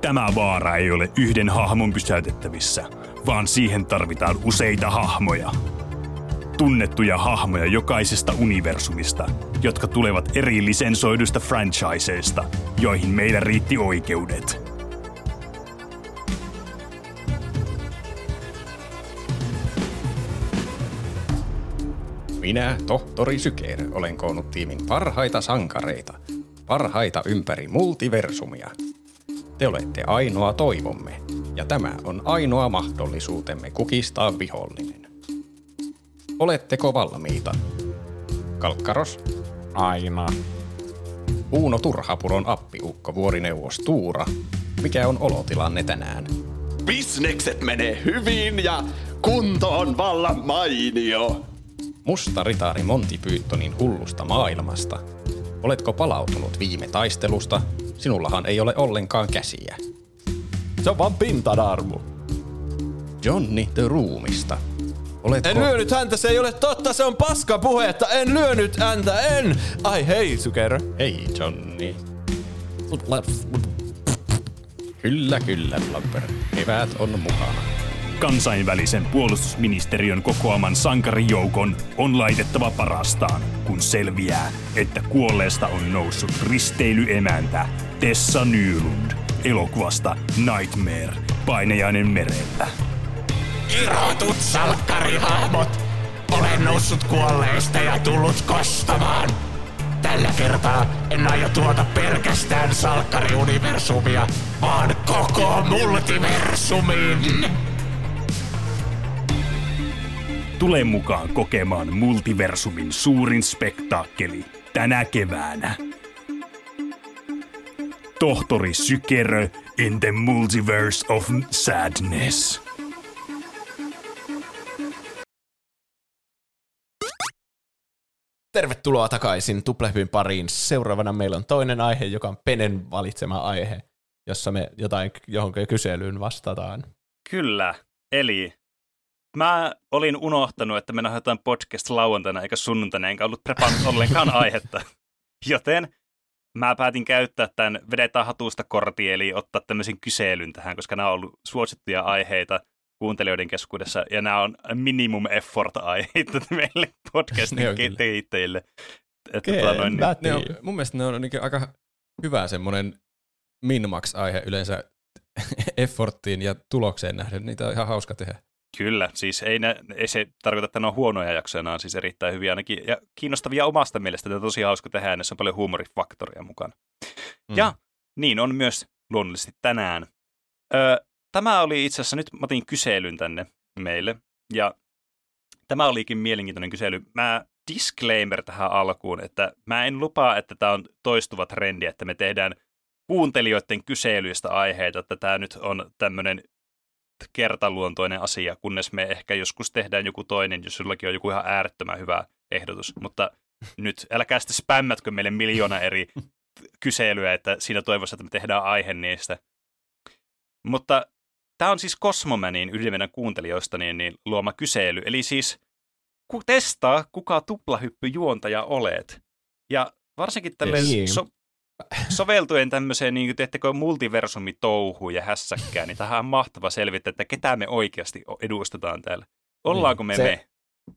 Tämä vaara ei ole yhden hahmon pysäytettävissä, vaan siihen tarvitaan useita hahmoja. Tunnettuja hahmoja jokaisesta universumista, jotka tulevat eri lisensoiduista franchiseista, joihin meillä riitti oikeudet. Minä, tohtori Syker, olen koonnut tiimin parhaita sankareita, parhaita ympäri multiversumia. Te olette ainoa toivomme, ja tämä on ainoa mahdollisuutemme kukistaa vihollinen. Oletteko valmiita? Kalkkaros? Aina. Uuno Turhapuron appiukko vuorineuvos Tuura. Mikä on olotilanne tänään? Bisnekset menee hyvin ja kunto on vallan mainio. Musta ritaari Monty Pythonin hullusta maailmasta. Oletko palautunut viime taistelusta? Sinullahan ei ole ollenkaan käsiä. Se on vaan pintanarmu. Johnny the Roomista. Oletko... En lyönyt häntä, se ei ole totta, se on paska puhetta. En lyönyt häntä, en! Ai hei, Syker. Hei, Johnny. Kyllä, kyllä, Blubber. Kevät on mukana. Kansainvälisen puolustusministeriön kokoaman sankarijoukon on laitettava parastaan, kun selviää, että kuolleesta on noussut risteilyemäntä Tessa Nylund elokuvasta Nightmare, painajainen merellä. Irrotut salkkarihahmot! Olen noussut kuolleista ja tullut kostamaan! Tällä kertaa en aio tuota pelkästään salkkariuniversumia, vaan koko multiversumin! Tule mukaan kokemaan multiversumin suurin spektaakkeli tänä keväänä. Tohtori Sykerö in the Multiverse of Sadness. Tervetuloa takaisin Tuplahypyn pariin. Seuraavana meillä on toinen aihe, joka on Penen valitsema aihe, jossa me jotain johonkin kyselyyn vastataan. Kyllä, eli... Mä olin unohtanut, että me nähdään podcast lauantaina eikä sunnuntaina, enkä ollut prepannut ollenkaan aihetta. Joten mä päätin käyttää tämän vedetään hatusta -kortin, eli ottaa tämmöisen kyselyn tähän, koska nämä on ollut suosittuja aiheita kuuntelijoiden keskuudessa, ja nämä on minimum effort-aiheita meille podcastin kehittäjille. Mun mielestä ne on aika hyvä semmoinen min-max-aihe yleensä efforttiin ja tulokseen nähden. Niitä on ihan hauska tehdä. Kyllä, siis ei, ne, ei se tarkoita, että ne on huonoja jaksoja, nämä on siis erittäin hyviä ainakin ja kiinnostavia omasta mielestä, tämä on tosi hauska tehdä, näissä on paljon huumorifaktoria mukana. Mm. Ja niin on myös luonnollisesti tänään. Öö, tämä oli itse asiassa, nyt mä otin kyselyn tänne meille, ja tämä olikin mielenkiintoinen kysely. Mä disclaimer tähän alkuun, että mä en lupaa, että tämä on toistuva trendi, että me tehdään kuuntelijoiden kyselyistä aiheita, että tämä nyt on tämmöinen kertaluontoinen asia, kunnes me ehkä joskus tehdään joku toinen, jos jollakin on joku ihan äärettömän hyvä ehdotus. Mutta nyt älkää sitten spämmätkö meille miljoona eri kyselyä, että siinä toivossa, että me tehdään aihe niistä. Mutta tämä on siis Cosmomanin, yhden meidän kuuntelijoista, niin, niin luoma kysely. Eli siis ku, testaa, kuka tuplahyppyjuontaja olet. Ja varsinkin tälleen so, soveltuen tämmöiseen, niin kuin teettekö multiversumitouhuun ja hässäkkään, niin tähän on mahtava selvittää, että ketä me oikeasti edustetaan täällä. Ollaanko me se, me?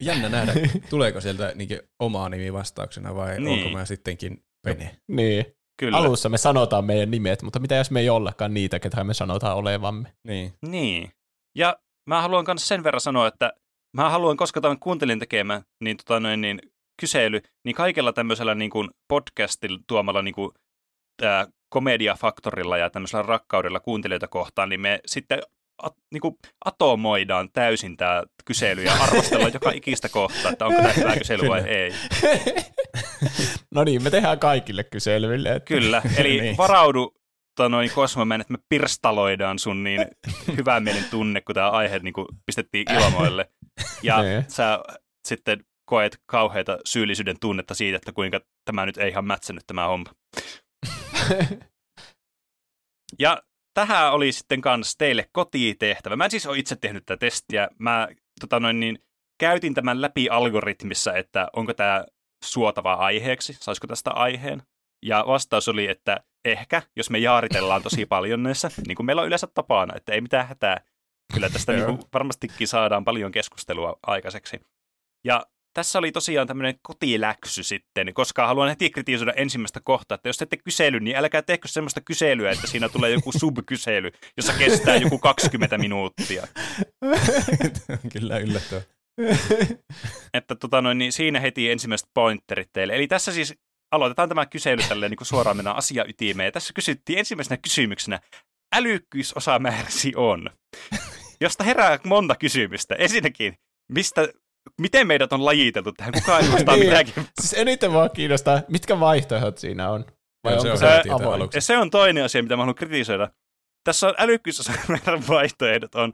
Jännä nähdä, tuleeko sieltä niinkin omaa nimi vastauksena vai niin. Onko mä sittenkin Pene? Niin. Kyllä. Alussa me sanotaan meidän nimet, mutta mitä jos me ei ollakaan niitä, ketä me sanotaan olevamme? Niin. Niin. Ja mä haluan myös sen verran sanoa, että mä haluan, koska tämän kuuntelin tekemään niin, tota noin, niin, kysely, niin kaikella tämmöisellä niin kuin podcastilla tuomalla niin kuin, tää, komediafaktorilla ja tämmöisellä rakkaudella kuuntelijoita kohtaan, niin me sitten at, niin kuin atomoidaan täysin tämä kysely ja arvostellaan joka ikistä kohtaa, että onko tämä hyvä kysely vai ei. No niin, me tehdään kaikille kyselyille. Että... Kyllä, eli niin. varaudu noin Kosmomen, että me pirstaloidaan sun niin hyvää mielen tunne, kun tämä aihe niin kuin pistettiin ilmoille. Ja ne. Sä sitten koet kauheita syyllisyyden tunnetta siitä, että kuinka tämä nyt ei ihan mätsänyt tämä homma. Ja tähän oli sitten kans teille kotitehtävä. Mä en siis ole itse tehnyt tätä testiä. Mä tota noin, niin, käytin tämän läpi algoritmissa, että onko tämä suotava aiheeksi, saisiko tästä aiheen. Ja vastaus oli, että ehkä, jos me jaaritellaan tosi paljon näissä, niin kuin meillä on yleensä tapana, että ei mitään hätää. Kyllä tästä niin kuin varmastikin saadaan paljon keskustelua aikaiseksi. Ja tässä oli tosiaan tämmöinen kotiläksy sitten, koska haluan heti kritisoida ensimmäistä kohtaa, että jos teette kyselyn, niin älkää tehkö semmoista kyselyä, että siinä tulee joku subkysely, jossa kestää joku kaksikymmentä minuuttia. Kyllä yllättävää. Että tota noin, niin siinä heti ensimmäiset pointterit teille. Eli tässä siis aloitetaan tämä kysely tälleen niin kuin suoraan mennään asiaytimeen. Ja tässä kysyttiin ensimmäisenä kysymyksenä, älykkyysosamääräsi on, josta herää monta kysymystä. Ensinnäkin, mistä, miten meidät on lajiteltu tähän? Kukaan ei muistaa niin. Mitäänkin. Siis eniten vaan kiinnostaa, mitkä vaihtoehdot siinä on? Vai se, on se, se, se on toinen asia, mitä mä haluan kritisoida. Tässä on älykkyysosamäärän vaihtoehdot on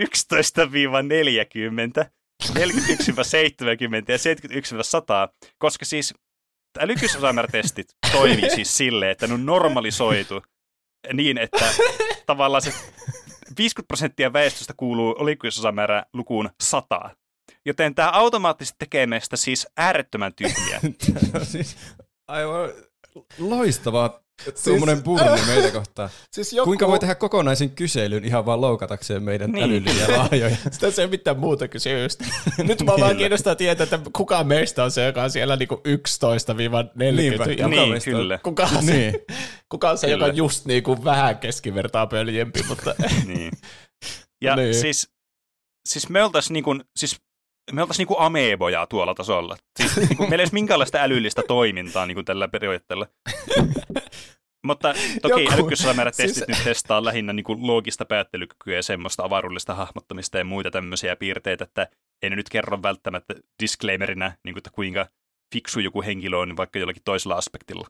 yksitoista neljäkymmentä, neljäkymmentäyksi seitsemänkymmentä ja seitsemänkymmentäyksi sata, koska siis älykkyysosamäärätestit toimii siis silleen, että ne on normalisoitu niin, että tavallaan se viisikymmentä prosenttia väestöstä kuuluu älykkyysosamäärä lukuun sata. Joten tämä automaattisesti tekee meistä siis äärettömän tyhmiä. Siis aivan loistavaa tuommoinen puhelin meitä kohtaan. Siis joku... Kuinka voi tehdä kokonaisen kyselyn ihan vaan loukatakseen meidän niin. älyllisiä lahjoja? Sitä se ei ole mitään muuta kysymystä. Nyt mä vaan kiinnostaa tietää, että kuka meistä on se, joka on siellä niinku yksitoista neljäkymmentä. Niin, kyllä. Kuka on se, niin. kuka on se joka on just niinku vähän keskivertaa pöljempi, mutta... niin. Ja niin. siis, siis me oltaisiin niinku... Siis me oltaisiin niinku ameeboja tuolla tasolla. Siis, niin kuin, meillä ei olisi minkäänlaista älyllistä toimintaa niin kuin tällä periaatteella. Mutta toki Joku. älykkyysosamäärätestit siis... nyt testaa lähinnä niin kuin loogista päättelykykyä ja semmoista avaruudellista hahmottamista ja muita tämmöisiä piirteitä, että ei ne nyt kerro välttämättä disclaimerinä, niin kuin, että kuinka fiksu joku henkilö on vaikka jollakin toisella aspektilla.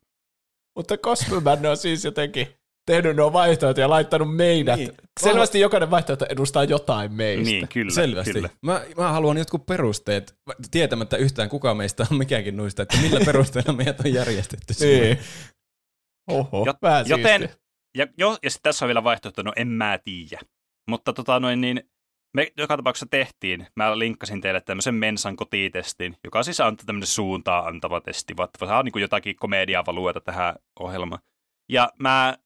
Mutta Cosmoman on siis jotenkin tehnyt nuo vaihtoehtoja ja laittanut meidät. Niin. Selvästi jokainen vaihtoehto edustaa jotain meistä. Niin, kyllä. Selvästi. Kyllä. Mä, mä haluan jotkut perusteet, tietämättä yhtään kuka meistä on mikäänkin nuista, että millä perusteella meidät on järjestetty. Niin. Oho, Jot, vähän joten, ja, jo, ja sitten tässä on vielä vaihtoehto, no en mä tiedä. Mutta tota noin niin, me joka tapauksessa tehtiin, mä linkkasin teille tämmöisen Mensan kotitestin, joka siis antaa tämmöinen suuntaa antava testi, vaan tämä on niin kuin jotakin komediavalueta tähän ohjelmaan. Ja mä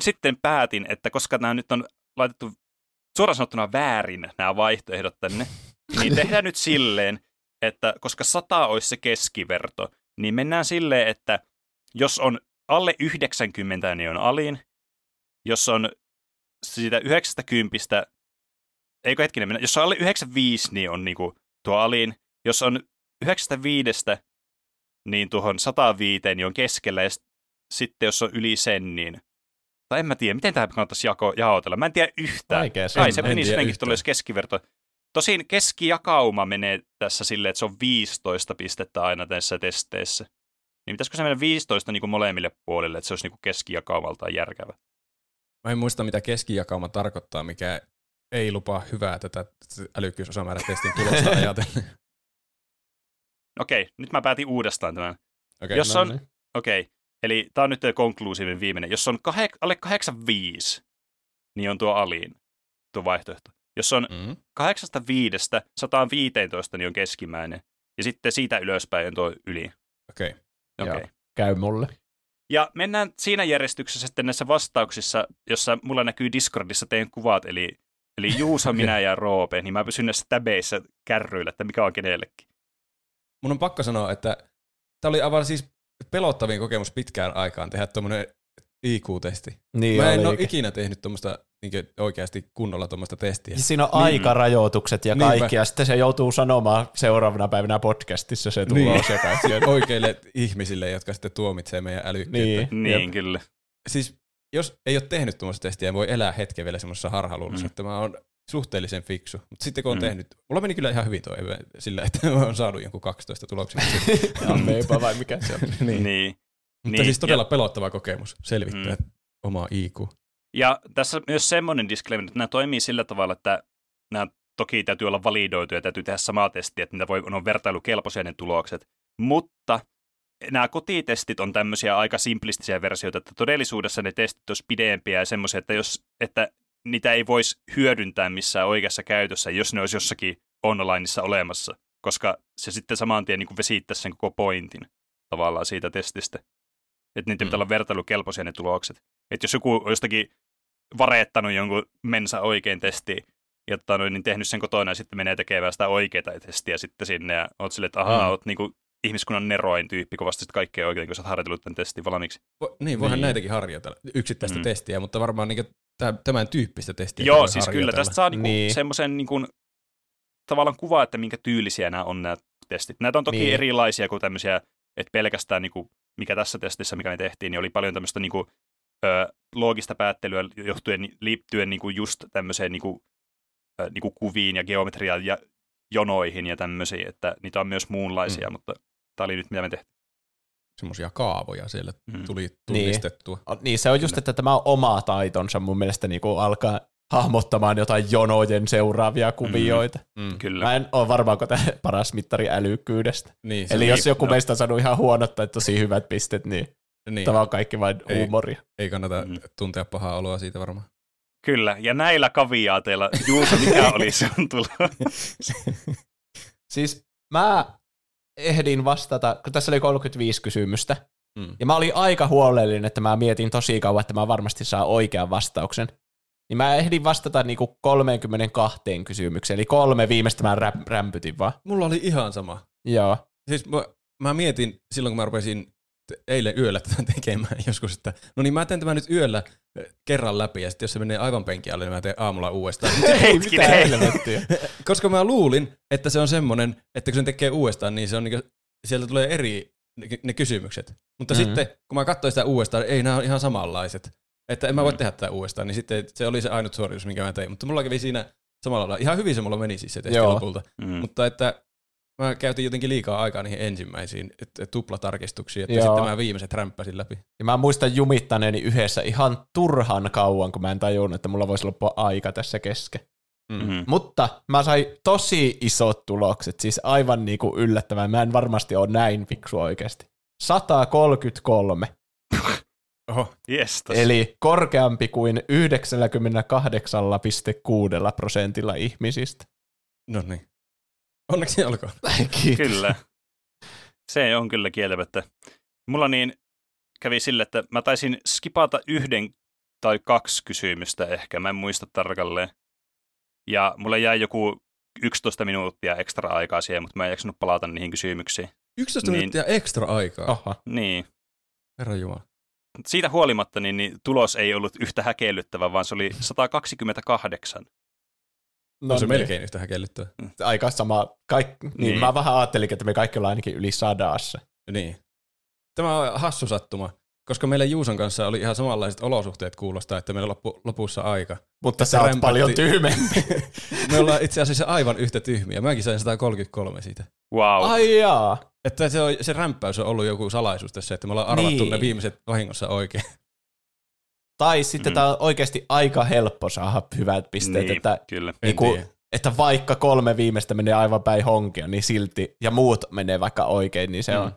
sitten päätin, että koska nämä nyt on laitettu suoraan sanottuna väärin nämä vaihtoehdot tänne, niin tehdään nyt silleen, että koska sata olisi se keskiverto, niin mennään silleen, että jos on alle yhdeksänkymmentä, niin on alin. Jos on siitä yhdeksänkymmentä, eikö hetkinen mennä, jos on alle yhdeksänkymmentäviisi, niin on niinku tuo alin. Jos on yhdeksänkymmentäviisi, niin tuohon sataanviiteen, niin on keskellä. Ja sitten jos on yli sen, niin tai en mä tiedä, miten tämä kannattaisi jako- jaotella. Mä en tiedä yhtään. Vaikea, sen, Ai, se meni sinnekin, että olisi keskiverto. Tosin keskijakauma menee tässä silleen, että se on viisitoista pistettä aina tässä testeissä. Niin pitäisikö se mennä viisitoista niin kuin molemmille puolille, että se olisi niin kuin keskijakaumaltaan järkevä? Mä en muista, mitä keskijakauma tarkoittaa, mikä ei lupaa hyvää tätä älykkyysosamäärätestin tulosta ajatellen. Okei, okay, nyt mä päätin uudestaan tämän. Okay, Jos no, on... Niin. Okei. Okay. Eli tämä on nyt konkluusiivinen viimeinen. Jos on kah- alle kahdeksankymmentäviisi, niin on tuo alin, tuo vaihtoehto. Jos on mm. kahdeksankymmentäviisi sataanviiteentoista, niin on keskimäinen. Ja sitten siitä ylöspäin on tuo yli. Okei. Okay. Okay. Käy mulle. Ja mennään siinä järjestyksessä sitten näissä vastauksissa, jossa mulla näkyy Discordissa teidän kuvat, eli, eli Juusa, minä ja Roope, niin mä pysyn näissä täbeissä kärryillä, että mikä on kenellekin. Mun on pakko sanoa, että tämä oli aivan siis pelottavin kokemus pitkään aikaan tehdä tuommoinen I Q-testi. Niin, mä en ole ikinä tehnyt tuommoista niin oikeasti kunnolla tuommoista testiä. Siinä on niin. aikarajoitukset ja kaikki, Niinpä. Ja sitten se joutuu sanomaan seuraavana päivänä podcastissa se tulos niin. ja oikeille ihmisille, jotka sitten tuomitsee meidän älykkyyttä. Niin, niin kyllä. Siis jos ei ole tehnyt tuommoista testiä, voi elää hetken vielä semmoisessa harhaluulossa, mm. että mä oon suhteellisen fiksu. Mutta sitten kun on mm. tehnyt, mulla meni kyllä ihan hyvin toi sillä, että mä oon saanut jonkun kaksitoista tuloksia. Ammeipä vai mikä se on. niin. niin. Mutta niin, siis todella ja, pelottava kokemus selvittää mm. omaa I Q. Ja tässä myös semmoinen disclaimer, että nämä toimii sillä tavalla, että nämä toki täytyy olla validoituja, täytyy tehdä samaa testiä, että niitä voi, on vertailukelpoisia ne tulokset. Mutta nämä kotitestit on tämmöisiä aika simplistisiä versioita, että todellisuudessa ne testit olisi pidempiä ja semmoisia, että, jos, että niitä ei voisi hyödyntää missään oikeassa käytössä, jos ne olisi jossakin onlineissa olemassa, koska se sitten saman tien niin kuin vesittäisi sen koko pointin tavallaan siitä testistä. Että niitä mm. pitää olla vertailukelpoisia ne tulokset. Että jos joku on jostakin vareettanut jonkun mensa oikein testiin, ja noin, niin tehnyt sen kotona ja sitten menee tekemään sitä oikeaa testiä sitten sinne, ja oot silleen, että ahaa, mm. oot niinku ihmiskunnan neroin tyyppi, kun vastasit kaikkea oikein, kun sä oot harjoitellut tämän testin valmiiksi. Vo, niin, voihan niin. näitäkin harjoitella, yksittäistä mm. testiä, mutta varmaan niinku tämän tyyppistä testiä. Joo, siis harjoitella. Kyllä, tästä saa niinku niin. semmoisen niinku, tavallaan kuvaa, että minkä tyylisiä nämä on nämä testit. Näitä on toki niin. erilaisia kuin tämmöisiä, että pelkästään niinku mikä tässä testissä, mikä me tehtiin, niin oli paljon tämmöistä niin kuin, ö, loogista päättelyä johtuen, liittyen niin kuin just tämmöiseen niin kuin, ö, niin kuin kuviin ja geometriaan ja jonoihin ja tämmöisiä, että niitä on myös muunlaisia, mm. mutta tämä oli nyt, mitä me tehtiin. Semmoisia kaavoja siellä mm. tuli tunnistettua. Niin. niin, se on just, että tämä on oma taitonsa mun mielestä niin kuin alkaa hahmottamaan jotain jonojen seuraavia kuvioita. Mm, mm, kyllä. Mä en ole varmaanko tämä paras mittari älykkyydestä. Niin, eli jos joku no. meistä on saanut ihan huonot tai tosi hyvät pistet, niin, niin tämä on kaikki vain ei, huumoria. Ei kannata mm. tuntea pahaa oloa siitä varmaan. Kyllä, ja näillä kaviaateilla Juuso, mikä oli sun tulos? Siis mä ehdin vastata, kun tässä oli kolmekymmentäviisi kysymystä, mm. ja mä olin aika huolellinen, että mä mietin tosi kauan, että mä varmasti saan oikean vastauksen. Niin mä ehdin vastata niinku kolmekymmentäkaksi kysymykseen, eli kolme viimeistä mä räp- rämpytin vaan. Mulla oli ihan sama. Joo. Siis mä, mä mietin silloin, kun mä rupesin te- eilen yöllä tätä tekemään joskus, että no niin mä teen tämän nyt yöllä kerran läpi, ja sitten jos se menee aivan penkin alle, niin mä teen aamulla uudestaan. Hetkinen. Hetkinen. Koska mä luulin, että se on semmonen, että kun sen tekee uudestaan, niin se on niinku, sieltä tulee eri ne, ne kysymykset. Mutta mm-hmm. sitten, kun mä katsoin sitä uudestaan, ei nämä on ihan samanlaiset. Että en mä voi mm. tehdä tätä uudestaan, niin sitten se oli se ainut suoritus, minkä mä tein. Mutta mulla kävi siinä samalla lailla. Ihan hyvin se mulla meni siis se testi Joo. lopulta. Mm. Mutta että mä käytin jotenkin liikaa aikaa niihin ensimmäisiin et, tuplatarkistuksiin, että Joo. sitten mä viimeiset rämppäsin läpi. Ja mä muistan jumittaneeni yhdessä ihan turhan kauan, kun mä en tajunnut, että mulla voisi loppua aika tässä kesken. Mm-hmm. Mutta mä sain tosi isot tulokset, siis aivan niinku yllättävää. Mä en varmasti ole näin fiksu oikeasti. sata kolmekymmentäkolme. Oho, jestas. Eli korkeampi kuin yhdeksänkymmentäkahdeksan pilkku kuusi prosentilla ihmisistä. No niin. Onneksi alkoi. Kyllä. Se on kyllä kieltämättä. Mulla niin kävi sille, että mä taisin skipata yhden tai kaksi kysymystä ehkä. Mä en muista tarkalleen. Ja mulla jäi joku yksitoista minuuttia ekstra aikaa siihen, mutta mä en jaksanut palata niihin kysymyksiin. yksitoista niin... minuuttia ekstra aikaa? Aha. Niin. Herra Jumala. Siitä huolimatta niin, niin tulos ei ollut yhtä häkellyttävä, vaan se oli sata kaksikymmentäkahdeksan. No, no se niin. melkein yhtä häkellyttävä. Aika sama. Kaik... Niin, niin. Mä vähän ajattelin, että me kaikki ollaan ainakin yli sadassa. Niin. Tämä on hassu sattuma, koska meillä Juuson kanssa oli ihan samanlaiset olosuhteet kuulostaa, että meillä loppu, lopussa aika. Mutta sä oot paljon tyhmempi. Me ollaan itse asiassa aivan yhtä tyhmiä. Mäkin sain sata kolmekymmentäkolme siitä. Wow. Ai jaa. Että se, on, se rämppäys on ollut joku salaisuus tässä, että me ollaan arvattu niin. ne viimeiset vahingossa oikein. Tai sitten mm. tämä on oikeasti aika helppo saada hyvät pisteet, niin, että, niin kuin, että vaikka kolme viimeistä menee aivan päin honkia, niin silti, ja muut menee vaikka oikein, niin se mm. on.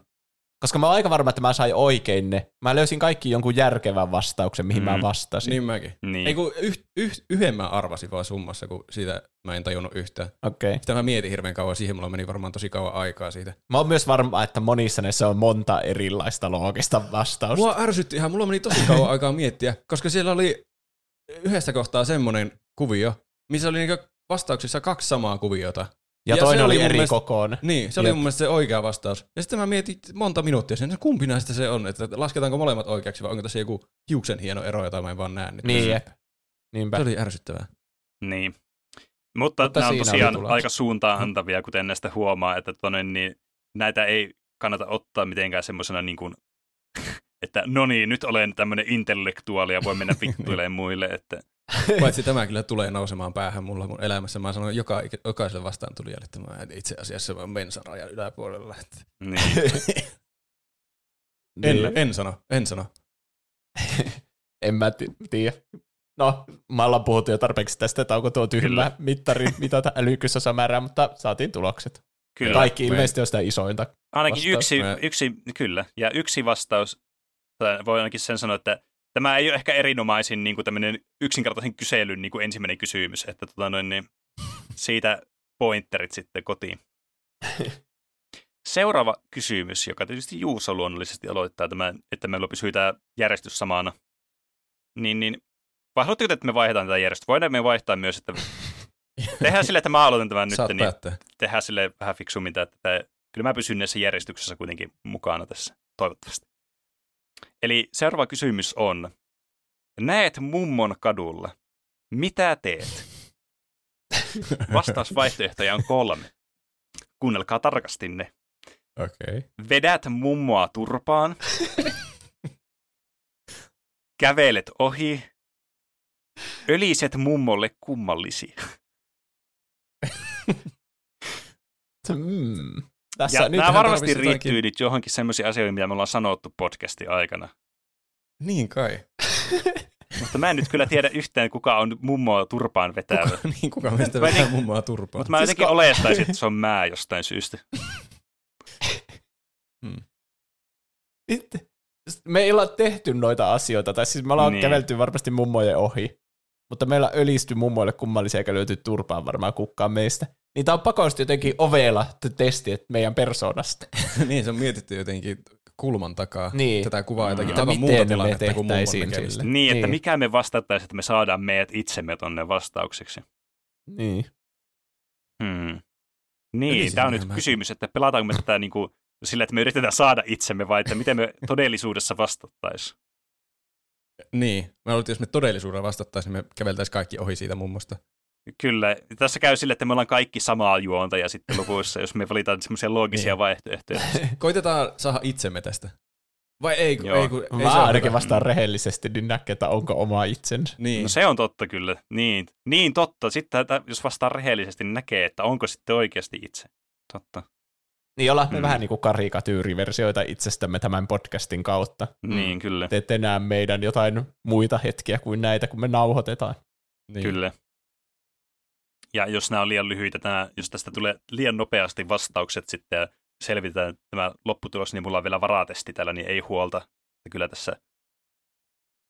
Koska mä oon aika varma, että mä sain oikein ne. Mä löysin kaikki jonkun järkevän vastauksen, mihin mm. mä vastasin. Niin mäkin. Niin. Ei kun yh, yh, yhden mä arvasin vaan summassa, kun siitä mä en tajunnut yhtään. Okei. Okay. Sitä mä mietin hirveän kauan, siihen mulla meni varmaan tosi kauan aikaa siitä. Mä oon myös varma, että monissa näissä on monta erilaista loogista vastausta. Mua ärsytti ihan, mulla meni tosi kauan aikaa miettiä, koska siellä oli yhdessä kohtaa semmoinen kuvio, missä oli niinku vastauksissa kaksi samaa kuviota. Ja, ja toinen oli, oli eri mielestä, kokoon. Niin, se oli Jep. mun mielestä se oikea vastaus. Ja sitten mä mietin monta minuuttia sen, että kumpi näistä se on, että lasketaanko molemmat oikeaksi vai onko tässä joku hiuksen hieno ero, jota mä en vaan näe. Niin, niinpä. Se oli ärsyttävää. Niin, mutta, mutta nämä on tosiaan aika suuntaan antavia, kuten näistä huomaa, että tonne, niin näitä ei kannata ottaa mitenkään semmoisena niin kuin, että no niin, nyt olen tämmöinen intellektuaali ja voi mennä vittuilleen muille, että paitsi tämä kyllä tulee nousemaan päähän mulla mun elämässä. Mä sanon joka, jokaiselle vastaan tulijalle, että mä itse asiassa mä oon bensarajan yläpuolella. Niin. en, niin. en sano, en sano. en mä t- tiedä. No, mä ollaan puhuttu jo tarpeeksi tästä, että onko tuo tyhmä mittari mitata älykkysosa määrää, mutta saatiin tulokset. Kyllä. Kaikki ilmeisesti on sitä isointa. Ainakin yksi, yksi, kyllä. Ja yksi vastaus, voi ainakin sen sanoa, että tämä ei ole ehkä erinomaisin niin kuin tämmöinen yksinkertaisen kyselyn niin kuin ensimmäinen kysymys, että tota noin, niin siitä pointterit sitten kotiin. Seuraava kysymys, joka tietysti Juuso luonnollisesti aloittaa tämän, että meillä pysyy tämä järjestys samana. Niin, niin, vai haluatteko, että me vaihdetaan tätä järjestystä? Voidaan me vaihtaa myös, että tehdään silleen, että mä aloitan tämän nyt, niin tehdään silleen vähän fiksummin, että kyllä mä pysyn näissä järjestyksessä kuitenkin mukana tässä, toivottavasti. Eli seuraava kysymys on, näet mummon kadulla, mitä teet? Vastausvaihtoehtoja on kolme. Kuunnelkaa tarkasti ne. Okay. Vedät mummoa turpaan. Kävelet ohi. Öliset mummolle kummallisia. mm. Tässä, ja nämä varmasti riittyy nyt johonkin semmoisiin asioihin, mitä me ollaan sanottu podcastin aikana. Niin kai. Mutta mä en nyt kyllä tiedä yhtään, kuka on mummoa turpaan vetävä. Kuka, niin, kuka meistä vetää niin, mummoa turpaan. Mutta mä jotenkin Sisko... olettaisin, että se on mä jostain syystä. hmm. Me ei olla tehty noita asioita, tai siis me ollaan niin. kävelty varmasti mummojen ohi. Mutta meillä ölisty mummoille kummallisia, eikä löytyy turpaan varmaan kukkaan meistä. Niin tämä on pakosti jotenkin ovela testi meidän persoonasta. niin, se on mietitty jotenkin kulman takaa niin. tätä kuvaa jotakin mm. aivan muuta tilannetta kuin mummon tekemistä. Niin, niin, että mikä me vastattaisiin, että me saadaan meidät itsemme tonne vastaukseksi. Niin. Hmm. Niin, tämä on nyt kysymys, että pelataanko me tätä niin kuin sillä, että me yritetään saada itsemme, vai että miten me todellisuudessa vastattaisiin. Niin, mä luulen, että jos me todellisuudella vastattaisiin, me käveltäisiin kaikki ohi siitä mummosta. Kyllä. Tässä käy sille, että me ollaan kaikki samaa juonta ja sitten lopuissa, jos me valitaan semmoisia loogisia niin. vaihtoehtoja. Koitetaan saada itsemme tästä. Vai ei? Kun, ei, kun, ei mä ainakin vastaan rehellisesti, niin näkee, että onko oma itsensä. Niin. No se on totta kyllä. Niin, niin totta. Sitten jos vastaan rehellisesti, niin näkee, että onko sitten oikeasti itse. Totta. Niin ollaan me mm. vähän niin kuin karikatyyriversioita itsestämme tämän podcastin kautta. Niin, kyllä. Te ette näe meidän jotain muita hetkiä kuin näitä, kun me nauhoitetaan. Niin. Kyllä. Ja jos nämä on liian lyhyitä, nämä, jos tästä tulee liian nopeasti vastaukset sitten ja selvitetään tämä lopputulos, niin mulla on vielä varatesti täällä, niin ei huolta. Että kyllä tässä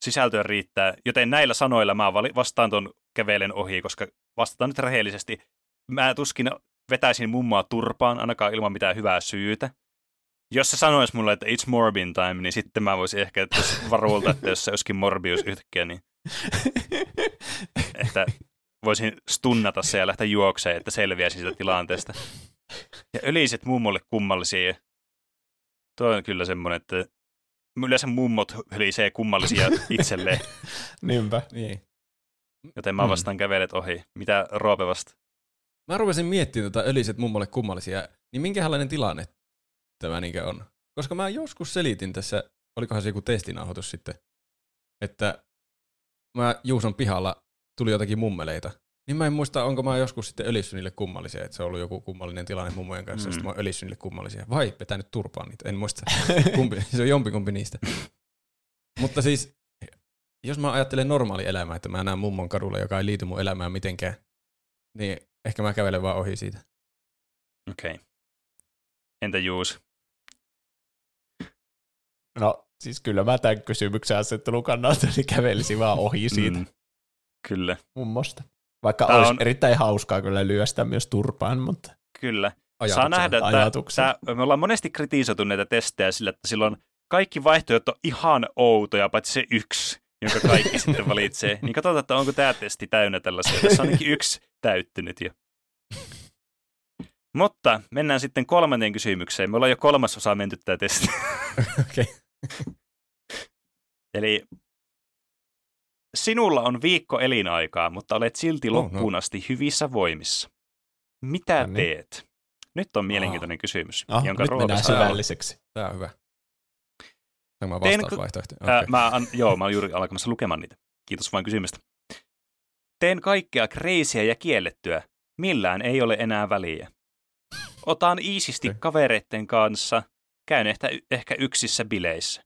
sisältöä riittää. Joten näillä sanoilla mä vastaan tuon kävelen ohi, koska vastataan nyt rehellisesti. Mä tuskin vetäisin mummaa turpaan, ainakaan ilman mitään hyvää syytä. Jos se sanoisi mulle, että it's Morbin time, niin sitten mä voisin ehkä varuilta, että jos se olisikin Morbius yhtäkkiä, niin että voisin stunnata se ja lähteä juokseen, että selviäisin siitä tilanteesta. Ja öliset mummolle kummallisia. Tuo on kyllä semmoinen, että yleensä mummot ölisee kummallisia itselleen. Niinpä. Niin. Joten mä vastaan kävelet ohi. Mitä Roope vastaa? Mä rupesin miettimään tätä öliset mummolle kummallisia, niin minkälainen tilanne tämä niinkä on. Koska mä joskus selitin tässä, olikohan se joku testinauhoitus sitten, että mä Juuson pihalla tuli jotakin mummeleita. Niin mä en muista, onko mä joskus sitten ölissyt niille kummallisia, että se on ollut joku kummallinen tilanne mummojen kanssa, mm. ja mä oon ölissyt niille kummallisia. Vai vetänyt turpaan niitä, en muista. Kumpi, se on jompikumpi niistä. Mutta siis, jos mä ajattelen normaali elämää, että mä näen mummon kadulla, joka ei liity mun elämään mitenkään, niin ehkä mä kävelen vaan ohi siitä. Okei. Okay. Entä Juus? No siis kyllä mä tämän kysymyksen asettelun kannalta niin kävelisin vaan ohi siitä. Mm, kyllä. Mummosta. Vaikka tämä olisi on... erittäin hauskaa kyllä lyöstä myös turpaan, mutta... Kyllä. Saa nähdä, että me ollaan monesti kritisoitu näitä testejä sillä, että silloin kaikki vaihtoehdot on ihan outoja, paitsi se yksi, jonka kaikki sitten valitsee. Niin katsotaan, että onko tämä testi täynnä tällaisia. Tässä on ainakin yksi täyttynyt jo. Mutta mennään sitten kolmanteen kysymykseen. Me ollaan jo kolmas osa menty tämä testi. Okei. Okay. Eli sinulla on viikko elinaikaa, mutta olet silti loppuun asti hyvissä voimissa. Mitä niin. teet? Nyt on mielenkiintoinen oh. kysymys. Oh, jonka nyt mennään syvälliseksi. Tämä on hyvä. Tämä vastausvaihtoehto. Okay. Äh, mä an, joo, mä olen juuri alkamassa lukemaan niitä. Kiitos vain kysymästä. Teen kaikkea kreisiä ja kiellettyä. Millään ei ole enää väliä. Otan iisisti okay. kavereiden kanssa. Käyn ehkä yksissä bileissä.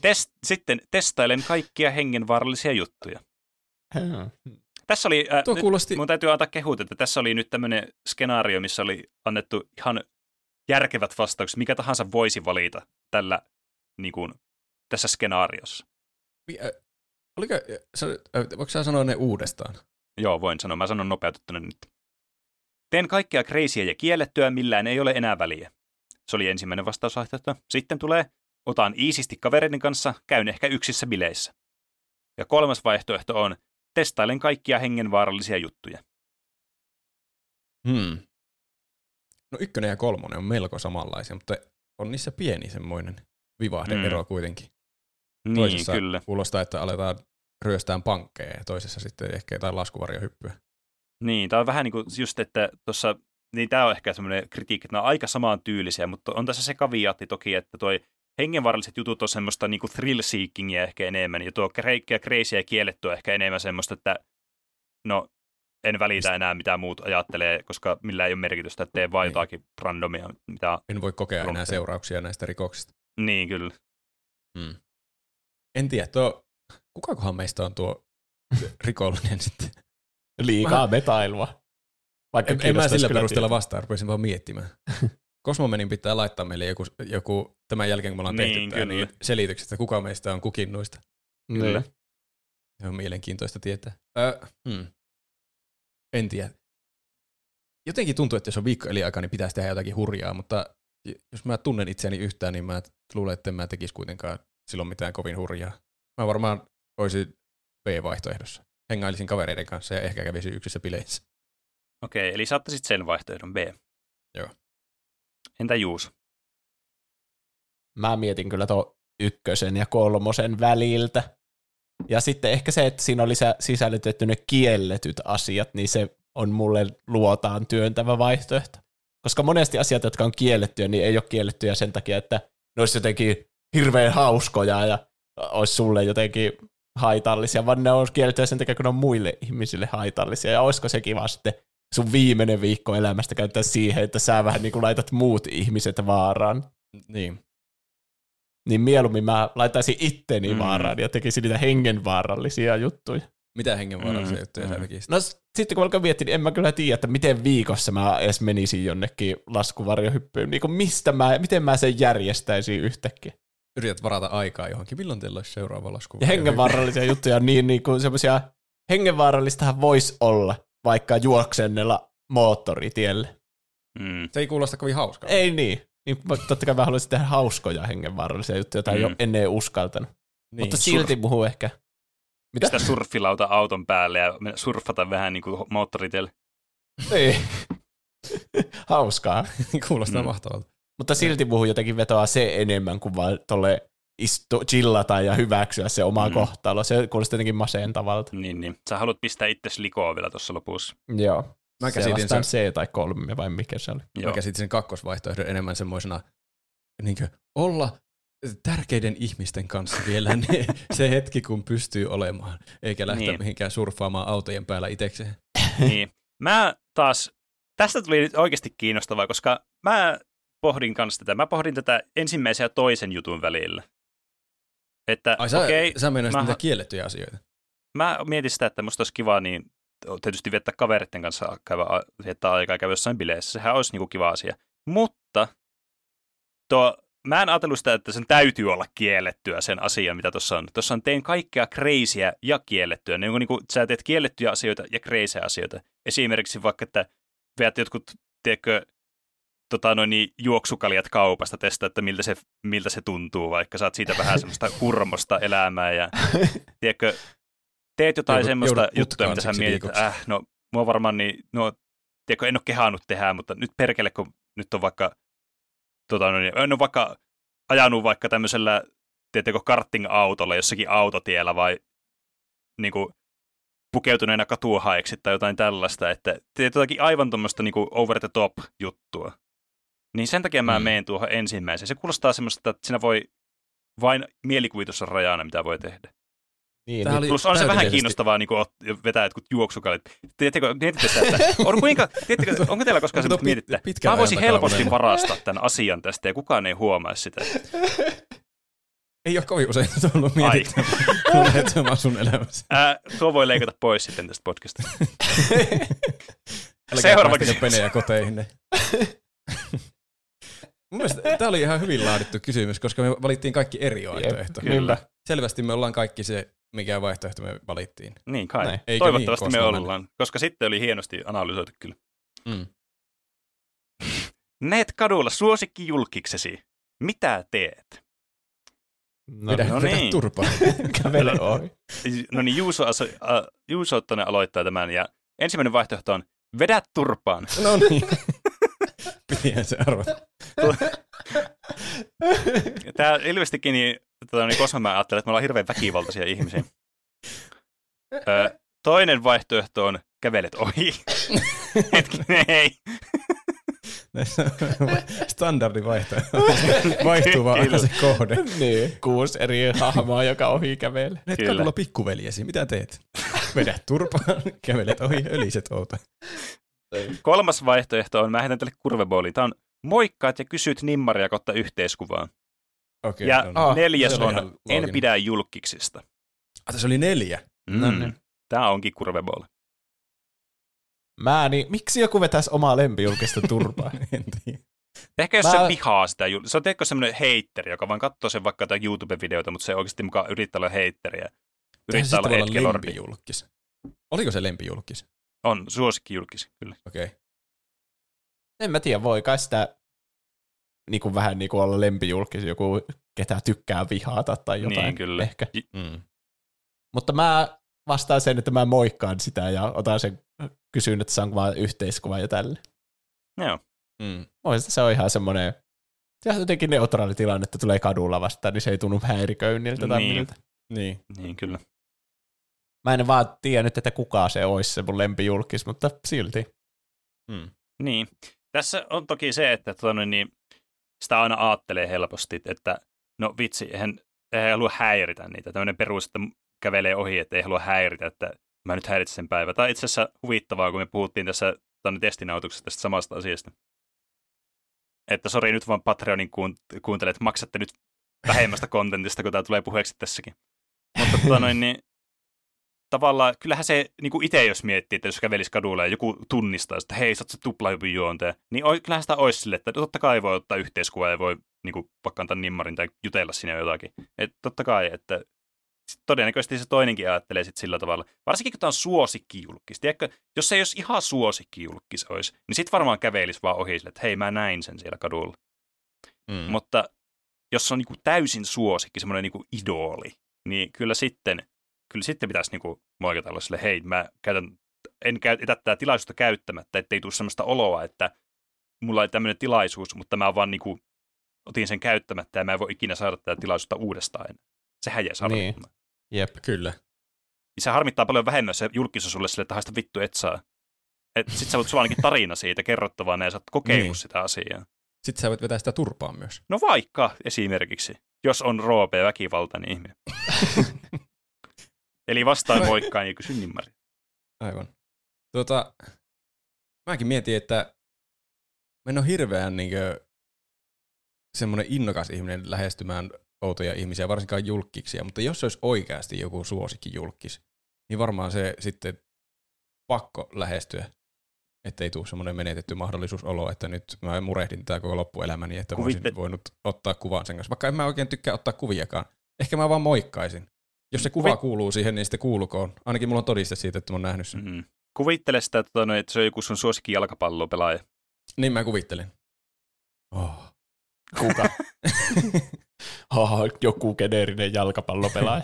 Test, sitten testailen kaikkia hengenvaarallisia juttuja. Hmm. Tässä oli, äh, kuulosti... mun täytyy antaa kehut, että tässä oli nyt tämmöinen skenaario, missä oli annettu ihan järkevät vastaukset, mikä tahansa voisi valita tällä, niin kuin, tässä skenaariossa. Äh, oliko, äh, voiko sä sanoa ne uudestaan? Joo, voin sanoa. Mä sanon nopeutettuna nyt. Teen kaikkea kreisiä ja kiellettyä, millään ei ole enää väliä. Se oli ensimmäinen vastausvaihtoehto. Sitten tulee, otan iisisti kavereiden kanssa, käyn ehkä yksissä bileissä. Ja kolmas vaihtoehto on, testailen kaikkia hengenvaarallisia juttuja. Hmm. No ykkönen ja kolmonen on melko samanlaisia, mutta on niissä pieni semmoinen vivahdeero mm. kuitenkin. Niin, toisessa kyllä. kuulostaa, että aletaan ryöstään pankkeja ja toisessa sitten ehkä jotain laskuvarjohyppyä. Niin, tämä on vähän niin kuin just, että tuossa, niin tämä on ehkä semmoinen kritiikki, että nämä on aika samantyylisiä, mutta on tässä se kaviaatti toki, että toi hengenvaaralliset jutut on semmoista niinku thrill-seekingia ehkä enemmän, ja tuo kreikkiä, kreisiä ja kiellettyä ehkä enemmän semmoista, että no, en välitä enää mitä muut ajattelee, koska millään ei ole merkitystä, että tee vaan niin. jotakin randomia. Mitä en voi kokea rompeja. Enää seurauksia näistä rikoksista. Niin, kyllä. Hmm. En tiedä, tuo, kukakohan meistä on tuo rikollinen sitten? Liikaa metailua. Vaikka en, en mä sillä perusteella vastaan, rupesin vaan miettimään. Kosmomenin pitää laittaa meille joku, joku tämän jälkeen, kun me ollaan niin, tehty niin selitykset, että kuka meistä on kukin noista. Kyllä. Niin. Se on mielenkiintoista tietää. Ö, hmm. En tiedä. Jotenkin tuntuu, että jos on viikko eliaikaa, niin pitäisi tehdä jotakin hurjaa, mutta jos mä tunnen itseäni yhtään, niin mä luulen, että en mä tekisi kuitenkaan silloin mitään kovin hurjaa. Mä varmaan olisin B-vaihtoehdossa. Hengailisin kavereiden kanssa ja ehkä kävisin yksissä bileissä. Okei, eli saattaisit sen vaihtoehdon B. Joo. Entä Juus? Mä mietin kyllä tuon ykkösen ja kolmosen väliltä. Ja sitten ehkä se, että siinä oli sisällytetty ne kielletyt asiat, niin se on mulle luotaan työntävä vaihtoehto. Koska monesti asiat, jotka on kiellettyä, niin ei ole kiellettyä sen takia, että ne olisi jotenkin hirveän hauskoja ja olisi sulle jotenkin haitallisia, vaan ne on kiellettyä sen takia, kun ne on muille ihmisille haitallisia. Ja olisiko se kiva sitten sun viimeinen viikko elämästä käyttää siihen, että sä vähän niin kuin laitat muut ihmiset vaaraan. Niin. Niin mieluummin mä laittaisin itteni mm. vaaraan ja tekisin niitä hengenvaarallisia juttuja. Mitä hengenvaarallisia mm. juttuja mm. sä tekisit? No sitten kun alkoi miettiä, niin en mä kyllä tiedä, että miten viikossa mä edes menisin jonnekin laskuvarjohyppyyn. Niin kuin mistä mä, miten mä sen järjestäisin yhtäkkiä. Yrität varata aikaa johonkin. Milloin teillä olisi seuraava laskuvarjohyppy? Ja hengenvaarallisia juttuja on niin, niin kuin semmoisia, hengenvaarallistahan voisi olla vaikka juoksennella moottoritielle. Mm. Se ei kuulosta kovin hauskaa. Ei niin. Niin, totta kai mä haluaisin tehdä hauskoja hengenvaarallisia juttuja, joita mm. ei ole ennen uskaltanut. Niin. Mutta silti Surf. puhuu ehkä. Mitä? Sitä surfilauta auton päälle ja surfata vähän niin kuin moottoritielle. Ei. Hauskaa. Kuulostaa mm. mahtavalta. Mutta silti puhuu jotenkin vetoaa se enemmän kuin vaan tolle istu, chillata ja hyväksyä se oma mm. kohtalo. Se kuulostaa jotenkin masentavalta. Niin, niin. Sä haluat pistää itsesi likoon vielä tuossa lopussa. Joo. Mä käsitin sen C tai kolme vai mikä se oli. Joo. Mä käsitin sen kakkosvaihtoehdon enemmän semmoisena niin kuin olla tärkeiden ihmisten kanssa vielä ne, se hetki, kun pystyy olemaan, eikä lähteä niin. mihinkään surffaamaan autojen päällä itsekseen. Niin. Mä taas, tästä tuli nyt oikeasti kiinnostavaa, koska mä pohdin kanssa tätä. Mä pohdin tätä ensimmäisen ja toisen jutun välillä. Että, ai sä, okay, sä meinasit mä, niitä kiellettyjä asioita. Mä mietin sitä, että musta olisi kiva niin tietysti viettää kavereiden kanssa käydä, viettää aikaa ja käydä jossain bileissä. Sehän olisi niin kuin kiva asia. Mutta tuo, mä en ajatellut sitä, että sen täytyy olla kiellettyä sen asian, mitä tuossa on. Tuossa on tein kaikkea crazyä ja kiellettyä. Niin kuin, niin kuin sä teet kiellettyjä asioita ja crazyä asioita. Esimerkiksi vaikka, että veät jotkut, tiedätkö, tota noin, juoksukaljat kaupasta, testaa, että miltä se, miltä se tuntuu, vaikka saat siitä vähän semmoista hurmosta elämää ja tiedätkö, teet jotain semmoista juttua, mitä sä mietit, että äh, no mua varmaan niin, no tiedätkö, en ole kehannut tehdä, mutta nyt perkele, kun nyt on vaikka tota noin, en ole vaikka ajanut vaikka tämmöisellä, tiedätkö, karting-autolla jossakin autotiellä vai niinku pukeutuneena katuhaiksi tai jotain tällaista, että teet jotakin aivan tuommoista niinku over the top juttua. Niin sen takia mä mm. menen tuohon ensimmäiseen. Se kuulostaa semmoista, että siinä voi vain mielikuvitussa rajana, mitä voi tehdä. Niin, oli plus on se vähän kiinnostavaa niinku vetää jotkut juoksukalit. Tiedättekö, mietitte sitä, että on kuinka, tiedättekö, onko teillä koskaan semmoista mietittä? Mä voisin helposti varastaa tämän asian tästä ja kukaan ei huomaa sitä. Ei ole kovin usein tullut mietittyä, kun lähdet omaa sun elämässä. Ää, tuo voi leikata pois sitten tästä podcastista. Seuraava kysymys. Pelejä koteihin. Mun mielestä tämä oli ihan hyvin laadittu kysymys, koska me valittiin kaikki eri vaihtoehto. Kyllä. Selvästi me ollaan kaikki se, mikä vaihtoehto me valittiin. Niin kai. Näin. Toivottavasti niin, me ollaan, mennä. Koska sitten oli hienosti analysoitu kyllä. Mm. Neet kadulla suosikkijulkiksesi. Mitä teet? No, no niin. Turpaan. Kävele ohi. No niin, Juuso, uh, Juuso Ottonen aloittaa tämän. Ja ensimmäinen vaihtoehto on vedä turpaan. No niin. Pitihän se arvata. Tämä ilmeisestikin, niin, tota, niin koska mä ajattelen, että me ollaan hirveän väkivaltaisia ihmisiä. Ö, toinen vaihtoehto on kävelet ohi. Hetkinen, hei. Standardi vaihtoehto. Vaihtuu vaan aina se kohde. Niin. Kuusi eri hahmoa, joka ohi kävelee. Nyt kadulla pikkuveljesi, mitä teet? Vedät turpaan, kävelet ohi, öliset outa. Kolmas vaihtoehto on, mä heitän tälle kurvebooliin. Tämä on moikkaat ja kysyt nimmaria kautta yhteiskuvaa. Okay, ja no, no. neljäs on en pidä julkiksista. Ah, tässä oli neljä? Mm. No niin. Tämä onkin kurvebooli. Mä, niin miksi joku vetäisi omaa lempijulkista turpaa? En tiedä. Ehkä jos mä... se vihaa sitä, se on teikö semmoinen heitteri, joka vaan katsoo sen vaikka jotain YouTube-videota, mutta se oikeasti mukaan yrittää olla heitteriä. Yrittää olla hetkelordi. Oliko se lempijulkis? On, suosikkijulkis, kyllä. Okei. Okay. En mä tiedä, voi kai sitä niinku, vähän niinku olla lempijulkis, joku ketä tykkää vihata tai jotain. Niin, kyllä. Ehkä. Mm. Mutta mä vastaan sen, että mä moikkaan sitä ja otan sen kysyn, että saanko vaan yhteiskuva ja tälle. Joo. Mm. Se on ihan semmoinen, se on jotenkin neutraali tilanne, että tulee kadulla vastaan, niin se ei tunnu häiriköinniltä niin. tai miltä. Niin. Niin, kyllä. Mä en vaan tiedä nyt, että kuka se olisi se mun lempijulkis, mutta silti. Mm. Niin. Tässä on toki se, että tuonne, niin sitä aina aattelee helposti, että no vitsi, eihän, eihän halua häiritä niitä. Tämmöinen perus, että kävelee ohi, että ei halua häiritä, että mä nyt häiritsen sen päivä. Tämä on itse asiassa huvittavaa, kun me puhuttiin tässä testinautuksessa tästä samasta asiasta. Että sori nyt vaan Patreonin kuuntelet, että maksatte nyt vähemmästä kontentista, kun tämä tulee puheeksi tässäkin. Mutta tuota noin, niin tavallaan, kyllähän se niin kuin itse jos miettii, että jos kävelisi kadulla ja joku tunnistaa, että hei, sä oot se tuplahypyn juontaja, niin kyllähän sitä olisi sille, että totta kai voi ottaa yhteiskuvaa ja voi niin kuin, vaikka antaa nimmarin tai jutella sinne jotakin. Et totta kai, että todennäköisesti se toinenkin ajattelee sit sillä tavalla. Varsinkin, kun tämä on suosikkijulkis. Tiedätkö, jos se ei olisi ihan suosikkijulkis olisi, niin sitten varmaan kävelisi vaan ohi sille, että hei, mä näin sen siellä kadulla. Mm. Mutta jos se on niin kuin, täysin suosikki, semmoinen niin kuin idooli, niin kyllä sitten... Kyllä sitten pitäisi niinku moikatella sille, hei, mä käytän, en käy, etä tätä tilaisuutta käyttämättä, ettei tule sellaista oloa, että mulla ei tämmöinen tilaisuus, mutta mä vaan niinku, otin sen käyttämättä ja mä en voi ikinä saada tätä tilaisuutta uudestaan. Sehän jäisi harmittamaan. Niin. Jep, kyllä. Ja se harmittaa paljon vähemmän, se julkis on sulle sille, että haista vittu et saa. Et sit sä voit sulla ainakin tarina siitä kerrottavana ja sä oot kokeillut niin. sitä asiaa. Sitten sä voit vetää sitä turpaa myös. No vaikka esimerkiksi, jos on roopea väkivaltainen ihminen. Eli vastaan moikkaan ja kysy nimmaria. Aivan. Tuota, mäkin mietin, että mä en ole hirveän niin kuin, semmoinen innokas ihminen lähestymään outoja ihmisiä, varsinkaan julkkiksia, mutta jos se olisi oikeasti joku suosikki julkkis, niin varmaan se sitten pakko lähestyä. Että ei tule semmoinen menetetty mahdollisuus olo, että nyt mä murehdin tää koko loppuelämäni, että mä olisin voinut ottaa kuvan sen kanssa. Vaikka en mä oikein tykkää ottaa kuviakaan. Ehkä mä vaan moikkaisin. Jos se kuva Kuvit- kuuluu siihen, niin sitten kuulukoon. Ainakin mulla on todiste siitä, että mä oon nähnyt sen. Mm-hmm. Kuvittele sitä, että se on joku sun suosikki jalkapallopelaaja. Niin mä kuvittelen. Oh. Kuka? Joku geneerinen jalkapallopelaaja.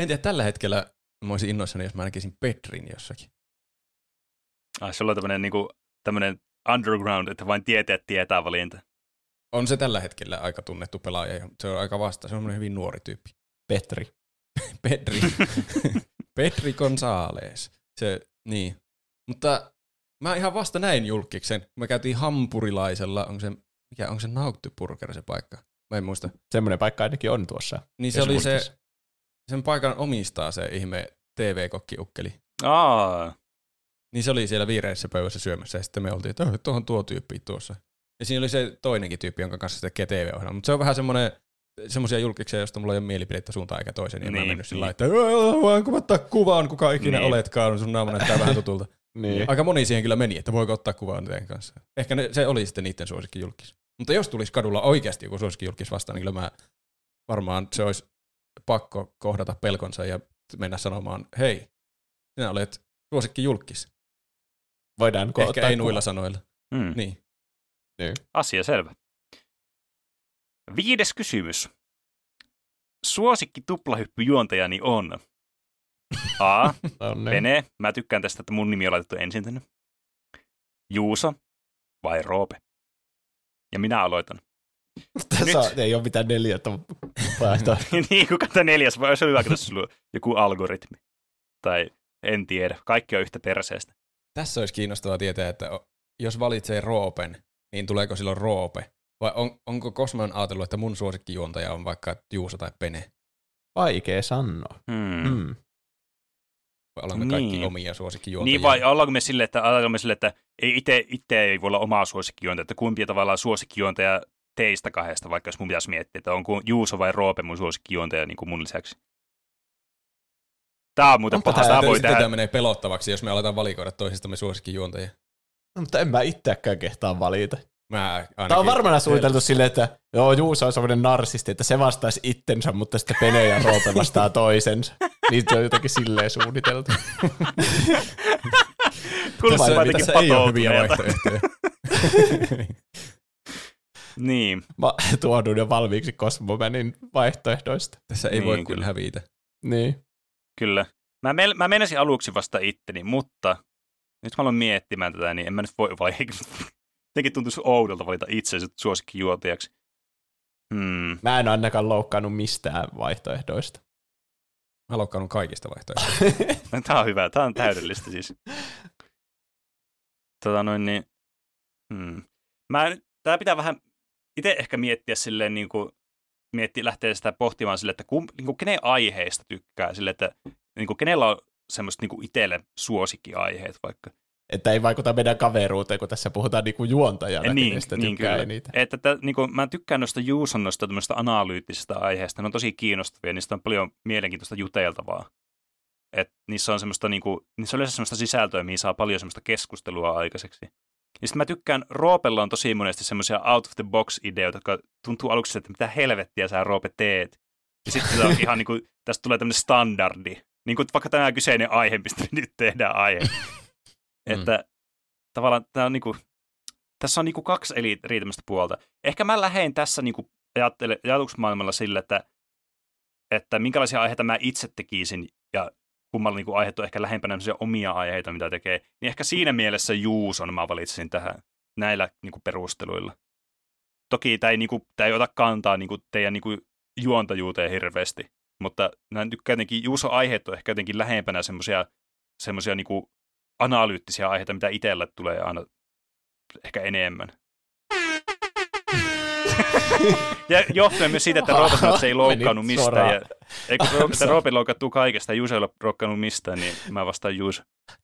En tiedä, tällä hetkellä mä olisin innoissani, jos mä näkisin Petrin jossakin. Ah, se on tämmöinen niinku, underground, että vain tietää tietää valinta. On se tällä hetkellä aika tunnettu pelaaja. Se on aika vasta. Se on hyvin nuori tyyppi. Petri. Petri. Petri Gonzales. Se, niin. Mutta mä ihan vasta näin julkiksen. Me käytiin hampurilaisella. Onko se, mikä, onko se Nauttiburger se paikka? Mä en muista. Semmoinen paikka ainakin on tuossa. Niin se oli se, sen paikan omistaa se ihme T V-kokkiukkeli. Aa. Niin se oli siellä viereisessä pöydässä syömässä ja sitten me oltiin, että tuohon tuo tyyppi tuossa. Ja siinä oli se toinenkin tyyppi, jonka kanssa se tekee T V-ohjelma. Mutta se on vähän semmoinen, semmoisia julkiksia, josta mulla ei ole mielipidettä suuntaan eikä toisen. Ja niin, mä en mennyt sillä niin. lailla, että voinko ottaa kuvaan, kuka ikinä niin. oletkaan, sun naama näyttää vähän tutulta. Niin. Aika moni siihen kyllä meni, että voiko ottaa kuvaan teidän kanssa. Ehkä ne, se oli sitten niiden suosikkijulkis. Mutta jos tulisi kadulla oikeasti joku suosikkijulkis vastaan, niin kyllä mä varmaan se olisi pakko kohdata pelkonsa ja mennä sanomaan, hei, sinä olet suosikkijulkis. Voidaan ehkä ottaa ei kuva. Nuilla sanoilla. Hmm. Niin. niin. Asia selvä. Viides kysymys. Suosikki tuplahyppyjuontajani on A. Vene. Mä tykkään tästä, että mun nimi on laitettu ensin tänne. Juuso vai Roope? Ja minä aloitan. Tässä on, ei ole mitään neljättä. Niin, kun katsotaan neljäs, vai olisi hyvä, että tässä on joku algoritmi. Tai en tiedä. Kaikki on yhtä perseestä. Tässä olisi kiinnostavaa tietää, että jos valitsee Roopen, niin tuleeko silloin Roope? Vai on, onko kosmaan ajatellut, että mun suosikkijuontaja on vaikka Juuso tai Pene? Vaikea sanoa. Hmm. Hmm. Vai ollaanko niin. kaikki omia suosikkijuontajia? Niin vai ollaanko me sille, että, me sille, että ei ite, ite ei voi olla omaa suosikkijuontajaa, että kumpi tavallaan suosikkijuontaja teistä kahdesta, vaikka jos mun pitäisi miettiä, että onko Juuso vai Roope mun suosikkijuontaja niin kuin mun lisäksi. Tää on muuten paha. Tämä, voi tähän... tämä menee pelottavaksi, jos me aletaan valikoida toisistamme suosikkijuontajia. No, mutta en mä itsekään kehtaa valita. Mä Tämä on varmaan suunniteltu silleen, että joo, Juuso on semmoinen narsisti, että se vastaisi itsensä, mutta sitten Pene ja Roope vastaa toisensa. Niitä on jotenkin silleen suunniteltu. Kulmaa jotenkin patoutuneelta. Niin. Mä tuodun jo valmiiksi Cosmomanin vaihtoehdoista. Tässä ei niin, voi kyllä hävitä. Niin. Kyllä. Mä, mel- mä menisin aluksi vasta itteni, mutta nyt mä aloin miettimään tätä, niin en mä nyt voi vaikuttaa. Jotenkin tuntuisi oudolta valita itsensä suosikkijuontajaksi. Hmm. Mä en ainakaan loukkaannut mistään vaihtoehdoista. Mä loukkaannut kaikista vaihtoehdoista. Tää on hyvä, tää on täydellistä siis. Tota noin niin... Hmm. Mä, tää pitää vähän itse ehkä miettiä silleen niin kuin... Miettiä, lähtee sitä pohtimaan silleen, että kun, niin kuin, kenen aiheista tykkää. Silleen, että niin kuin, kenellä on semmoiset niin kuin itselle suosikkiaiheet vaikka. Että ei vaikuta meidän kaveruuteen, kun tässä puhutaan niinku juontajana, niin, kenestä niin, tykkää niitä. Että, että, niinku, mä tykkään noista Juuson noista tämmöistä analyyttisistä aiheista. Ne on tosi kiinnostavia, niistä on paljon mielenkiintoista juteltavaa. Et niissä on semmoista, niinku, niissä on yleensä semmoista sisältöä, mihin saa paljon semmoista keskustelua aikaiseksi. Ja sitten mä tykkään, Roopella on tosi monesti semmoisia out of the box ideoita, jotka tuntuu aluksi, että mitä helvettiä sä Roope teet. Ja sitten on ihan niinku, tästä tulee tämmöinen standardi. Niin kuin vaikka tämä kyseinen aihe, mistä me nyt tehdään aihe. Että mm. tavallaan on niinku, tässä on niinku kaksi eli riittämästä puolta. Ehkä mä lähden tässä niinku ajatuksmaailmalla sille, että, että minkälaisia aiheita mä itse tekisin ja kummalla niinku aiheet on ehkä lähempänä omia aiheita, mitä tekee. Niin ehkä siinä mielessä Juuson mä valitsin tähän näillä niinku perusteluilla. Toki tämä ei, niinku, ei ota kantaa niinku teidän niinku juontajuuteen hirveästi, mutta Juuson aiheet on ehkä jotenkin lähempänä semmoisia semmoisia niinku analyyttisiä aiheita, mitä itsellä tulee aina ehkä enemmän. Ja johtuen myös siitä, että Roope sanoi, että se ei loukkaannut mistään. Ja, eikä Roope loukattuu kaikesta, ja Juuso ei ole loukkaannut mistään, niin mä vastaan Juuso.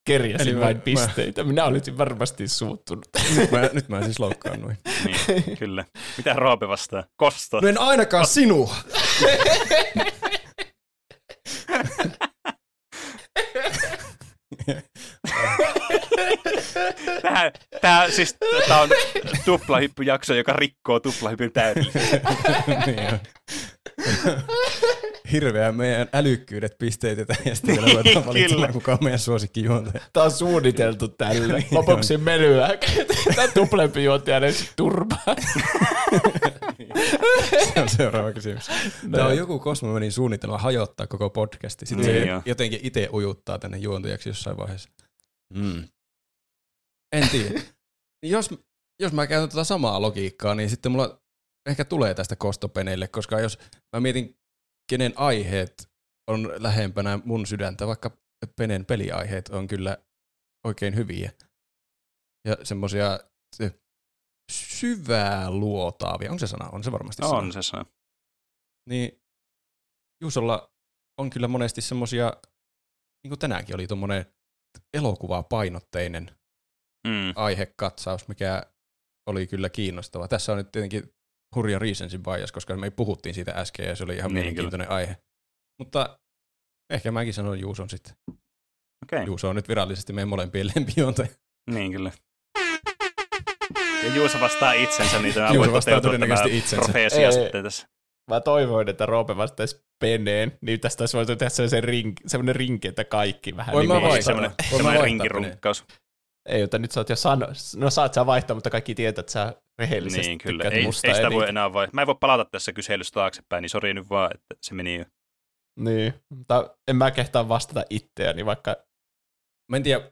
Kerjäsin Eli vain mä, pisteitä. Mä... Minä olisin varmasti suuttunut. Nyt mä, nyt mä siis loukkaannuin. Niin, kyllä. Mitä Roope vastaa? Kosta. No en ainakaan Kosta. Sinua. Tämä siis, on tuplahyppyjakso, joka rikkoo tuplahypyn täydellisesti. Hirveä meidän älykkyydet pisteytetään ja sitten niin, ruvetaan valitsemaan, kuka on meidän suosikkijuontaja. Tämä on suunniteltu tälle. Lopuksi menyä. Tämä tuplempi juontaja on ensin turpaa. Se on seuraava kysymys. Tämä on joku kosmomenin suunnitelma hajottaa koko podcasti. Sitten niin se jo. jotenkin itse ujuttaa tänne juontajaksi jossain vaiheessa. Mm. En tiedä. Jos, jos mä käytän tätä samaa logiikkaa, niin sitten mulla ehkä tulee tästä kostopeneille, koska jos mä mietin, kenen aiheet on lähempänä mun sydäntä, vaikka Penen peliaiheet on kyllä oikein hyviä ja semmoisia se, syvää luotaavia. Onko se sana? On se varmasti sana. On se sana. Niin Juusolla on kyllä monesti semmoisia, niin kuin tänäänkin oli tuommoinen elokuvapainotteinen mm. aihekatsaus, mikä oli kyllä kiinnostava. Tässä on nyt tietenkin hurja recensin bias, koska me puhuttiin siitä äsken ja se oli ihan niin, mielenkiintoinen kyllä. aihe. Mutta ehkä mäkin sanon Juuson sitten. Okay. Juuso on nyt virallisesti meidän molempien lempijuontaja. Niin kyllä. Ja Juuso vastaa itsensä, niin tämä voi toteutua tämä profeesia sitten tässä. Mä toivoin, että Roope vastaisi Peneen, niin tästä olisi voitu tehdä sellainen ring, rinki, että kaikki vähän. Voi niin mä vaihtaa. Sellainen, sellainen rinkirunkkaus. Ei, jotta nyt sä oot jo sanonut. No saat sä vaihtaa, mutta kaikki tietää, että sä rehellisesti niin, kyllä. Ei, musta. Ei sitä voi enää vaihtaa. Mä en voi palata tässä kyselystä taaksepäin, niin sori nyt vaan, että se meni jo. Niin, mutta en mä kehtaa vastata itseäni, vaikka... Mä en tiedä,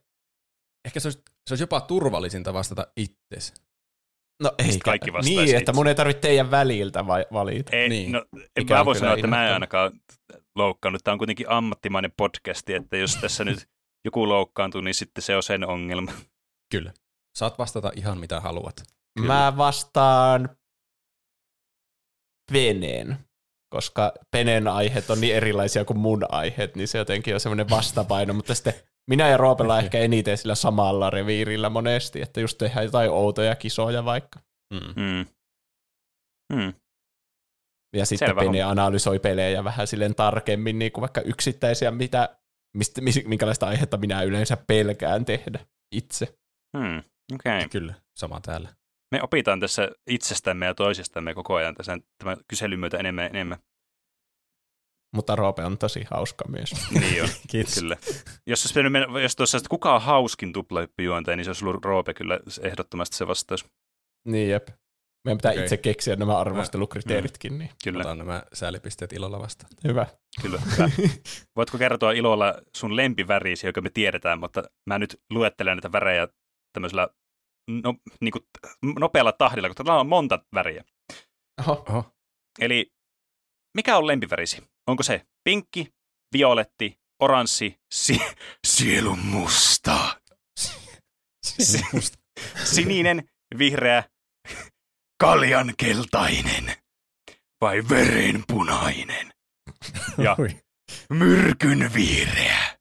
ehkä se olisi, se olisi jopa turvallisinta vastata itseäsi. No ei, kaikki vastaisi niin, itse. Että mun ei tarvitse teidän väliltä valita. Ei, niin. No, en mä voi sanoa, että mä en ainakaan loukkaannut. Tämä on kuitenkin ammattimainen podcasti, että jos tässä nyt joku loukkaantuu, niin sitten se on sen ongelma. Kyllä. Saat vastata ihan mitä haluat. Kyllä. Mä vastaan Peneen, koska Peneen aiheet on niin erilaisia kuin mun aiheet, niin se jotenkin on semmoinen vastapaino, mutta sitten minä ja Roopella ehkä eniten sillä samalla reviirillä monesti, että just tehdään jotain outoja kisoja vaikka. Mm. Mm. Mm. Ja sitten selvä. Pene analysoi pelejä vähän silleen tarkemmin, niin kuin vaikka yksittäisiä, mitä, mistä, minkälaista aihetta minä yleensä pelkään tehdä itse. Mm. Okay. Kyllä, sama täällä. Me opitaan tässä itsestämme ja toisistamme koko ajan tässä tämän kyselyn myötä enemmän ja enemmän. Mutta Roope on tosi hauska mies. Niin on, kiitos. Kyllä. Jos, jos tuossa olisi, että kuka on hauskin tuplahyppyjuontaja, niin se olisi ollut Roope kyllä ehdottomasti se vastaus. Niin jep. Meidän pitää okay. itse keksiä nämä arvostelukriteeritkin. Niin. Kyllä. Otan nämä säälipisteet ilolla vastaan. Hyvä. Kyllä. Hyvä. Voitko kertoa ilolla sun lempivärisi, joka me tiedetään, mutta mä nyt luettelen näitä värejä tämmöisellä no, niin kuin nopealla tahdilla, koska täällä on monta väriä. Oho. Oho. Eli mikä on lempivärisi? Onko se pinkki, violetti, oranssi, si- sielunmusta, si- sininen, vihreä, kaljankeltainen vai verenpunainen ja myrkynvihreä?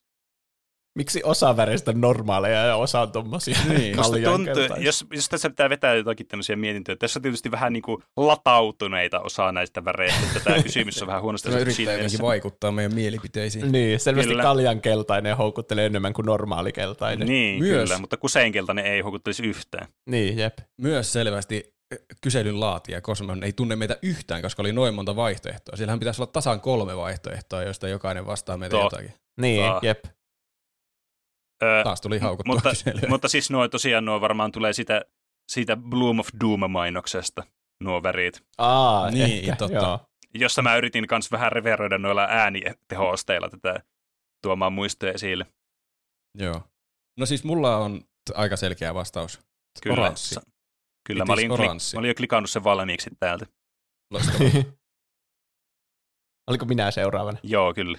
Miksi osa väreistä normaaleja ja osa on tommosia niin, kaljankeltaisia? Jos, jos tässä pitää vetää jotakin tämmöisiä mietintöjä, tässä on tietysti vähän niin kuin latautuneita osaa näistä väreistä. Tämä kysymys on vähän huonosti. Tämä yrittää jotenkin vaikuttaa meidän mielipiteisiin. Niin, selvästi kyllä. Kaljankeltainen houkuttelee enemmän kuin normaalikeltainen. Niin, myös, kyllä, mutta kuseinkeltainen ei houkuttelisi yhtään. Niin, jep. Myös selvästi kyselyn laatija Kosmon ei tunne meitä yhtään, koska oli noin monta vaihtoehtoa. Siellähän pitäisi olla tasan kolme vaihtoehtoa, joista jokainen vastaa meitä to. jotakin. Niin, to. jep. Taas tuli haukuttua mutta, mutta siis nuo tosiaan nuo varmaan tulee sitä, siitä Bloom of Doom-mainoksesta, nuo värit. Aa, niin, ehkä, totta. Joo. Jossa mä yritin kanssa vähän reveroida noilla ääniteho-osteilla tätä tuomaan muistoja esille. Joo. No siis mulla on aika selkeä vastaus. Kyllä. Oranssi. Kyllä, mä olin, oranssi. Klik, mä olin jo klikannut sen valmiiksi täältä. Loistavaa. Oliko minä seuraavana? Joo, kyllä.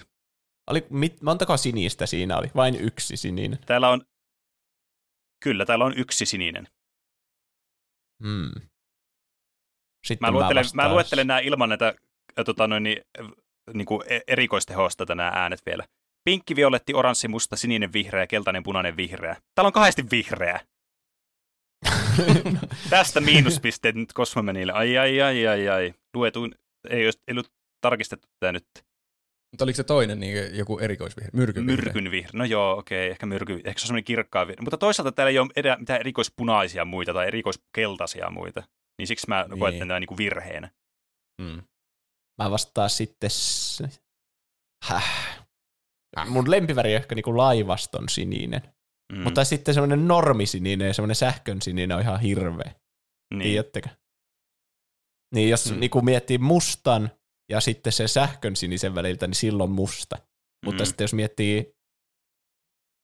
Oli, mit, montako sinistä siinä oli? Vain yksi sininen. Täällä on, kyllä, täällä on yksi sininen. Hmm. Mä luettelen, mä mä luettelen nämä ilman näitä tota noin, niin kuin erikoistehosta nämä äänet vielä. Pinkki, violetti, oranssi, musta, sininen, vihreä, keltainen, punainen, vihreä. Täällä on kahdesti vihreä. Tästä miinuspisteet nyt Kosmomenille. Ai, ai, ai, ai, ai. Luetuin, ei, ei ollut tarkistettu tämä nyt. Mutta oliko se toinen niin joku erikoisvihreä? Myrkynvihreä. Myrkynvihreä. No joo, okei. Okay. Ehkä myrky. Ehkä se on semmoinen kirkkaa vihreä. Mutta toisaalta täällä ei ole edä, mitään erikoispunaisia muita tai erikoiskeltaisia muita. Niin siksi mä niin. koetan tämän niin virheenä. Mm. Mä vastaan sitten... Häh. Mun lempiväri on ehkä niin kuin laivaston sininen. Mm. Mutta sitten semmoinen normisininen ja semmoinen sähkön sininen on ihan hirveä. Niin. Tiedättekö? Niin jos mm. niin kuin miettii mustan... ja sitten se sähkön sinisen väliltä, niin silloin musta. Mutta mm. sitten jos miettii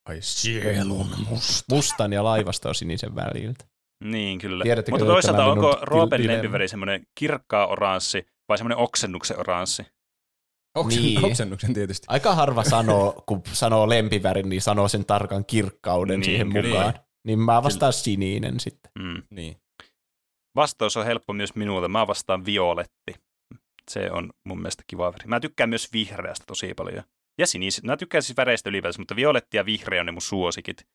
ai sielun musta. Mustan ja laivasta on sinisen väliltä. Niin, kyllä. Tiedättekö, mutta toisaalta onko Roopen lempiväri semmoinen kirkkaa oranssi vai semmoinen oksennuksen oranssi? Oksen, niin. Oksennuksen tietysti. Aika harva sanoo, kun sanoo lempivärin, niin sanoo sen tarkan kirkkauden niin, siihen kyllä. mukaan. Niin mä vastaan kyllä. sininen sitten. Mm. Niin. Vastaus on helppo myös minulta. Mä vastaan violetti. Se on mun mielestä kiva väri. Mä tykkään myös vihreästä tosi paljon. Ja sinisistä. Mä tykkään siis väreistä ylipäänsä, mutta violetti ja vihreä on ne mun suosikit.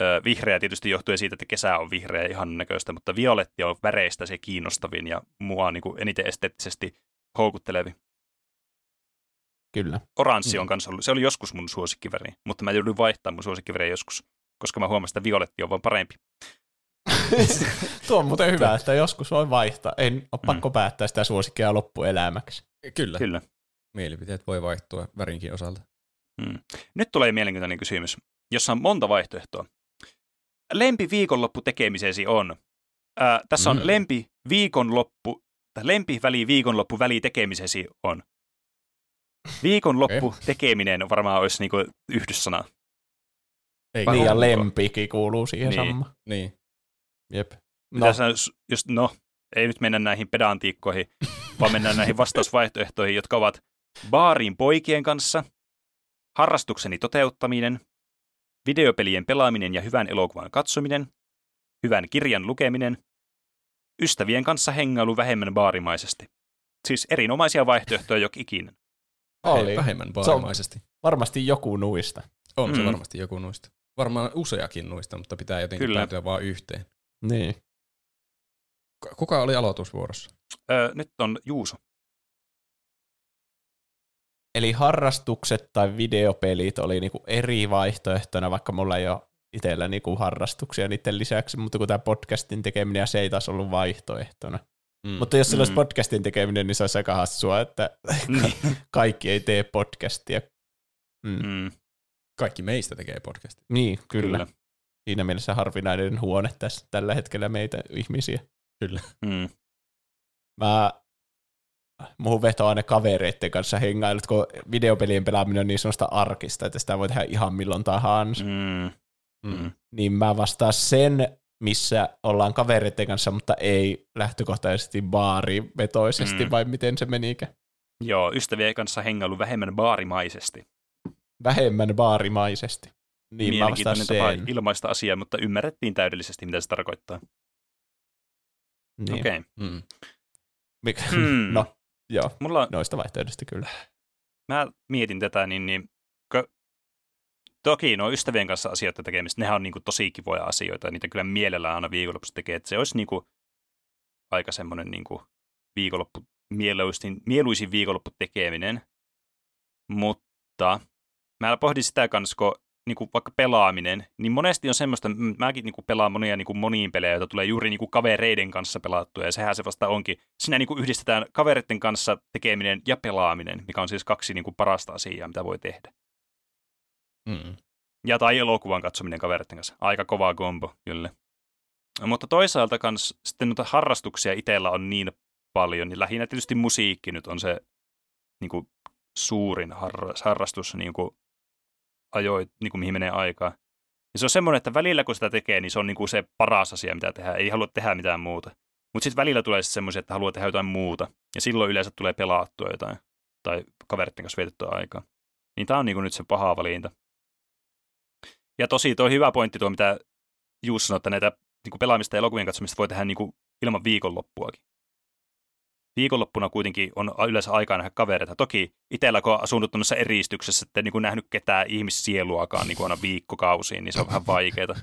Öö, vihreä tietysti johtuu siitä, että kesä on vihreä ihan näköistä, mutta violetti on väreistä se kiinnostavin ja mua on niin kuin eniten esteettisesti houkuttelevi. Kyllä. Oranssi on kanssa ollut. Se oli joskus mun suosikkiväri, mutta mä joudun vaihtamaan mun suosikkiväriä joskus, koska mä huomasin, että violetti on vaan parempi. Tuo on muuten hyvä, että joskus voi vaihtaa. Ei ole pakko mm. päättää sitä suosikkia loppuelämäksi. Kyllä. Kyllä. Mielipiteet voi vaihtua värinkin osalta. Mm. Nyt tulee mielenkiintoinen kysymys, jossa on monta vaihtoehtoa. Lempi viikonloppu tekemiseesi on. Äh, tässä on mm. lempi viikonloppu, tai lempi väli viikonloppu väli tekemisesi on. Viikonloppu okay. tekeminen varmaan olisi niinku yhdyssana. Eikä. Niin ja lempikin kuuluu siihen niin. samaan. Niin. Jep. No. Sä, just, no, ei nyt mennä näihin pedantiikkoihin, vaan mennään näihin vastausvaihtoehtoihin, jotka ovat baariin poikien kanssa, harrastukseni toteuttaminen, videopelien pelaaminen ja hyvän elokuvan katsominen, hyvän kirjan lukeminen, ystävien kanssa hengailu vähemmän baarimaisesti. Siis erinomaisia vaihtoehtoja jok ikinen. Oli. Vähemmän baarimaisesti. Varmasti joku nuista. On mm. se varmasti joku nuista. Varmaan useakin nuista, mutta pitää jotenkin Kyllä. päätyä vaan yhteen. Niin. Kuka oli aloitusvuorossa? Öö, nyt on Juuso. Eli harrastukset tai videopelit oli niinku eri vaihtoehtona, vaikka mulla ei ole itsellä niinku harrastuksia niiden lisäksi, mutta kun tämä podcastin tekeminen ja se ei taas ollut vaihtoehtona. Mm. Mutta jos sillä olisi mm. podcastin tekeminen, niin se olisi aika hassua, että kaikki ei tee podcastia. Mm. Mm. Kaikki meistä tekee podcastia. Niin, kyllä. kyllä. Siinä mielessä harvinainen huone tässä tällä hetkellä meitä ihmisiä. Kyllä. Mm. Mä muuhun vetoan aina kavereiden kanssa hengailut, kun videopelien pelaaminen on niin sellaista arkista, että sitä voi tehdä ihan milloin tahansa. Mm. Mm. Niin mä vastaan sen, missä ollaan kavereiden kanssa, mutta ei lähtökohtaisesti baarivetoisesti, mm. vai miten se menikään. Joo, ystävien kanssa hengailu vähemmän baarimaisesti. Vähemmän baarimaisesti. Niin, mielenkiintoinen tapa ilmaista asiaa, mutta ymmärrettiin täydellisesti, mitä se tarkoittaa. Niin. Okei. Okay. Mm. Mm. No, joo. Mulla... Noista vaihtoehdosta kyllä. Mä mietin tätä, niin, niin kö... toki no ystävien kanssa asioita tekemistä, nehän on niin kuin tosi kivoja asioita, niitä kyllä mielellään aina viikonloppussa tekee, että se olisi niin kuin aika semmoinen niin kuin viikonloppu, mieluisin, mieluisin viikonloppu tekeminen, mutta mä pohdin sitä kanssa, kun niinku vaikka pelaaminen, niin monesti on semmoista, mäkin niinku pelaan monia niinku moniin pelejä, joita tulee juuri niinku kavereiden kanssa pelattua, ja sehän se vasta onkin. Siinä niinku yhdistetään kavereiden kanssa tekeminen ja pelaaminen, mikä on siis kaksi niinku parasta asiaa, mitä voi tehdä. Mm. Ja tai elokuvan katsominen kavereiden kanssa. Aika kova kombo, kyllä. Mutta toisaalta kans sitten noita harrastuksia itsellä on niin paljon, niin lähinnä tietysti musiikki nyt on se niinku suurin harras, harrastus, niinku ajoit, niin kuin mihin menee aikaa. Ja se on semmoinen, että välillä kun sitä tekee, niin se on niin kuin se paras asia, mitä tehdään. Ei halua tehdä mitään muuta. Mutta sitten välillä tulee sitten semmoisia, että haluaa tehdä jotain muuta. Ja silloin yleensä tulee pelaattua jotain. Tai kaveritten kanssa vietettyä aikaa. Niin tämä on niin kuin nyt se paha valinta. Ja tosi tuo hyvä pointti tuo, mitä Juus sanoi, että näitä niin kuin pelaamista ja elokuvien katsomista voi tehdä niin kuin ilman viikonloppuakin. Viikonloppuna kuitenkin on yleensä aikaa nähdä kavereita. Toki itsellä, kun on asunut tuossa eristyksessä, että niin kuin nähnyt ketään ihmissieluakaan niin kuin aina viikkokausiin, niin se on vähän vaikeaa.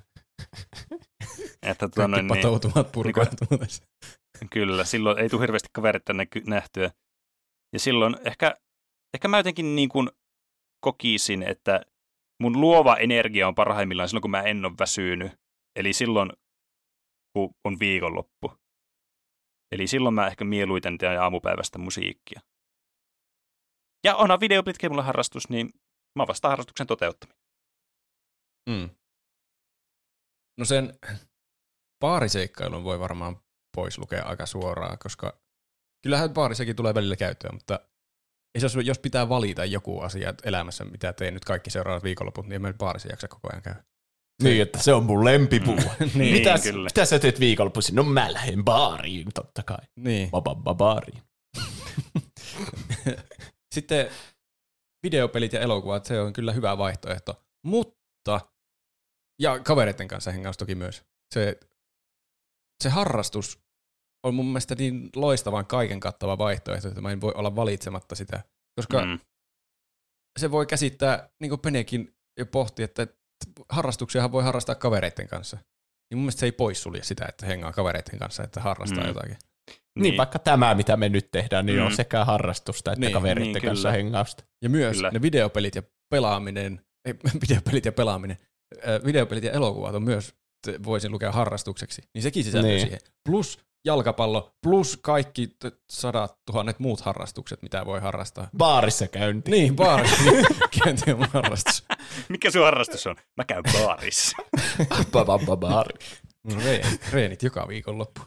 Että tuota, kaikki patoutumat purkautuvat. Niin, kyllä, silloin ei tule hirveästi kavereita nähtyä. Ja silloin ehkä ehkä mä jotenkin niin kuin kokisin, että mun luova energia on parhaimmillaan silloin, kun mä en ole väsynyt. Eli silloin, kun on viikonloppu. Eli silloin mä ehkä mieluiten teen aamupäivästä musiikkia. Ja onhan videoplitkin mulla harrastus, niin mä vastaan harrastuksen toteuttaminen. Mm. No sen baariseikkailun voi varmaan pois lukea aika suoraan, koska kyllähän baarissakin tulee välillä käyttöä, mutta jos pitää valita joku asia elämässä, mitä teen nyt kaikki seuraavat viikonloput, niin en mä baarissa jaksa koko ajan käy. Niin, että se on mun lempipuu. Mm. niin, mitäs, kyllä. Mitä sä teet viikonloppuisin? No mä lähden baariin, totta kai. Niin. Bababba baariin. Sitten videopelit ja elokuvat, se on kyllä hyvä vaihtoehto, mutta, ja kavereiden kanssa hengaus toki myös, se, se harrastus on mun mielestä niin loistavan kaiken kattava vaihtoehto, että mä en voi olla valitsematta sitä, koska mm. se voi käsittää, niin kuin Penekin jo pohti, että harrastuksiahan voi harrastaa kavereiden kanssa. Niin mun mielestä se ei poissulje sitä, että hengaa kavereiden kanssa, että harrastaa mm. jotakin. Niin, niin vaikka tämä, mitä me nyt tehdään, niin mm. on sekä harrastusta että niin, kavereiden niin, kanssa hengausta. Ja myös kyllä. ne videopelit ja pelaaminen, ei, videopelit ja pelaaminen, äh, videopelit ja elokuvat on myös, voisin lukea harrastukseksi, niin sekin sisältyy niin. siihen. Plus jalkapallo, plus kaikki sadat tuhannet muut harrastukset, mitä voi harrastaa. Baarissa käynti. Niin, baarissa käynti on harrastus. Mikä sun harrastus on? Mä käyn baarissa. Bababba baari. Mun reenit, reenit joka viikonloppu.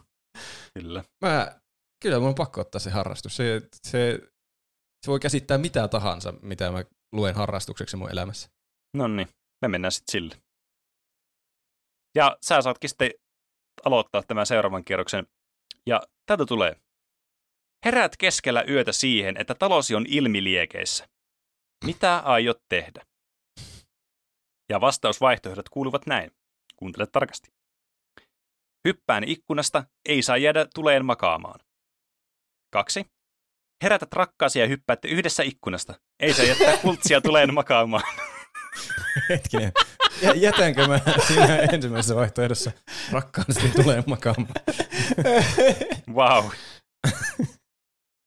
Kyllä. Mä, kyllä mun on pakko ottaa se harrastus. Se, se, se voi käsittää mitä tahansa, mitä mä luen harrastukseksi mun elämässä. Noniin, me mennään sitten sille. Ja sä saatkin sitten aloittaa tämän seuraavan kierroksen. Ja täältä tulee. Herät keskellä yötä siihen, että talosi on ilmiliekeissä. Mitä aiot tehdä? Ja vastausvaihtoehdot kuuluvat näin. Kuuntele tarkasti. Hyppään ikkunasta, ei saa jäädä tuleen makaamaan. Kaksi. Herätät rakkaasi ja hyppäätte yhdessä ikkunasta. Ei saa jättää kultsia tuleen makaamaan. Hetkinen. Jätänkö mä siinä ensimmäisessä vaihtoehdossa rakkaasti tulee makaamaan? Vau. Wow.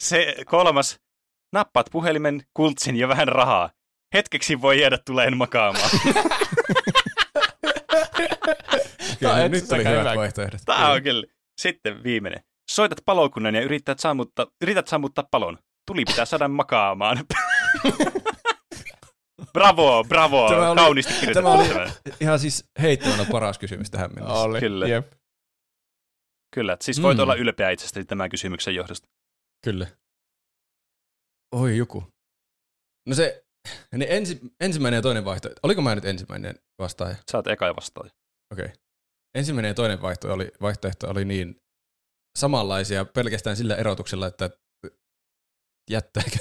Se kolmas. Nappaat puhelimen, kultsin ja vähän rahaa. Hetkeksi voi jäädä tuleen makaamaan. Kyllä, nyt oli hyvät vaihtoehdot. Tämä on kyllä. Sitten viimeinen. Soitat palokunnan ja yrität sammuttaa, yrität sammuttaa palon. Tuli pitää saada makaamaan. Bravo, bravo. Tämä oli, kaunisti kirjoitettu. Tämä oli ihan siis heittämällä paras kysymys tähän mennessä. Oli. Kyllä. Jep. Kyllä, siis voit mm. olla ylpeä itsestäsi tämän kysymyksen johdosta. Kyllä. Oi joku. No se, niin ensi, ensimmäinen ja toinen vaihtoehto. Oliko mä nyt ensimmäinen vastaaja? Sä oot eka vastaaja. Okei. Okay. Ensimmäinen ja toinen vaihtoehto oli, vaihtoehto oli niin samanlaisia pelkästään sillä erotuksella, että jättääkö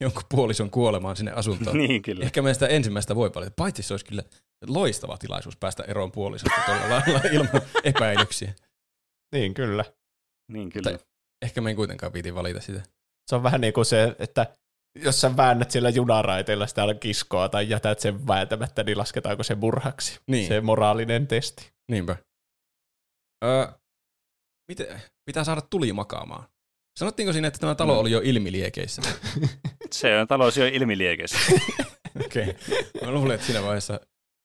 jonkun puolison kuolemaan sinne asuntoon. Niin, kyllä. Ehkä meidän sitä ensimmäistä voi paljon. Paitsi se olisi kyllä loistava tilaisuus päästä eroon puolisosta tuolla lailla ilman epäilyksiä. Niin, kyllä. Niin, kyllä. Tai ehkä me ei kuitenkaan piti valita sitä. Se on vähän niin kuin se, että jos sä väännät siellä junaraiteilla sitä kiskoa tai jätät sen vääntämättä, niin lasketaanko se murhaksi? Niin. Se moraalinen testi. Niinpä. Öö, miten, pitää saada tuli makaamaan. Sanottiinko siinä, että tämä talo no. oli jo ilmiliekeissä? Se on talo jo ilmiliekeissä. Okei. Okay. Mä luulen, että siinä vaiheessa,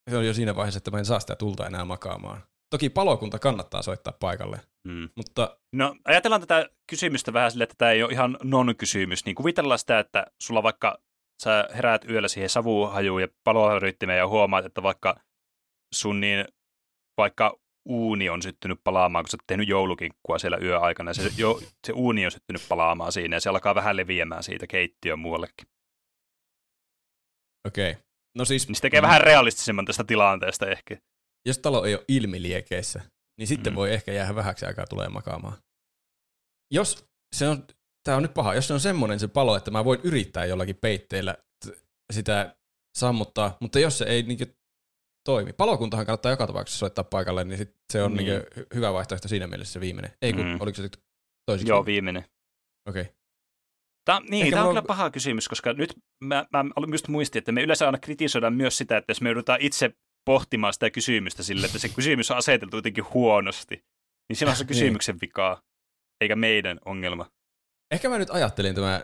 se on jo siinä vaiheessa, että mä en saa sitä tulta enää makaamaan. Toki palokunta kannattaa soittaa paikalle. Mm. Mutta... No ajatellaan tätä kysymystä vähän silleen, että tämä ei ole ihan non-kysymys. Niin kuvitellaan sitä, että sulla vaikka sä heräät yöllä siihen savuhajuun ja paloryttimeen ja huomaat, että vaikka sun niin vaikka uuni on syttynyt palaamaan, kun sä oot tehnyt joulukinkkua siellä yöaikana, ja se, jo, se uuni on syttynyt palaamaan siinä, ja se alkaa vähän leviämään siitä keittiön muuallekin. Okei. Okay. No siis... Niin se tekee mm. vähän realistisemman tästä tilanteesta ehkä. Jos talo ei ole ilmiliekeissä, niin sitten mm. voi ehkä jäädä vähäksi aikaa tulee makaamaan. Jos se on... Tää on nyt paha. Jos se on semmoinen se palo, että mä voin yrittää jollakin peitteillä sitä sammuttaa, mutta jos se ei... Niin toimi. Palokuntahan kannattaa joka tapauksessa soittaa paikalle, niin sit se on mm. niin hyvä vaihtoehto siinä mielessä se viimeinen. Ei kun, mm. oliko se toiseksi? Joo, viimeinen. Okei. Okay. Tämä, niin, tämä on kyllä paha kysymys, koska nyt mä, mä just muistin, että me yleensä aina kritisoidaan myös sitä, että jos me joudutaan itse pohtimaan sitä kysymystä sille, että se kysymys on aseteltu jotenkin huonosti, niin siinä on se kysymyksen vikaa, eikä meidän ongelma. Ehkä mä nyt ajattelin tämä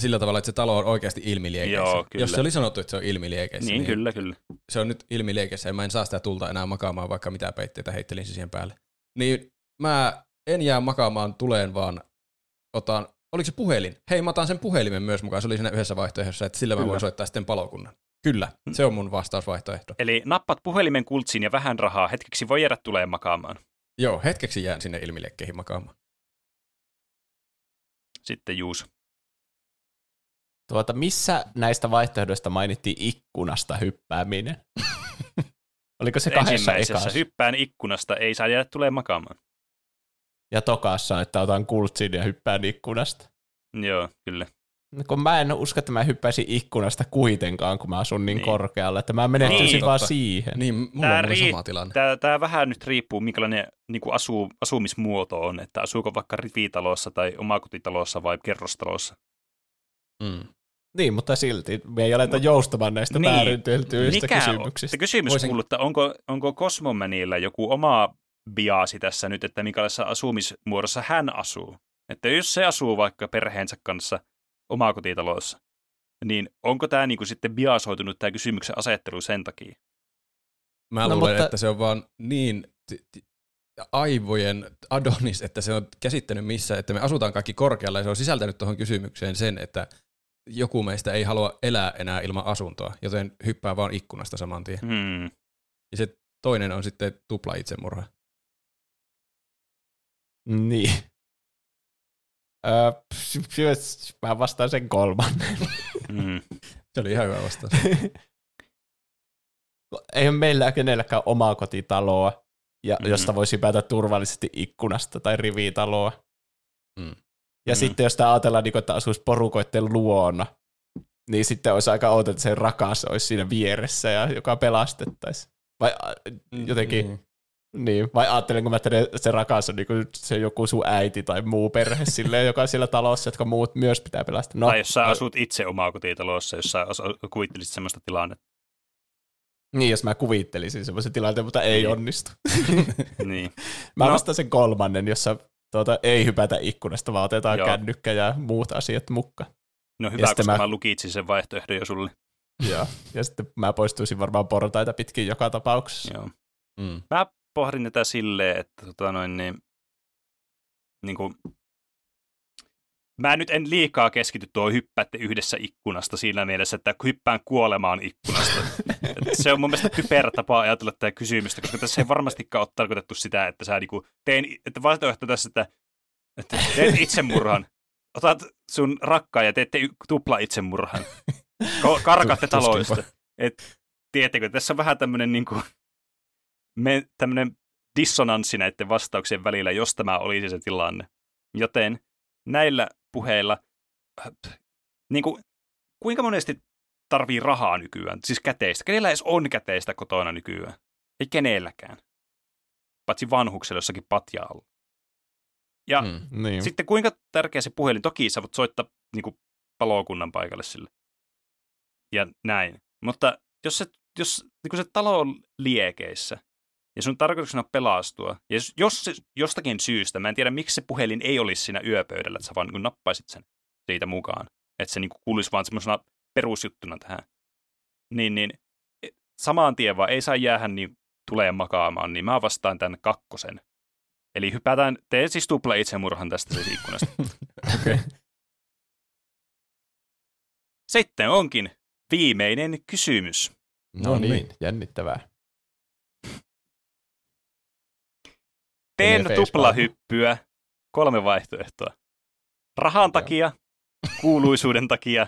sillä tavalla, että se talo on oikeasti ilmiliekeissä. Joo, kyllä. Jos se oli sanottu, että se on ilmiliekeissä, niin, niin kyllä, kyllä. Se on nyt ilmiliekeissä ja mä en saa sitä tulta enää makaamaan, vaikka mitä peitteitä heittelin siihen päälle. Niin mä en jää makaamaan tuleen, vaan otan, oliko se puhelin? Hei, mä otan sen puhelimen myös mukaan. Se oli siinä yhdessä vaihtoehdossa, että sillä kyllä. mä voin soittaa sitten palokunnan. Kyllä, hmm. se on mun vastausvaihtoehto. Eli nappaat puhelimen kultsiin ja vähän rahaa. Hetkeksi voi jäädä tuleen makaamaan. Joo, hetkeksi jään sinne ilmiliekkeihin makaamaan. Sitten Juus. Tuota, missä näistä vaihtoehdoista mainittiin ikkunasta hyppääminen? Oliko se kahdessa ekassa? Hyppään ikkunasta, ei saa jäädä tulee makaamaan. Ja tokassa, että otan kultsin ja hyppään ikkunasta. Joo, kyllä. No, kun mä en usko, että mä hyppäisin ikkunasta kuitenkaan, kun mä asun niin, niin. korkealla, että mä menehtyisin niin. vaan siihen. Niin, mulla tää on ri- sama tilanne. Tää, tää vähän nyt riippuu, minkälainen niin kuin asu, asumismuoto on, että asuuko vaikka rivitalossa tai omakotitalossa vai kerrostalossa. Mm. Niin, mutta silti me ei aleta joustamaan näistä niin, väärinteltyistä kysymyksistä. Kysymys Voisin... kuuluu, että onko, onko Cosmomanilla joku oma biasi tässä nyt, että minkälaisessa asumismuodossa hän asuu? Että jos se asuu vaikka perheensä kanssa omakotitaloissa, niin onko tämä niinku sitten biasoitunut tämä kysymyksen asettelu sen takia? Mä no, luulen, mutta... että se on vaan niin... T- t- aivojen Adonis, että se on käsittänyt missä, että me asutaan kaikki korkealla ja se on sisältänyt tuohon kysymykseen sen, että joku meistä ei halua elää enää ilman asuntoa, joten hyppää vaan ikkunasta saman tien. Hmm. Ja se toinen on sitten tupla itsemurha. Niin. Öö, mä vastaan sen kolmannen. Hmm. Se oli ihan hyvä vastaus. Ei ole meillä kenelläkään omaa kotitaloa. Ja mm-hmm. josta voisi päätä turvallisesti ikkunasta tai rivitaloa. Mm. Ja mm. sitten jos tämä ajatellaan, että asuisi porukoitten luona, niin sitten olisi aika outo, että se rakas olisi siinä vieressä, ja joka pelastettaisiin. Vai jotenkin, mm-hmm. niin, vai ajattelenko mä, että se rakas on niin kuin se joku sun äiti tai muu perhe, silleen, joka on siellä talossa, jotka muut myös pitää pelastaa. No, tai jos sä asut itse omaa kotitalossa, jos sä kuvittelisit sellaista tilannetta. Niin, jos mä kuvittelisin semmoisen tilanteen, mutta ei niin. onnistu. niin. Mä no. vastaan sen kolmannen, jossa tuota, ei hypätä ikkunasta, vaan otetaan Joo. kännykkä ja muut asiat mukaan. No hyvä, ja koska mä, mä lukitsin sen vaihtoehdon jo sulle. Joo, ja sitten mä poistuisin varmaan portaita pitkin joka tapauksessa. Joo. Mm. Mä pohdin tätä silleen, että tota noin, niin, niin kuin, mä nyt en liikaa keskity tuo hyppäätte yhdessä ikkunasta siinä mielessä, että hyppään kuolemaan ikkunasta. Se on mun mielestä typerä tapa ajatella tätä kysymystä, koska tässä ei varmastikaan ole tarkoitettu sitä, että sä niinku tein, että vaihtoehto tässä, että, että teet itsemurhan, otat sun rakkaan ja teette tupla itsemurhan, karkaatte taloista. Et, tiedättekö, tässä on vähän tämmöinen niinku, dissonanssi näiden vastauksien välillä, jos tämä olisi se tilanne. Joten näillä puheilla, niin kuin, kuinka monesti tarvii rahaa nykyään, siis käteistä. Kenellä edes on käteistä kotona nykyään? Ei kenelläkään. Paitsi vanhuksella jossakin patjaalla. Ja mm, niin. sitten kuinka tärkeä se puhelin, toki sä voit soittaa niin kuin, palokunnan paikalle sille. Ja näin. Mutta jos se, jos, niin kuin se talo on liekeissä, ja sun tarkoituksena on pelastua, ja jos, jos se, jostakin syystä, mä en tiedä miksi se puhelin ei olisi siinä yöpöydällä, että sä vaan niin kuin, nappaisit sen siitä mukaan, että se niin kuin, kuulisi vaan semmoisena perusjuttuna tähän, niin, niin samaan tien vaan ei saa jäädä, niin tulee makaamaan, niin mä vastaan tämän kakkosen. Eli hypätään, tee siis tupla itsemurhan tästä siis ikkunasta. Okay. Sitten onkin viimeinen kysymys. No, no niin, niin, jännittävää. Teen tuplahyppyä, kolme vaihtoehtoa. Rahan takia, kuuluisuuden takia,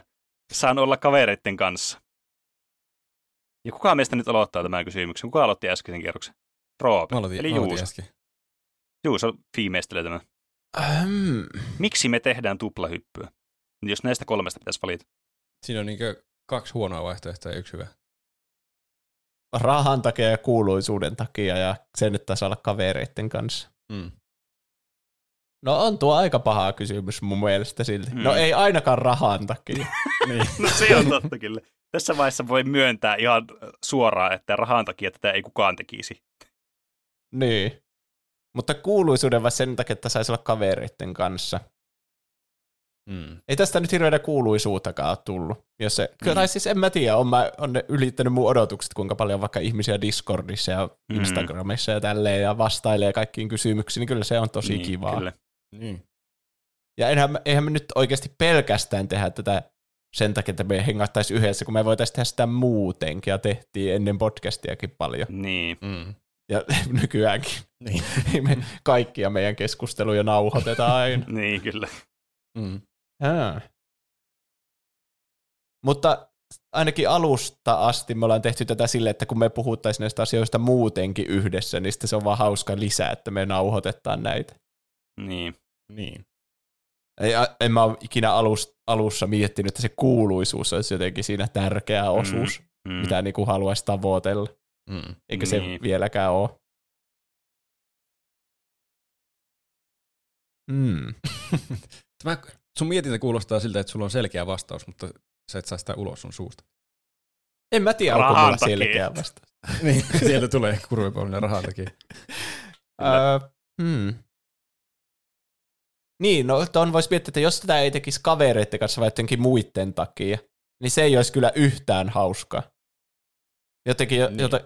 saan olla kavereiden kanssa. Ja kuka meistä nyt aloittaa tämän kysymyksen? Kuka aloitti äskeisen kierroksen? Roope, eli Juuso. Juuso viimeistelee tämän. Ähm. Miksi me tehdään tuplahyppyä, jos näistä kolmesta pitäisi valita? Siinä on niinkö kaksi huonoa vaihtoehtoa ja yksi hyvä. Rahan takia ja kuuluisuuden takia ja sen, että saa olla kavereiden kanssa. Mm. No on tuo aika paha kysymys mun mielestä silti. Mm. No ei ainakaan rahan takia. niin. No se on totta kyllä. Tässä vaiheessa voi myöntää ihan suoraan, että rahan takia tätä ei kukaan tekisi. Niin. Mutta kuuluisuuden vai sen takia, että saisi olla kavereiden kanssa? Mm. Ei tästä nyt hirveänä kuuluisuuttakaan tullut. Jos se, mm. Tai siis en mä tiedä, on mä on ne ylittänyt mun odotukset, kuinka paljon vaikka ihmisiä Discordissa ja Instagramissa mm. ja tälleen ja vastailee kaikkiin kysymyksiin, niin kyllä se on tosi niin, kivaa. Kyllä. Niin. Ja enhän, eihän me nyt oikeasti pelkästään tehdä tätä sen takia, että me hengattaisiin yhdessä, kun me voitaisiin tehdä sitä muutenkin ja tehtiin ennen podcastiakin paljon. Niin. Mm. Ja nykyäänkin. Niin. Me kaikkia meidän keskusteluja nauhoitetaan aina. Niin, kyllä. Mm. Ah. Mutta ainakin alusta asti me ollaan tehty tätä silleen, että kun me puhuttaisiin näistä asioista muutenkin yhdessä, niin sitten se on vaan hauska lisää, että me nauhoitetaan näitä. Niin. Niin. Ei, en mä ole ikinä alus, alussa miettinyt, että se kuuluisuus olisi jotenkin siinä tärkeä osuus, mm, mm. mitä niinku haluaisi tavoitella. Mm, Eikä niin. se vieläkään ole. Mm. Tämä, sun mietintä kuulostaa siltä, että sulla on selkeä vastaus, mutta sä et saa sitä ulos sun suusta. En mä tiedä, onko mulla selkeä vastaus. Niin, sieltä tulee kurvipaulinen rahan takia. uh, hmm. Niin, no tuon voisi miettiä, että jos tätä ei tekisi kavereiden kanssa vai jotenkin muiden takia, niin se ei olisi kyllä yhtään hauskaa. Jotenkin, niin. jota,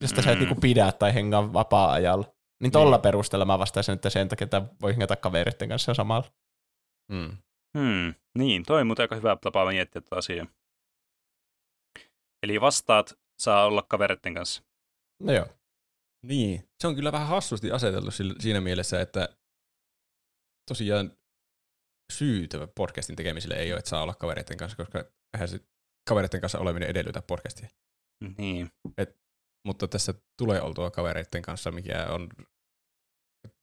josta mm. sä et niinku pidä tai hengaa vapaa-ajalla. Niin, niin tolla perusteella mä vastaisin, että sen takia että voi hengata kavereiden kanssa samalla. Hmm. Hmm. Niin, toi on muuten aika hyvä tapa miettiä tätä asiaa. Eli vastaat saa olla kavereiden kanssa. No joo. Niin, se on kyllä vähän hassusti aseteltu siinä mielessä, että tosiaan syytävä podcastin tekemiselle ei ole, että saa olla kavereiden kanssa, koska eihän se kavereiden kanssa oleminen edellytä podcastia. Niin. Et, mutta tässä tulee oltua kavereiden kanssa, mikä on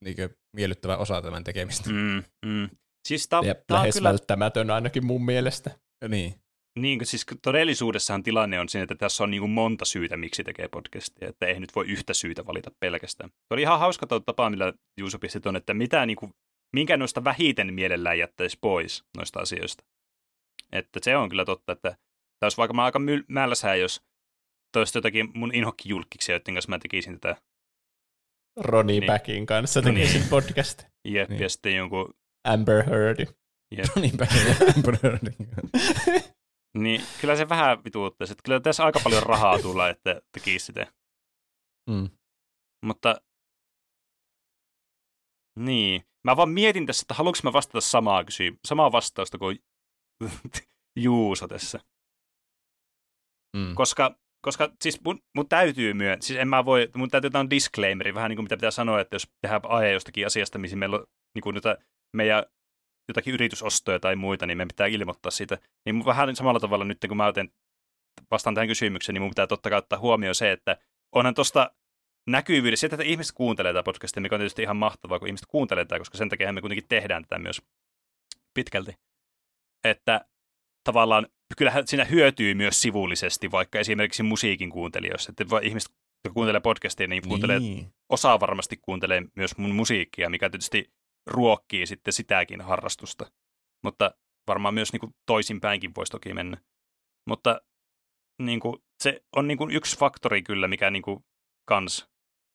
niinkö miellyttävä osa tämän tekemistä. Mm, mm. Siis ta- ja ta- lähes kyllä... välttämätön ainakin mun mielestä. Niin. Niin, siis todellisuudessahan tilanne on siinä, että tässä on niin kuin monta syytä, miksi tekee podcastia, että ei nyt voi yhtä syytä valita pelkästään. Tuo oli ihan hauska tapa, millä Juuso pistit on, että mitä niin kuin minkä noista vähiten mielellään jättäisi pois noista asioista. Että se on kyllä totta, että tämä olisi vaikka mä aika myl- mälsää, jos toista jotakin mun inhokkijulkkiksi, joiden kanssa mä tekisin tätä. Ronnie niin. Backin kanssa tekisin niin. podcast. Jep, niin. Ja sitten jonkun... Amber Heardin. Ronnie Backin ja Amber Heardin. Niin, kyllä se vähän vituuttaisi. Kyllä tässä aika paljon rahaa tulee, että tekisi sitä. Mm. Mutta... Niin. Mä vaan mietin tässä, että haluanko mä vastata samaa kysyä, samaa vastausta kuin Juuso tässä. Mm. Koska, koska siis mun, mun täytyy myöntää, siis en mä voi, mun täytyy ottaa disclaimeri, vähän niin kuin mitä pitää sanoa, että jos tehdään aihe jostakin asiasta, missä meillä on niin kuin jota, meidän jotakin yritysostoja tai muita, niin meidän pitää ilmoittaa siitä. Niin mun vähän samalla tavalla nyt, kun mä otan, vastaan tähän kysymykseen, niin mun pitää totta kai ottaa huomioon se, että onhan tosta näkyvyydessä, että ihmiset kuuntelee tätä podcastia, mikä on tietysti ihan mahtavaa, kun ihmiset kuuntelee tätä, koska sen takia me kuitenkin tehdään tätä myös pitkälti. Että tavallaan kyllähän siinä hyötyy myös sivullisesti, vaikka esimerkiksi musiikin kuuntelijoissa. Että ihmiset, jotka kuuntelee podcastia, niin, kuuntelee, niin osa varmasti kuuntelee myös mun musiikkia, mikä tietysti ruokkii sitten sitäkin harrastusta. Mutta varmaan myös niin kuin toisinpäinkin voisi toki mennä. Mutta niin kuin, se on niin kuin yksi faktori kyllä, mikä niin kuin kans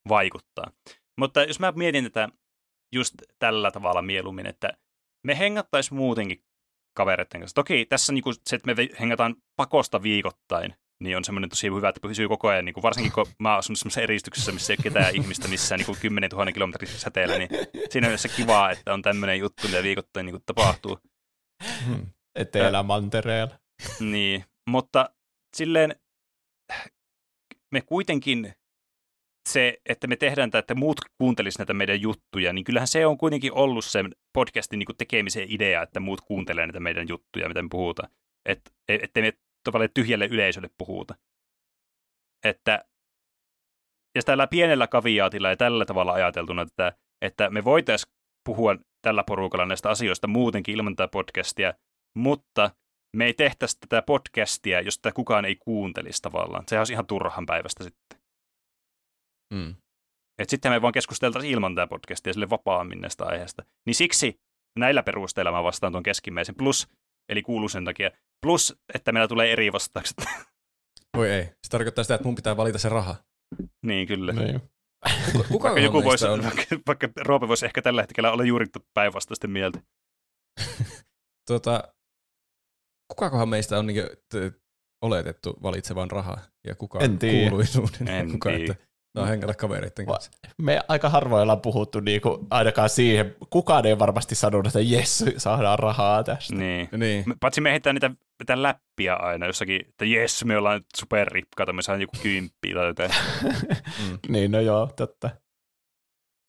vaikuttaa. Mutta jos mä mietin tätä just tällä tavalla mieluummin, että me hengattaisiin muutenkin kavereiden kanssa. Toki tässä niinku se, että me hengataan pakosta viikoittain, niin on semmoinen tosi hyvä, että pysyy koko ajan, niinku varsinkin kun mä asun semmoisessa eristyksessä, missä ei ole ketään ihmistä missään niinku kymmenentuhannen kilometrin säteellä, niin siinä on mielessä kivaa, että on tämmöinen juttu, mitä viikoittain niinku tapahtuu. Etelä-mantereella. Niin, mutta silleen me kuitenkin se, että me tehdään tätä, että muut kuuntelisivat näitä meidän juttuja, niin kyllähän se on kuitenkin ollut sen podcastin niin kuin tekemisen idea, että muut kuuntelee näitä meidän juttuja, mitä me puhutaan. Että et me tavallaan tyhjälle yleisölle puhuta. Että, ja tällä pienellä kaviaatilla ja tällä tavalla ajateltuna, tätä, että me voitaisiin puhua tällä porukalla näistä asioista muutenkin ilman tätä podcastia, mutta me ei tehtäisi tätä podcastia, jos tätä kukaan ei kuuntelisi tavallaan. Sehän olisi ihan turhan päivästä sitten. Mm. Että sitten me vaan keskusteltaisiin ilman tämä podcastia sille vapaammin näistä aiheesta. Niin siksi näillä perusteilla mä vastaan tuon keskimmäisen plus, eli kuuluu sen takia, plus, että meillä tulee eri vastaukset. Voi ei. Se tarkoittaa sitä, että mun pitää valita se raha. Niin, kyllä. No, kuka vaikka joku voisi, on? Vaikka, vaikka Roope voisi ehkä tällä hetkellä olla juuri päinvastaisten mieltä. Tota, kukakohan meistä on niin oletettu valitsevan rahaa ja kuka kuuluisuuden ja kuka, että no hengällä kavereiden kanssa. Me aika harvoilla on puhuttu niin kuin, ainakaan siihen. Kukaan ei varmasti sanonut, että jes, saadaan rahaa tästä. Niin. Niin. Patsi me heittää niitä, niitä läppiä aina jossakin, että jes, me ollaan superripkaita, me saadaan joku kymppiä tai jotain. mm. Niin, no joo, totta.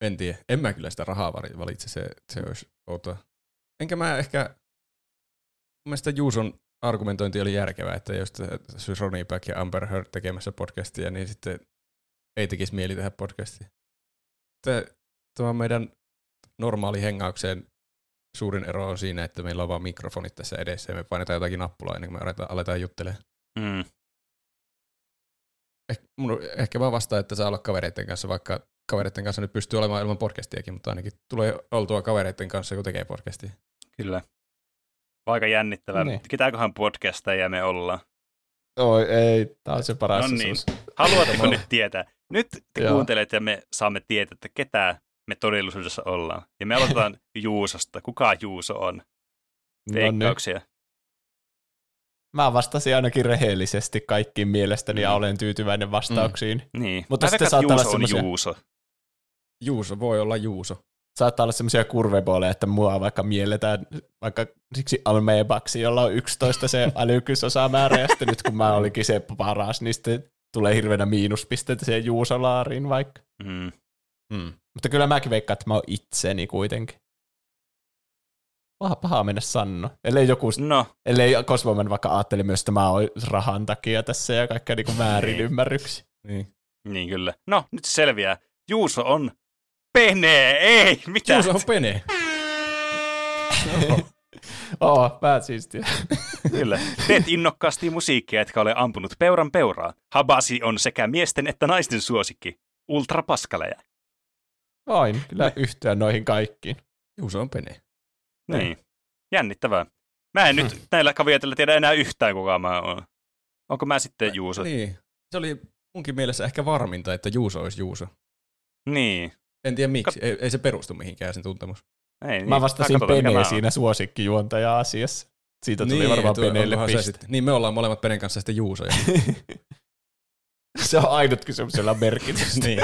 En tiedä. En mä kyllä sitä rahaa valitse, se, se olisi outoa. Enkä mä ehkä, mun mielestä Juuson argumentointi oli järkevää, että jos olisi Ronnie Back ja Amber Heard tekemässä podcastia, niin sitten ei tekisi mieli tehdä podcastia. Tämä meidän normaali hengaukseen suurin ero on siinä, että meillä on vaan mikrofonit tässä edessä ja me painetaan jotakin nappulaa ennen kuin me aletaan juttelemaan. Mm. Eh, mun, ehkä vaan vastaan, että saa olla kavereiden kanssa, vaikka kavereiden kanssa nyt pystyy olemaan ilman podcastiakin, mutta ainakin tulee oltua kavereiden kanssa, kun tekee podcastia. Kyllä. Aika jännittävää. Niin. Ketäköhän podcasteja me ollaan? Oi ei, tämä on se paras no niin. Haluatteko nyt tietää? Nyt te Joo. kuuntelette ja me saamme tietää, että ketä me todellisuudessa ollaan. Ja me aloitetaan Juusosta. Kuka Juuso on? Veikkauksia. No niin. Mä vastasin ainakin rehellisesti kaikkiin mielestäni mm. ja olen tyytyväinen vastauksiin. Mm. Niin. Mutta sitten saattaa Juuso olla semmoisia... Juuso. Juuso voi olla Juuso. Saattaa olla semmoisia kurveboleja, että mua vaikka mielletään vaikka siksi Almeebaksi, jolla on yksitoista se älykkysosamäärä, ja sitten nyt kun mä olikin se paras, niin sitten tulee hirveänä miinuspisteitä siihen Juusolaariin vaikka. Mm. Mm. Mutta kyllä mäkin veikkaan, että mä oon itseni kuitenkin. Paha, paha mennä sanno. Ellei joku, no. ellei Cosmoman vaikka ajatteli myös, että mä oon rahan takia tässä ja kaikkea niin kuin väärin ymmärryksiä. Niin. Niin kyllä. No, nyt selviää. Juuso on Pene, ei, mitä? Juuso on Pene. Oo, vähän siistiä. Kyllä. Teet innokkaasti musiikkia, etkä ole ampunut peuran peuraa. Habasi on sekä miesten että naisten suosikki. Ultrapaskaleja. Vain, kyllä yhtyä noihin kaikkiin. Juuso on Pene. Niin. niin. Jännittävää. Mä en hmm. nyt näillä kaviateilla tiedä enää yhtään, kuka mä oon. Onko mä sitten Juuso? Niin. Se oli munkin mielessä ehkä varminta, että Juuso olisi Juuso. Niin. En tiedä miksi, Kat... ei, ei se perustu mihinkään sen tuntemus. Ei, niin. Mä vastasin Penee siinä suosikkijuontaja-asiassa. Siitä tuli niin, varmaan Peneelle piste. Niin, me ollaan molemmat Penen kanssa sitten Juusoja. Se on ainut kysymys, jolla on merkitystä. niin.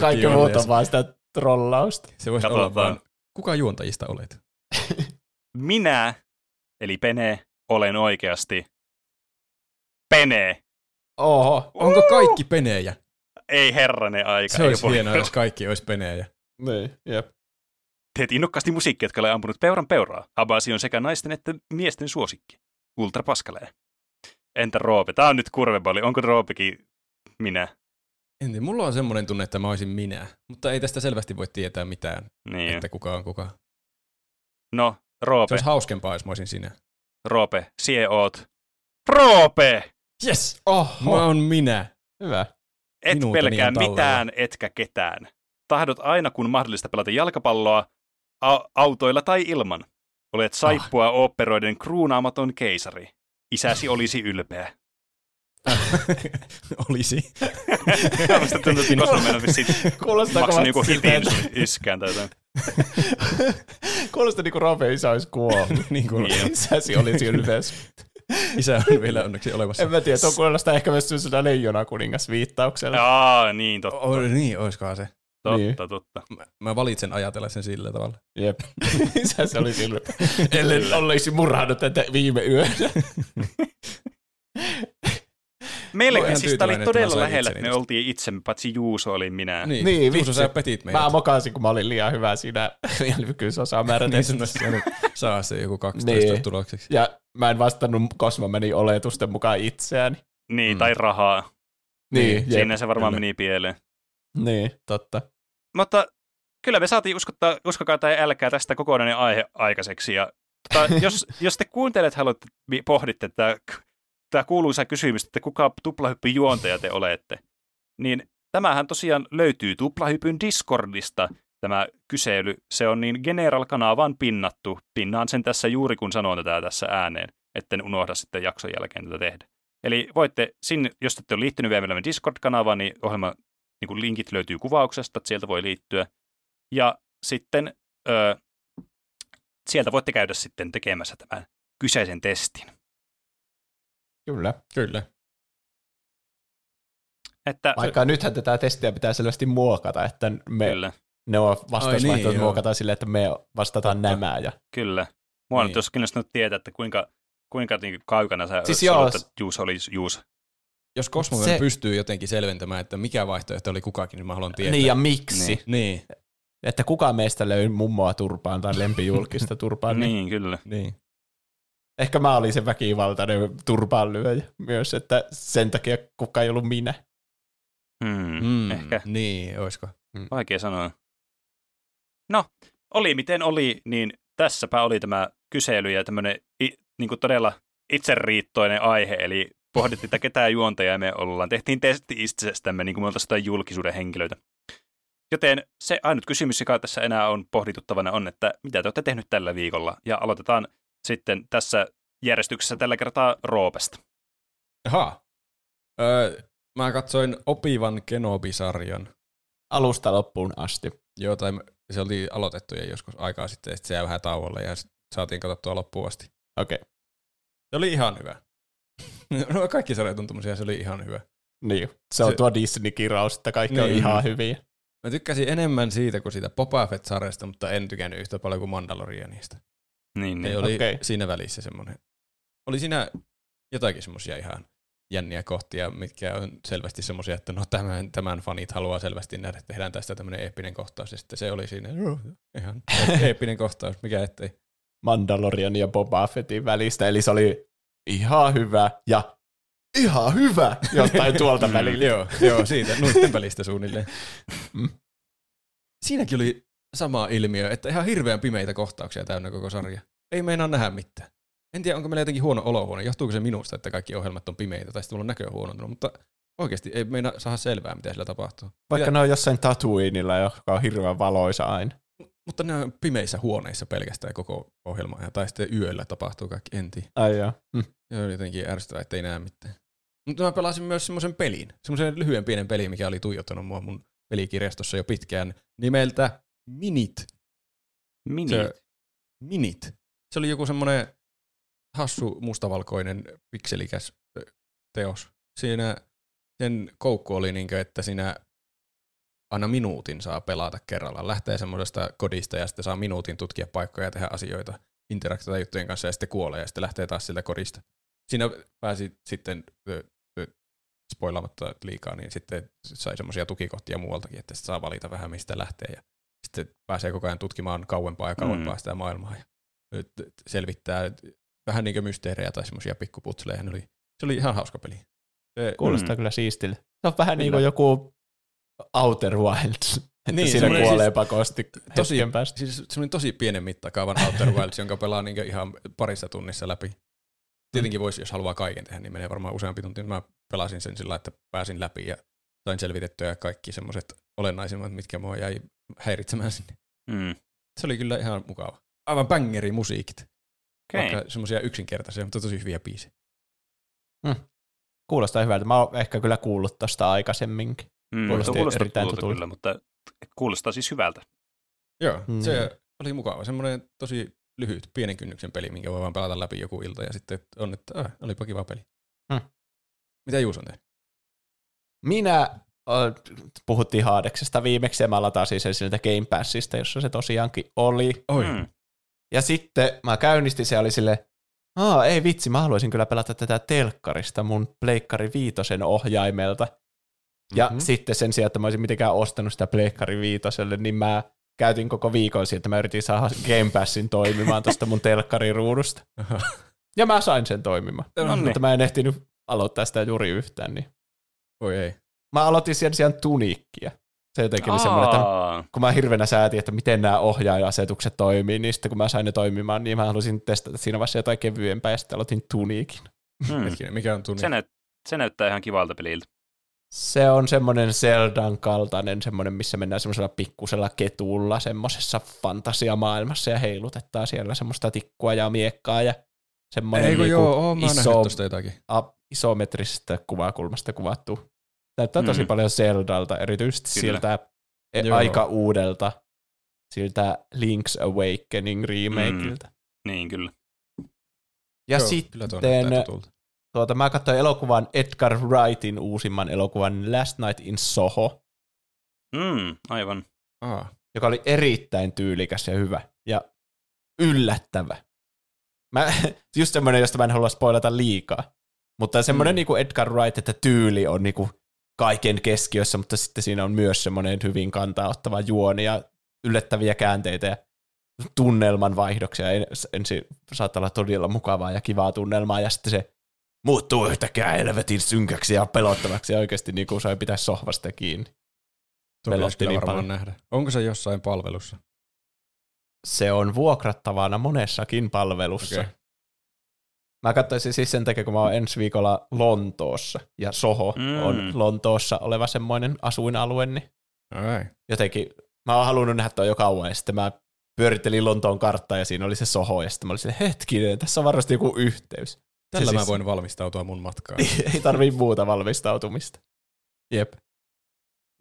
Kaikki muuta on vaan sitä trollausta. Se voisi olla vaan, kuka juontajista olet? Minä, eli Pene, olen oikeasti Pene. Oho, onko kaikki Penejä? Ei herranen aika. Se olisi hienoa, jos kaikki olisi Penejä. Niin, jep. Teet innokkaasti musiikkia, jotka ole ampunut peuran peuraa. Habasi on sekä naisten että miesten suosikki. Ultrapaskaleja. Entä Roope? Tää on nyt kurveballi. Onko Roopekin minä? Entä, mulla on semmoinen tunne, että mä olisin minä. Mutta ei tästä selvästi voi tietää mitään, niin. Että kuka on kuka. No, Roope. Se olisi hauskempaa, jos mä olisin sinä. Roope, sie oot. Roope! Yes! Oh, mä oon minä. Hyvä. Et Minuuteni pelkää mitään, etkä ketään. Tahdot aina, kun mahdollista pelata jalkapalloa a- autoilla tai ilman. Olet saippua ah. oopperoiden kruunaamaton keisari. Isäsi olisi ylpeä. olisi. Minusta tuntuu, että minusta on mennyt sitten maksanut joku hitin iskään tai jotain. Kuulostaa niin kuin Roope isä olisi kuollut. Niin kuin isäsi olisi ylpeä. Isä on vielä onneksi olemassa. En mä tiedä, tuo kuulostaa ehkä myös sellaisena leijonakuningas-viittauksella. Aa, niin totta. O, niin, olisikohan se. Totta, niin. totta. Mä, mä valitsen ajatella sen sillä tavalla. Jep. Isä se oli silloin. Ellen olisi murhannut tätä viime yönä. Meilläkin siis tää oli todella lähellä, että me oltiin itsemme, paitsi Juuso oli minä. Niin, niin Juuso sä petit meidät. Mä mokasin, kun mä olin liian hyvä siinä älykkyysosaamääränteessä. Niin, saa se joku kaksitoista niin. tulokseksi. Ja mä en vastannut Cosmomani oletusten mukaan itseään. Niin, mm. tai rahaa. Niin, niin siinä se varmaan meni pieleen. Niin, totta. Mutta kyllä me saatiin uskottaa, uskokaa tai älkää tästä kokonainen aihe aikaiseksi. Ja, tota, jos, jos te kuuntelet, haluatte, pohditte tätä... Tämä kuuluisa kysymys, että kuka tuplahyppyjuontaja te olette, niin tämähän tosiaan löytyy Tuplahypyn Discordista, tämä kysely. Se on niin General-kanavaan pinnattu. Pinnaan sen tässä juuri, kun sanon tätä tässä ääneen, etten unohda sitten jakson jälkeen tätä tehdä. Eli voitte, sinne, jos ette ole liittynyt vielä meidän Discord-kanavaan, niin ohjelman niin kuin linkit löytyy kuvauksesta, että sieltä voi liittyä. Ja sitten öö, sieltä voitte käydä sitten tekemässä tämän kyseisen testin. Kyllä, kyllä. Että vaikka se... nythän tätä testiä pitää selvästi muokata, että me kyllä. ne on vastausvaihtoehtoja niin, muokataan silleen, että me vastataan Totta. nämä. Ja... Kyllä. Mua niin. nyt olisi kiinnostunut tietää, että kuinka, kuinka niin kaukana sä siis sanot, että juus oli juus. Jos Cosmo se... pystyy jotenkin selventämään, että mikä vaihtoehto oli kukakin, niin mä haluan tietää. Niin ja miksi. Niin. niin. Että kuka meistä löi mummoa turpaan tai lempijulkista turpaan. niin, niin kyllä. Niin. Ehkä mä olin se väkivaltainen turpaanlyöjä myös, että sen takia kuka ei ollut minä. Hmm, hmm, ehkä. Niin, olisiko. Hmm. Vaikea sanoa. No, oli miten oli, niin tässäpä oli tämä kysely ja tämmöinen niin todella itseriittoinen aihe, eli pohdittiin, että ketään juontajaa me ollaan. Tehtiin testi itsestämme, niin kuin me oltaisiin julkisuuden henkilöitä. Joten se ainut kysymys, joka tässä enää on pohdituttavana, on, että mitä te olette tehnyt tällä viikolla. Ja aloitetaan sitten tässä järjestyksessä tällä kertaa Roopesta. Ahaa. Öö, mä katsoin Obi-Wan Kenobi-sarjan. Alusta loppuun asti. Joo, tai se oli aloitettu ja joskus aikaa sitten, että se jäi vähän tauolle ja saatiin katsottua loppuun asti. Okei. Okay. Se oli ihan hyvä. No kaikki sarjat on tommosia, se oli ihan hyvä. Niin, se on se, tuo Disney-kiraus, että kaikki niin, on ihan hyviä. Mä tykkäsin enemmän siitä kuin siitä Boba Fett-sarjasta, mutta en tykännyt yhtä paljon kuin Mandalorianista. Niin, niin. Oli okay. Siinä välissä semmoinen. Oli siinä jotakin semmosia ihan jänniä kohtia, mitkä on selvästi semmosia, että no tämän, tämän fanit haluaa selvästi nähdä, että tehdään tästä tämmönen eeppinen kohtaus. Ja sitten se oli siinä ihan eeppinen kohtaus, mikä ettei. Mandalorian ja Boba Fettin välistä, eli se oli ihan hyvä ja ihan hyvä jostain tuolta välillä. joo, joo, siitä, noitten välistä suunnilleen. Siinäkin oli sama ilmiö, että ihan hirveän pimeitä kohtauksia täynnä koko sarja. Ei meinaa nähdä mitään. En tiedä, onko meillä jotenkin huono olohuone. Johtuuko se minusta, että kaikki ohjelmat on pimeitä tai sitten mulla on näkö huonontunut, mutta oikeasti ei meinaa saada selvää, mitä sillä tapahtuu. Vaikka ja... ne on jossain Tatooinella, joka on hirveän valoisa aina. Mutta ne on pimeissä huoneissa pelkästään koko ohjelma, tai sitten yöllä tapahtuu kaikki, en tiedä. Ai joo. Mm. Ja oli jotenkin ärsyttävää, ettei näe mitään. Mutta mä pelasin myös semmoisen pelin, semmoisen lyhyen pienen pelin, mikä oli tuijottanut mua mun pelikirjastossa jo pitkään, nimeltä Minit. Minit? Se, Minit. Se oli joku semmoinen hassu mustavalkoinen pikselikäs teos. Siinä sen koukku oli niinkö, että siinä... Aina minuutin saa pelata kerrallaan. Lähtee semmoisesta kodista ja sitten saa minuutin tutkia paikkoja ja tehdä asioita, interaktiota juttujen kanssa ja sitten kuolee ja sitten lähtee taas siltä kodista. Siinä pääsi sitten spoilaamatta liikaa, niin sitten sai semmoisia tukikohtia muualtakin, että saa valita vähän mistä lähtee ja sitten pääsee koko ajan tutkimaan kauempaa ja kauempaa mm. sitä maailmaa ja selvittää vähän niin kuin mysteerejä tai semmoisia pikkuputseleja. Se oli ihan hauska peli. Se, Kuulostaa mm. kyllä siistille. Se on vähän niin kuin joku Outer Wilds, että niin, siinä kuolee siis pakosti tosi, siis semmoinen tosi pienen mittakaavan Outer Wilds, jonka pelaa niin ihan parissa tunnissa läpi. Tietenkin voisi, jos haluaa kaiken tehdä, niin menee varmaan useampi tunti. Mä pelasin sen sillä, että pääsin läpi ja sain selvitettyä kaikki semmoiset olennaisimmat, mitkä mua jäi häiritsemään sinne. Mm. Se oli kyllä ihan mukava. Aivan bangeri musiikit. Okay. Vaikka semmoisia yksinkertaisia, mutta tosi hyviä biisejä. Mm. Kuulostaa hyvältä. Mä oon ehkä kyllä kuullut tosta aikaisemminkin. Mm, kuulostaa kyllä, mutta kuulostaa siis hyvältä. Joo, mm. se oli mukava. Semmoinen tosi lyhyt, pienen kynnyksen peli, minkä voi vaan pelata läpi joku ilta ja sitten on, että äh, olipa kiva peli. Mm. Mitä Juus on tehnyt? Minä puhuttiin Haadeksesta viimeksi ja mä latasin sen sieltä Game Passista, jossa se tosiaankin oli. Mm. Ja sitten mä käynnistin, se oli silleen, aa ei vitsi, mä haluaisin kyllä pelata tätä telkkarista mun Pleikkari Viitosen ohjaimelta. Ja mm-hmm. sitten sen sijaan, että mä olisin mitenkään ostanut sitä Pleikkari Viitoselle, niin mä käytin koko viikon siihen, että mä yritin saada Game Passin toimimaan tuosta mun telkkariruudusta. Ja mä sain sen toimimaan. No, mutta mä en ehtinyt aloittaa sitä juuri yhtään. Niin. Oi ei. Mä aloitin sen sijaan Tunikkia. Se jotenkin oli semmoinen, että kun mä hirveänä säätin, että miten nämä ohjaaja-asetukset toimii, niin sitten kun mä sain ne toimimaan, niin mä halusin testata siinä vaiheessa jotain kevyempää, ja sitten aloitin Tunikin. Hmm. Mikä on Tunik? Se, näyt- se näyttää ihan kivalta peliltä. Se on semmoinen Zeldan kaltainen, semmoinen, missä mennään semmoisella pikkusella ketulla semmoisessa fantasiamaailmassa ja heilutetaan siellä semmoista tikkua ja miekkaa ja semmoinen Eiku, niinku joo, oon, iso, a, isometrisestä kuvakulmasta kuvattu. Näyttää mm. tosi paljon Zeldalta, erityisesti Kyllä. siltä joo. aika uudelta siltä Link's Awakening remakeiltä. Mm, niin kyllä. Ja joo, sitten tuota, mä katsoin elokuvan Edgar Wrightin uusimman elokuvan Last Night in Soho. Mm, aivan. Aa. Joka oli erittäin tyylikäs ja hyvä ja yllättävä. Mä, just semmoinen, josta mä en halua spoilata liikaa. Mutta semmoinen mm. niinku Edgar Wright, että tyyli on niinku kaiken keskiössä, mutta sitten siinä on myös semmoinen hyvin kantaa ottava juoni ja yllättäviä käänteitä ja tunnelman vaihdoksia. Ensin saattaa olla todella mukavaa ja kivaa tunnelmaa ja sitten se muuttuu yhtäkkiä helvetin synkäksi ja pelottavaksi ja oikeasti niin kuin sai pitää sohvasta kiinni. Pelotti niin paljon. Nähdä. Onko se jossain palvelussa? Se on vuokrattavana monessakin palvelussa. Okay. Mä katsoisin siis sen takia, kun mä oon ensi viikolla Lontoossa, ja Soho mm. on Lontoossa oleva semmoinen asuinalue, niin right. Jotenkin mä oon halunnut nähdä tuo jo kauan, ja sitten mä pyörittelin Lontoon karttaa, ja siinä oli se Soho, ja sitten mä olin silleen, hetkinen, tässä on varmasti joku yhteys. Tällä se mä siis... voin valmistautua mun matkaan. Ei tarvii muuta valmistautumista. Jep.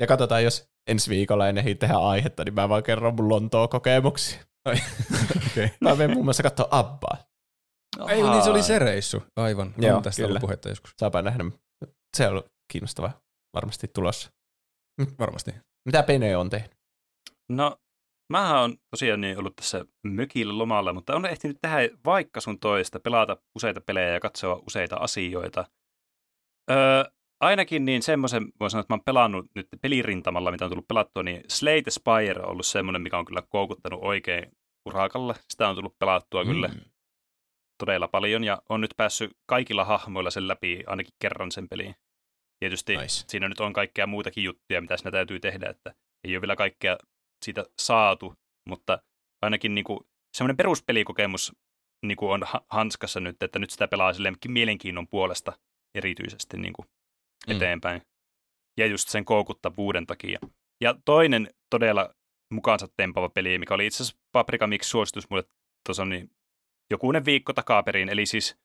Ja katsotaan, jos ensi viikolla en ehdi tehdä aihetta, niin mä vaan kerron mun Lontoon kokemuksia. Okay. Mä menen muun muassa katsoa Abbaa. Ei, niin se oli se reissu. Aivan. Joo, on tästä ollut puhetta joskus. Saapa nähdä. Se on ollut kiinnostava. Varmasti tulossa. Varmasti. Mitä Pene on tehnyt? No, mähän on tosiaan niin ollut tässä mökillä lomalla, mutta on ehtinyt tehdä vaikka sun toista, pelata useita pelejä ja katsoa useita asioita. Öö, ainakin niin semmoisen, voin sanoa, että mä oon pelannut nyt pelirintamalla, mitä on tullut pelattua, niin Slay the Spire on ollut semmoinen, mikä on kyllä koukuttanut oikein urakalla. Sitä on tullut pelattua mm. kyllä todella paljon, ja on nyt päässyt kaikilla hahmoilla sen läpi ainakin kerran sen peliin. Tietysti nice. Siinä nyt on kaikkea muutakin juttuja, mitä siinä täytyy tehdä, että ei ole vielä kaikkea siitä saatu, mutta ainakin niinku semmoinen peruspelikokemus niinku on hanskassa nyt, että nyt sitä pelaa silleenkin mielenkiinnon puolesta erityisesti niinku eteenpäin. Mm. Ja just sen koukuttavuuden takia. Ja toinen todella mukaansa tempaava peli, mikä oli itse asiassa Paprika Mix suositus mulle tuossa niin jokunen viikko takaperin, eli siis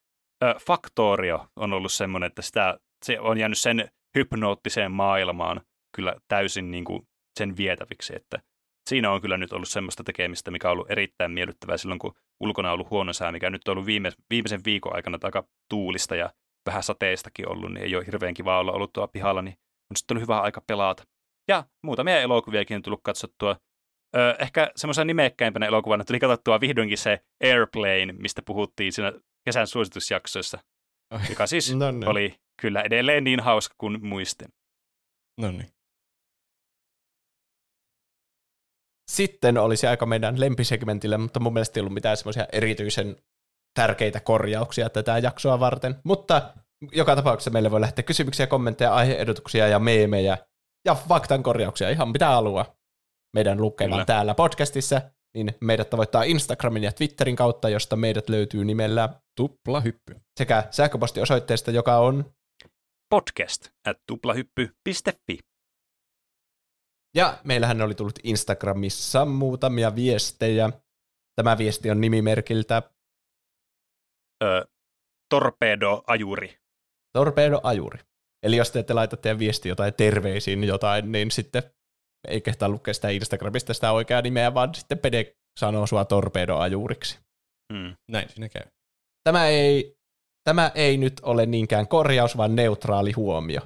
äh, Factorio on ollut semmoinen, että sitä, se on jäänyt sen hypnoottiseen maailmaan kyllä täysin niin kuin sen vietäviksi, että siinä on kyllä nyt ollut semmoista tekemistä, mikä on ollut erittäin miellyttävää silloin, kun ulkona on ollut huono sää, mikä nyt on ollut viime, viimeisen viikon aikana aika tuulista ja vähän sateistakin ollut, niin ei ole hirveän kivaa olla ollut tuolla pihalla, niin on sitten ollut hyvä aika pelata. Ja muutamia elokuviakin on tullut katsottua. Öö, ehkä semmoisen nimekkäimpänä elokuvana tuli katsottua vihdoinkin se Airplane, mistä puhuttiin siinä kesän suositusjaksoissa, ai, joka siis nonni. Oli kyllä edelleen niin hauska kuin muistin. Nonni. Sitten olisi aika meidän lempisegmentillä, mutta mun mielestä ei ollut mitään semmoisia erityisen tärkeitä korjauksia tätä jaksoa varten, mutta joka tapauksessa meille voi lähteä kysymyksiä, kommentteja, aihe-ehdotuksia ja meemejä ja faktan korjauksia, ihan mitä haluaa. Meidän lukevan täällä podcastissa, niin meidät tavoittaa Instagramin ja Twitterin kautta, josta meidät löytyy nimellä Tuplahyppy. Sekä sähköpostiosoitteesta, joka on podcast at tuplahyppy piste fi. Ja meillähän oli tullut Instagramissa muutamia viestejä. Tämä viesti on nimimerkiltä öö, Torpedoajuri. Torpedoajuri. Eli jos te ette laita teidän viesti jotain terveisiin jotain, niin sitten ei kehtaa lukea sitä Instagramista sitä oikeaa nimeä, vaan sitten Pede sanoo sua torpedoajuuriksi. Mm, näin siinä käy. Tämä ei, tämä ei nyt ole niinkään korjaus, vaan neutraali huomio.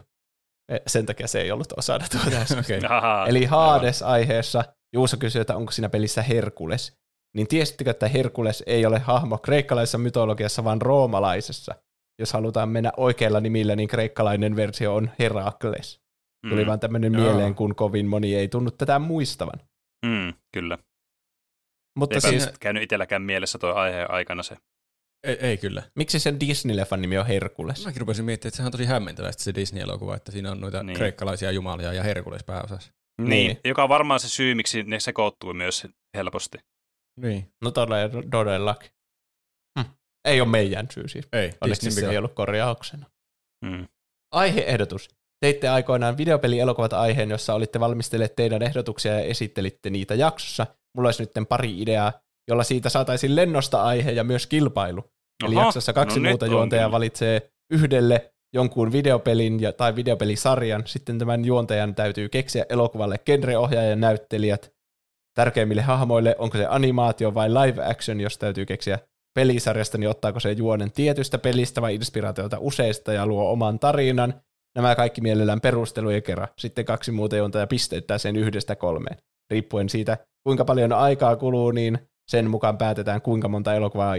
Sen takia se ei ollut osana tuota. Okay. Eli Hades-aiheessa Juuso kysyy, että onko siinä pelissä Herkules. Niin tiesittekö, että Herkules ei ole hahmo kreikkalaisessa mytologiassa, vaan roomalaisessa? Jos halutaan mennä oikealla nimillä, niin kreikkalainen versio on Herakles. Tuli mm, vaan tämmöinen mieleen, kun kovin moni ei tunnu tätä muistavan. Mm, kyllä. Mutta eipä siis käynyt itselläkään mielessä tuo aiheen aikana se. Ei, ei kyllä. Miksi sen Disney-leffan nimi on Herkules? Mäkin rupesin miettimään, että sehän on tosi hämmentävää se Disney-elokuva, että siinä on noita niin. kreikkalaisia jumalia ja Herkules pääosassa. Niin, niin, joka on varmaan se syy, miksi ne sekoittuu myös helposti. Niin. No todellakin. Hm. Ei ole meidän syy siis. Ei. Onneksi se ei ollut korjauksena. Mm. Aihe-ehdotus. Teitte aikoinaan videopelielokuvat aiheen, jossa olitte valmistelleet teidän ehdotuksia ja esittelitte niitä jaksossa. Mulla olisi nyt pari ideaa, jolla siitä saataisiin lennosta aihe ja myös kilpailu. Eli aha, jaksossa kaksi no muuta juontajaa valitsee yhdelle jonkun videopelin ja, tai videopelisarjan. Sitten tämän juontajan täytyy keksiä elokuvalle genreohjaajan näyttelijät. tärkeimmille hahmoille, onko se animaatio vai live action, jos täytyy keksiä pelisarjasta, niin ottaako se juonen tietystä pelistä vai inspiraatiota useista ja luo oman tarinan. Nämä kaikki mielellään perusteluja kerran. Sitten kaksi muuta juontaa ja pisteyttää sen yhdestä kolmeen. Riippuen siitä, kuinka paljon aikaa kuluu, niin sen mukaan päätetään, kuinka monta elokuvaa,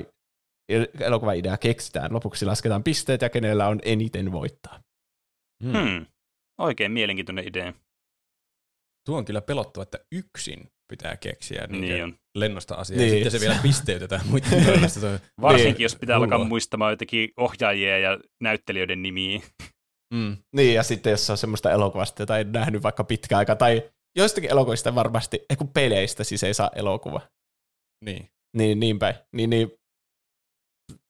elokuva-ideaa keksitään. Lopuksi lasketaan pisteet ja kenellä on eniten voittaa. Hmm. Hmm. Oikein mielenkiintoinen idea. Tuo on kyllä pelottava, että yksin pitää keksiä niin lennosta asiaa, niin. Ja sitten se vielä pisteytetään muiden toimesta. Varsinkin, niin. Jos pitää alkaa muistamaan jotenkin ohjaajia ja näyttelijöiden nimiä. Mm. Niin, ja sitten jos on semmoista elokuvasta, jota ei nähnyt vaikka pitkä aika, tai joistakin elokuvista varmasti, kun peleistä siis ei saa elokuva. Niin. Niin, niin päin. Niin, niin.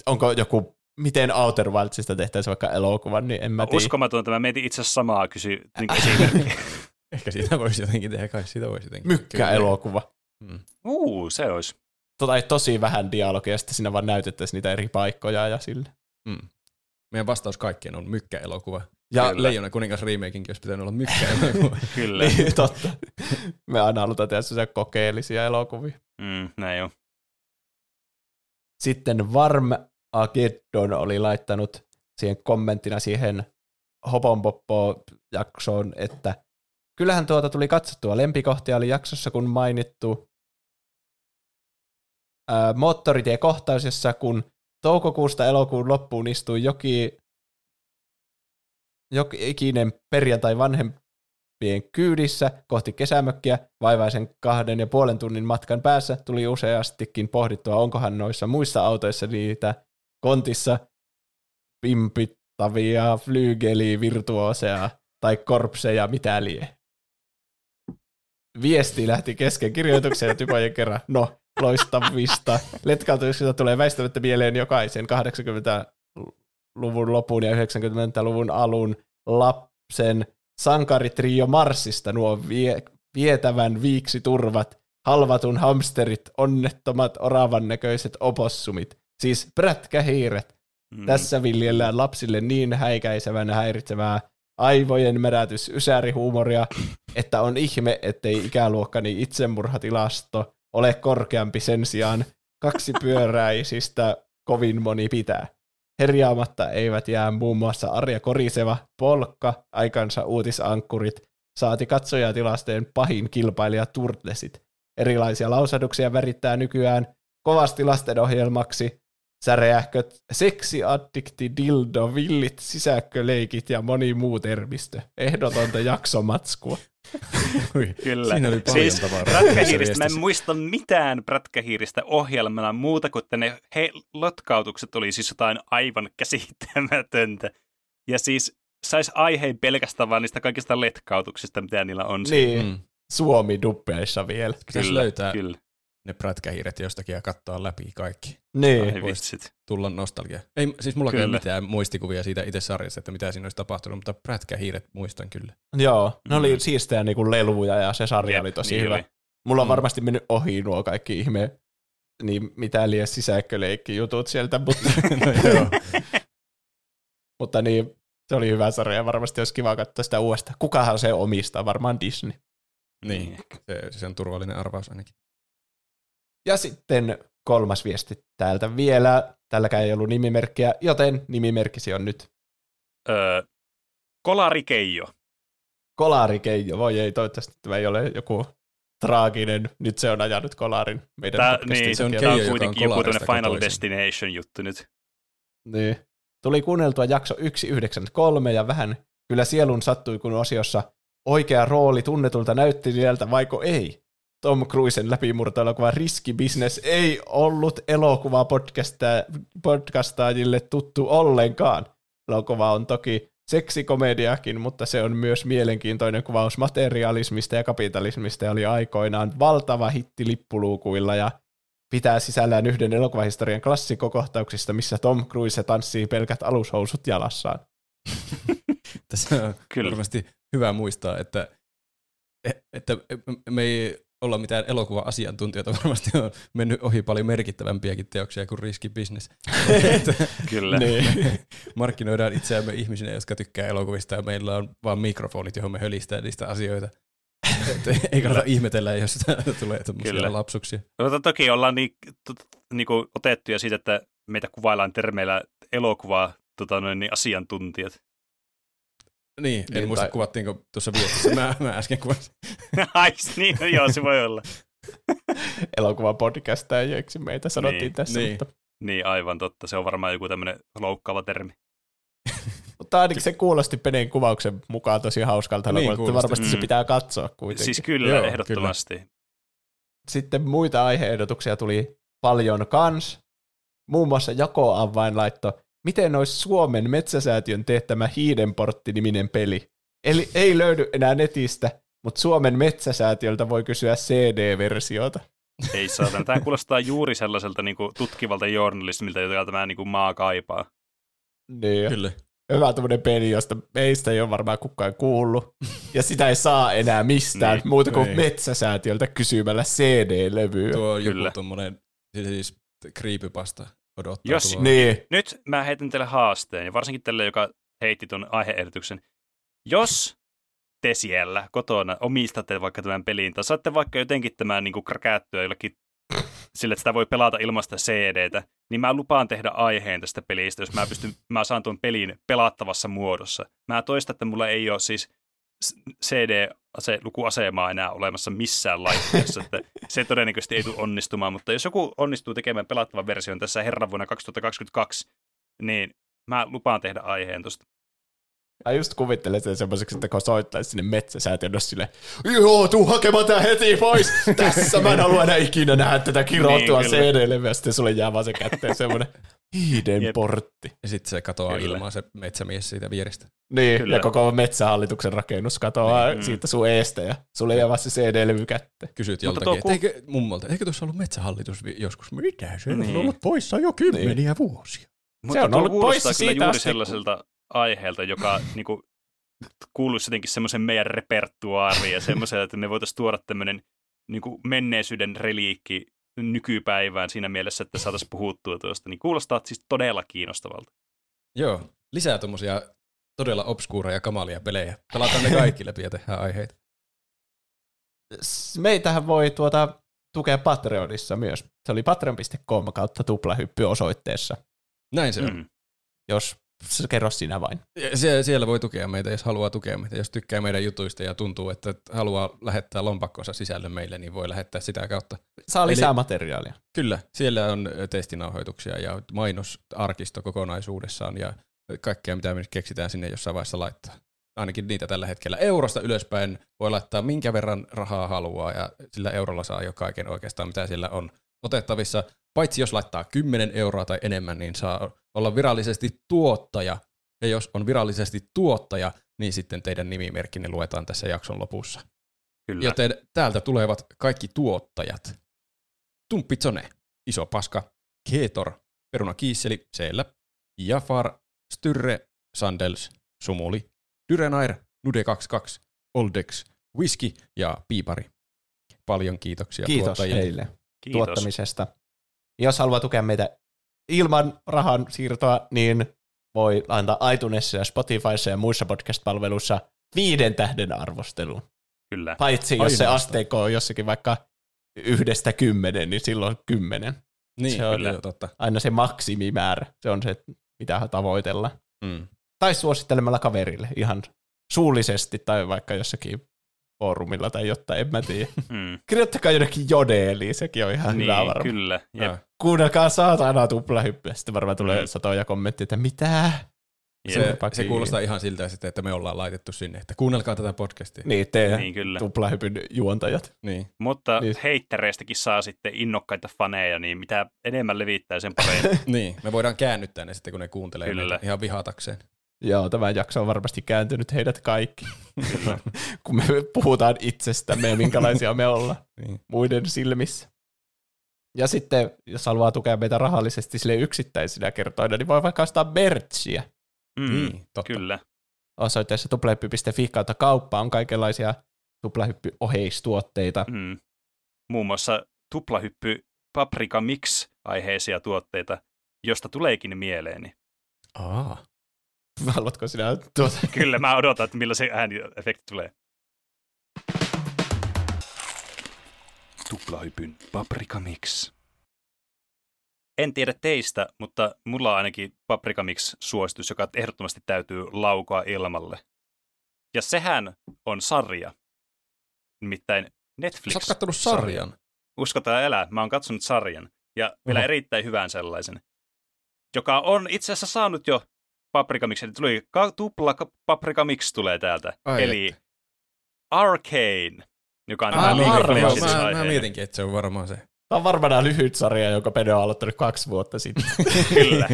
Onko joku, miten Outer Wildsista tehtäisiin vaikka elokuvan, niin en mä tiedä. Uskomaton, että mä mietin itse asiassa samaa kysyä niin esimerkiksi. Ehkä siitä voisi jotenkin tehdä, kai siitä voisi jotenkin. Mykkä-elokuva. Mm. Uu, se olisi. Tota ei tosi vähän dialogia, sitten siinä vaan näytettäisiin niitä eri paikkoja ja sille. Mm. Meidän vastaus kaikkien on mykkä-elokuva. Ja Leijonan kuningas remakinkin olisi pitänyt olla mykkä-elokuva. Kyllä. Niin, totta. Me aina halutaan tehdä sellaisia kokeellisia elokuvia. Mm, näin on. Sitten Varmageddon oli laittanut siihen kommenttina siihen Hoponpoppo-jaksoon, että kyllähän tuota tuli katsottua. Lempikohtia oli jaksossa, kun mainittu ää, moottoritiekohtaus, jossa kun toukokuusta elokuun loppuun istui joki, joki ikinen perjantai vanhempien kyydissä kohti kesämökkiä vaivaisen kahden ja puolen tunnin matkan päässä. Tuli useastikin pohdittua, onkohan noissa muissa autoissa niitä kontissa pimpittavia flygeliä, virtuoseja tai korpseja, mitä lie. Viesti lähti kesken kirjoituksen ja typojen kerran. No, loistavista. Letkautuksista tulee väistämättä mieleen jokaisen kahdeksankymmentäluvun lopun ja yhdeksänkymmentäluvun alun lapsen sankaritrio Marsista. Nuo vie- vietävän viiksi turvat, halvatun hamsterit, onnettomat oravan näköiset opossumit, siis prätkähiiret. Mm. Tässä viljellään lapsille niin häikäisevän häiritsevää aivojen märätys, ysärihuumoria, että on ihme, ettei ikäluokkani itsemurhatilasto ole korkeampi sen sijaan. Kaksipyöräisistä kovin moni pitää. Herjaamatta eivät jää muun muassa Arja Koriseva, Polkka, aikansa uutisankkurit, saati katsojatilasteen pahin kilpailija Turtlesit. Erilaisia lausaduksia värittää nykyään kovasti lastenohjelmaksi. Säreähköt, seksiaddikti, dildo, villit, sisäkköleikit ja moni muu termistö. Ehdotonta jaksomatskua. Kyllä. Siinä oli paljon siis tavaraa. Prätkähiiristä, mä en muista mitään prätkähiiristä ohjelmana muuta kuin, että ne he, lotkautukset oli siis jotain aivan käsittämätöntä. Ja siis saisi aiheen pelkästään vaan niistä kaikista letkautuksista, mitä niillä on. Niin, mm. Suomi-duppeissa vielä. Kyllä, löytää. Kyllä. Ne prätkähiiret jostakin ja katsoa läpi kaikki. Niin. Voisi tulla nostalgia. Ei, siis mullakin ei mitään muistikuvia siitä itse sarjasta, että mitä siinä olisi tapahtunut, mutta prätkähiiret muistan kyllä. Joo, ne mm. oli siistejä niin kuin leluja ja se sarja Jep, oli tosi niin hyvä. Oli. Mulla on mm. varmasti mennyt ohi nuo kaikki ihme, niin mitä liian sisäkköleikki jutut sieltä, mutta no, joo. Mutta niin, se oli hyvä sarja, varmasti olisi kiva katsoa sitä uudestaan. Kukahan se omistaa, varmaan Disney. Niin, se, se on turvallinen arvaus ainakin. Ja sitten kolmas viesti täältä vielä. Tälläkään ei ollut nimimerkkiä, joten nimimerkkisi on nyt. Öö, Kolarikeijo. Kolarikeijo, voi ei, toivottavasti tämä ei ole joku traaginen. Nyt se on ajanut kolarin. Meidän Tää, niin, se on, Keijo, on kuitenkin on joku tämmöinen Final Destination juttu nyt. Niin. Tuli kuunneltua jakso sata yhdeksänkymmentäkolme ja vähän kyllä sielun sattui, kun osiossa oikea rooli tunnetulta näyttelijältä vaiko ei. Tom Cruisen läpimurto-elokuva Riskibisnes ei ollut elokuvaa podcastajille tuttu ollenkaan. Elokuva on toki seksikomediakin, mutta se on myös mielenkiintoinen kuvaus materialismista ja kapitalismista ja oli aikoinaan valtava hitti lippuluukuilla ja pitää sisällään yhden elokuvahistorian klassikkokohtauksista, missä Tom Cruise tanssii pelkät alushousut jalassaan. Tässä on kyllä varmasti hyvä muistaa, että, että me ei olla mitään elokuva-asiantuntijoita, varmasti on mennyt ohi paljon merkittävämpiäkin teoksia kuin riskibisnes. Kyllä. Niin. Markkinoidaan itseämme ihmisinä, jotka tykkää elokuvista, ja meillä on vaan mikrofonit, johon me hölistää niistä asioita. Ei kannata ihmetellä, jos tulee tämmöisiä lapsuksia. No, toki ollaan niin, niin kuin otettuja siitä, että meitä kuvaillaan termeillä elokuvaa tota noin, niin asiantuntijat. Niin, en niin, muista tai... kuvattiinko tuossa viestissä. Mä, mä äsken kuvasin. Ai niin, no joo, se voi olla. Elokuvapodcastajiksi meitä sanottiin niin, tässä. Niin. Mutta... niin, aivan totta. Se on varmaan joku tämmöinen loukkaava termi. Mutta ainakin se kuulosti Peneen kuvauksen mukaan tosi hauskalta. Niin, varmasti mm. se pitää katsoa kuitenkin. Siis kyllä, joo, ehdottomasti. Kyllä. Sitten muita aihe-ehdotuksia tuli paljon kans. Muun muassa jakoavain laitto. Miten olisi Suomen metsäsäätiön tehtämä Hiidenportti-niminen peli? Eli ei löydy enää netistä, mutta Suomen metsäsäätiöltä voi kysyä C D-versiota. Ei saada. Tämä kuulostaa juuri sellaiselta niin kuin tutkivalta journalismilta, jota tämä niin kuin maa kaipaa. Niin. Kyllä. Hyvä tämmöinen peli, josta meistä ei ole varmaan kukaan kuullut. Ja sitä ei saa enää mistään niin, muuta kuin niin. metsäsäätiöltä kysymällä C D-levyä. Tuo on joku tommoinen siis kriipipasta. Jos, niin. Nyt mä heitän teille haasteen, ja varsinkin teille, joka heitti tuon aihe-ehdotuksen. Jos te siellä kotona omistatte vaikka tämän pelin, tai saatte vaikka jotenkin tämän niin kuin kräkäättyä jollakin sillä, että sitä voi pelata ilman sitä C D:tä, niin mä lupaan tehdä aiheen tästä pelistä, jos mä, pystyn, mä saan tuon pelin pelattavassa muodossa. Mä toistan, että mulla ei ole siis C D-lukuasemaa enää olemassa missään laitteessa, että se todennäköisesti ei tule onnistumaan, mutta jos joku onnistuu tekemään pelattavan version tässä herran vuonna kaksituhattakaksikymmentäkaksi, niin mä lupaan tehdä aiheen tuosta. Mä just kuvittelen sen semmoiseksi, että kun soittaisi sinne metsäsäätiölle sille, joo, tuu hakemaan tää heti pois, tässä mä en halua enää ikinä nähdä tätä kirottua niin, C D-levyä, sitten sulle jää vaan se kätteen semmoinen Hiidenportti. Ja sitten se katoaa kyllä. ilman se metsämies siitä vierestä. Niin, kyllä. ja koko metsähallituksen rakennus katoaa niin. siitä sun eestä, ja sulle jää vaan se C D-levy kätteen. Kysyt joltakin, ku... eikö mummolta, eikö tuossa ollut metsähallitus joskus? Mitä, se on niin. ollut poissa jo kymmeniä niin. vuosia. Mutta se on ollut poissa siitä asti. Aiheelta, joka niinku, kuuluisi jotenkin semmoisen meidän repertuaariin ja semmoiselle, että me voitaisiin tuoda tämmöinen niinku, menneisyyden reliikki nykypäivään siinä mielessä, että saataisiin puhuttua tuosta. Niin kuulostaa siis todella kiinnostavalta. Joo, lisää tommosia todella obskuureja kamalia pelejä. Pelataan ne kaikki läpi ja tehdään aiheita. Meitähän voi tuota, tukea Patreonissa myös. Se oli patreon piste com kautta tuplahyppy osoitteessa. Näin se on. Mm. Jos kerro sinä vain. Sie- siellä voi tukea meitä, jos haluaa tukea meitä. Jos tykkää meidän jutuista ja tuntuu, että haluaa lähettää lompakkonsa sisällön meille, niin voi lähettää sitä kautta. Saa lisää Eli, materiaalia. Kyllä. Siellä on testinauhoituksia ja mainosarkisto kokonaisuudessaan ja kaikkea, mitä me nyt keksitään sinne jossain vaiheessa laittaa. Ainakin niitä tällä hetkellä. Eurosta ylöspäin voi laittaa minkä verran rahaa haluaa ja sillä eurolla saa jo kaiken oikeastaan, mitä siellä on otettavissa. Paitsi jos laittaa kymmenen euroa tai enemmän, niin saa olla virallisesti tuottaja. Ja jos on virallisesti tuottaja, niin sitten teidän nimimerkkinne luetaan tässä jakson lopussa. Kyllä. Joten täältä tulevat kaikki tuottajat. Tumppitsone, Iso Paska, Keetor, Peruna Kiisseli, Seellä, Jafar, Styrre, Sandels, Sumuli, Dyrenair, Nude kaksikymmentäkaksi, Oldex, Whisky ja Piipari. Paljon kiitoksia Kiitos tuottajille. Heille. Kiitos tuottamisesta. Jos haluaa tukea meitä ilman rahan siirtoa, niin voi antaa iTunesissa ja Spotifyssa ja muissa podcast-palveluissa viiden tähden arvosteluun. Kyllä. Paitsi jos se asteikko on jossakin vaikka yhdestä kymmeneen, niin silloin kymmenen. Niin, se on kyllä, totta. Aina se maksimimäärä. Se on se, mitä tavoitellaan. Mm. Tai suosittelemalla kaverille ihan suullisesti tai vaikka jossakin foorumilla tai jotain, en mä tiedä. Mm. Kirjoittakaa jonnekin Jodeeliin, sekin on ihan niin, hyvä varmaan. Kyllä. Jep. Kuunnelkaa saatana tuplahyppyä, sitten varmaan tulee mm. satoja kommentteja, että mitä? Se, se kuulostaa ihan siltä, että me ollaan laitettu sinne, että kuunnelkaa tätä podcastia. Niin, te niin, tuplahypyn juontajat. Niin. Mutta niin. heittäreistäkin saa sitten innokkaita faneja, niin mitä enemmän levittää, sen paremmin. Niin, me voidaan käännyttää ne sitten, kun ne kuuntelee ihan vihatakseen. Joo, tämä jakso on varmasti kääntynyt heidät kaikki, kun me puhutaan itsestämme ja minkälaisia me ollaan niin. muiden silmissä. Ja sitten, jos haluaa tukea meitä rahallisesti sille yksittäisinä kertoina, niin voi vaikka ostaa merchia. Mm, niin, kyllä. Osoitteessa tuplahyppy piste fi kautta kauppa on kaikenlaisia tuplahyppy-oheistuotteita. Mm. Muun muassa tuplahyppy-paprika mix-aiheisia tuotteita, josta tuleekin mieleeni. Aa. Haluatko sinä tuota? Kyllä, mä odotan, että millä se ääniefekti tulee. tuplahypyn paprikamix. En tiedä teistä, mutta mulla on ainakin paprikamix-suositus, joka ehdottomasti täytyy laukaa ilmalle. Ja sehän on sarja. Nimittäin Netflix. Sä oot kattonut sarjan? Uskotaan elää. Mä oon katsonut sarjan. Ja vielä uh-huh. erittäin hyvän sellaisen. Joka on itse asiassa saanut jo paprikamix. Eli tuli ka- tupla paprikamix tulee täältä. Ai eli et. Arcane. Joka on ah, mä, mä mietinkin, että se on varmaan se. Tämä on varmaan lyhyt sarja, joka Pede on aloittanut kaksi vuotta sitten. Kyllä.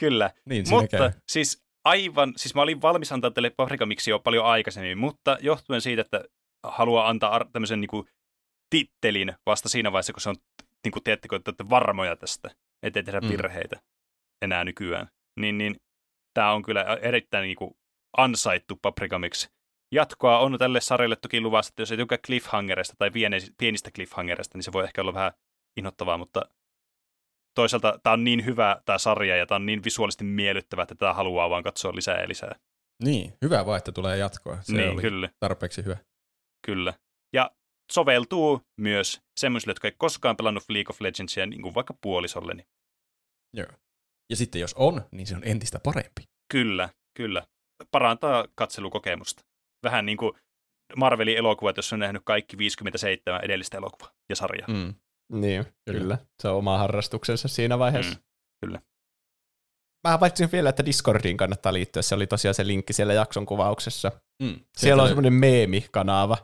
Kyllä. Niin mutta käy. Siis aivan, siis mä olin valmis antaa teille paprikamiksi jo paljon aikaisemmin, mutta johtuen siitä, että haluaa antaa tämmöisen niin kuin tittelin vasta siinä vaiheessa, kun se on, niin kuin teettekö, että olette varmoja tästä, ettei tehdä mm. virheitä enää nykyään. Niin, niin tämä on kyllä erittäin niin kuin ansaittu paprikamiksi. Jatkoa on tälle sarjalle toki luvassa, että jos ei tykkää cliffhangerista tai pienistä cliffhangerista, niin se voi ehkä olla vähän inhottavaa, mutta toisaalta tämä on niin hyvä tämä sarja ja tämä on niin visuaalisesti miellyttävä, että tämä haluaa vaan katsoa lisää ja lisää. Niin, hyvä vaan, että tulee jatkoa. Se niin, oli kyllä. Tarpeeksi hyvä. Kyllä. Ja soveltuu myös semmoisille, jotka ei koskaan pelannut League of Legendsia, niin kuin vaikka puolisolleni. Joo. Ja sitten jos on, niin se on entistä parempi. Kyllä, kyllä. Parantaa katselukokemusta. Vähän niin kuin Marvelin elokuvat, jos on nähnyt kaikki viisikymmentäseitsemän edellistä elokuvaa ja sarjaa. Mm. Niin, kyllä. kyllä. Se on oma harrastuksensa siinä vaiheessa. Mm. Kyllä. Mä havaitsin vielä, että Discordiin kannattaa liittyä. Se oli tosiaan se linkki siellä jakson kuvauksessa. Mm. Siellä on semmoinen meemikanava,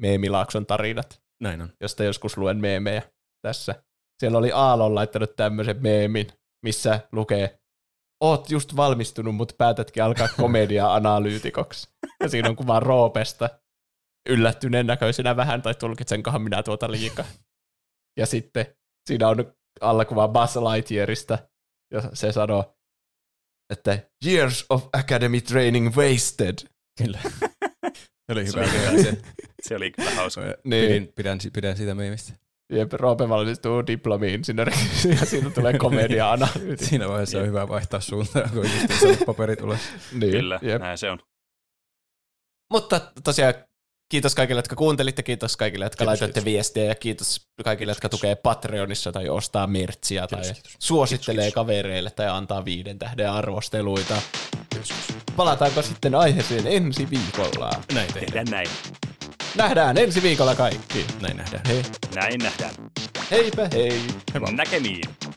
Meemilaakson tarinat, näin on. Josta joskus luen meemejä tässä. Siellä oli Aallon laittanut tämmöisen meemin, missä lukee: oot just valmistunut, mutta päätätkin alkaa komedia-analyytikoksi. Ja siinä on kuva Roopesta yllättyneen näköisenä vähän, tai tulkitsenkohan minä tuota liikaa. Ja sitten siinä on alla kuva Buzz Lightyearista, ja se sanoo, että years of academy training wasted. Kyllä. Se oli hyvä. Se, se oli kyllä hauska. Niin. Pidän, pidän siitä meemistä. Jep, Roope valmistuu diplomiin sinne, ja siinä tulee komedia-analyysi. Siinä vaiheessa on hyvä vaihtaa suuntaan, kun just ei saanut paperit ulos. Niin, kyllä, jep. Näin se on. Mutta tosiaan kiitos kaikille, jotka kuuntelitte, kiitos kaikille, jotka kiitos, laitoitte kiitos. viestiä, ja kiitos kaikille, jotka kiitos. tukee Patreonissa tai ostaa mertsiä kiitos, tai kiitos. suosittelee kiitos, kavereille tai antaa viiden tähden arvosteluita. Kiitos. Palataanko sitten aiheeseen ensi viikolla? Näin tehdään näin. Nähdään ensi viikolla kaikki. Näin nähdään. Hei. Näin nähdään. Heipä hei. Näkemiin.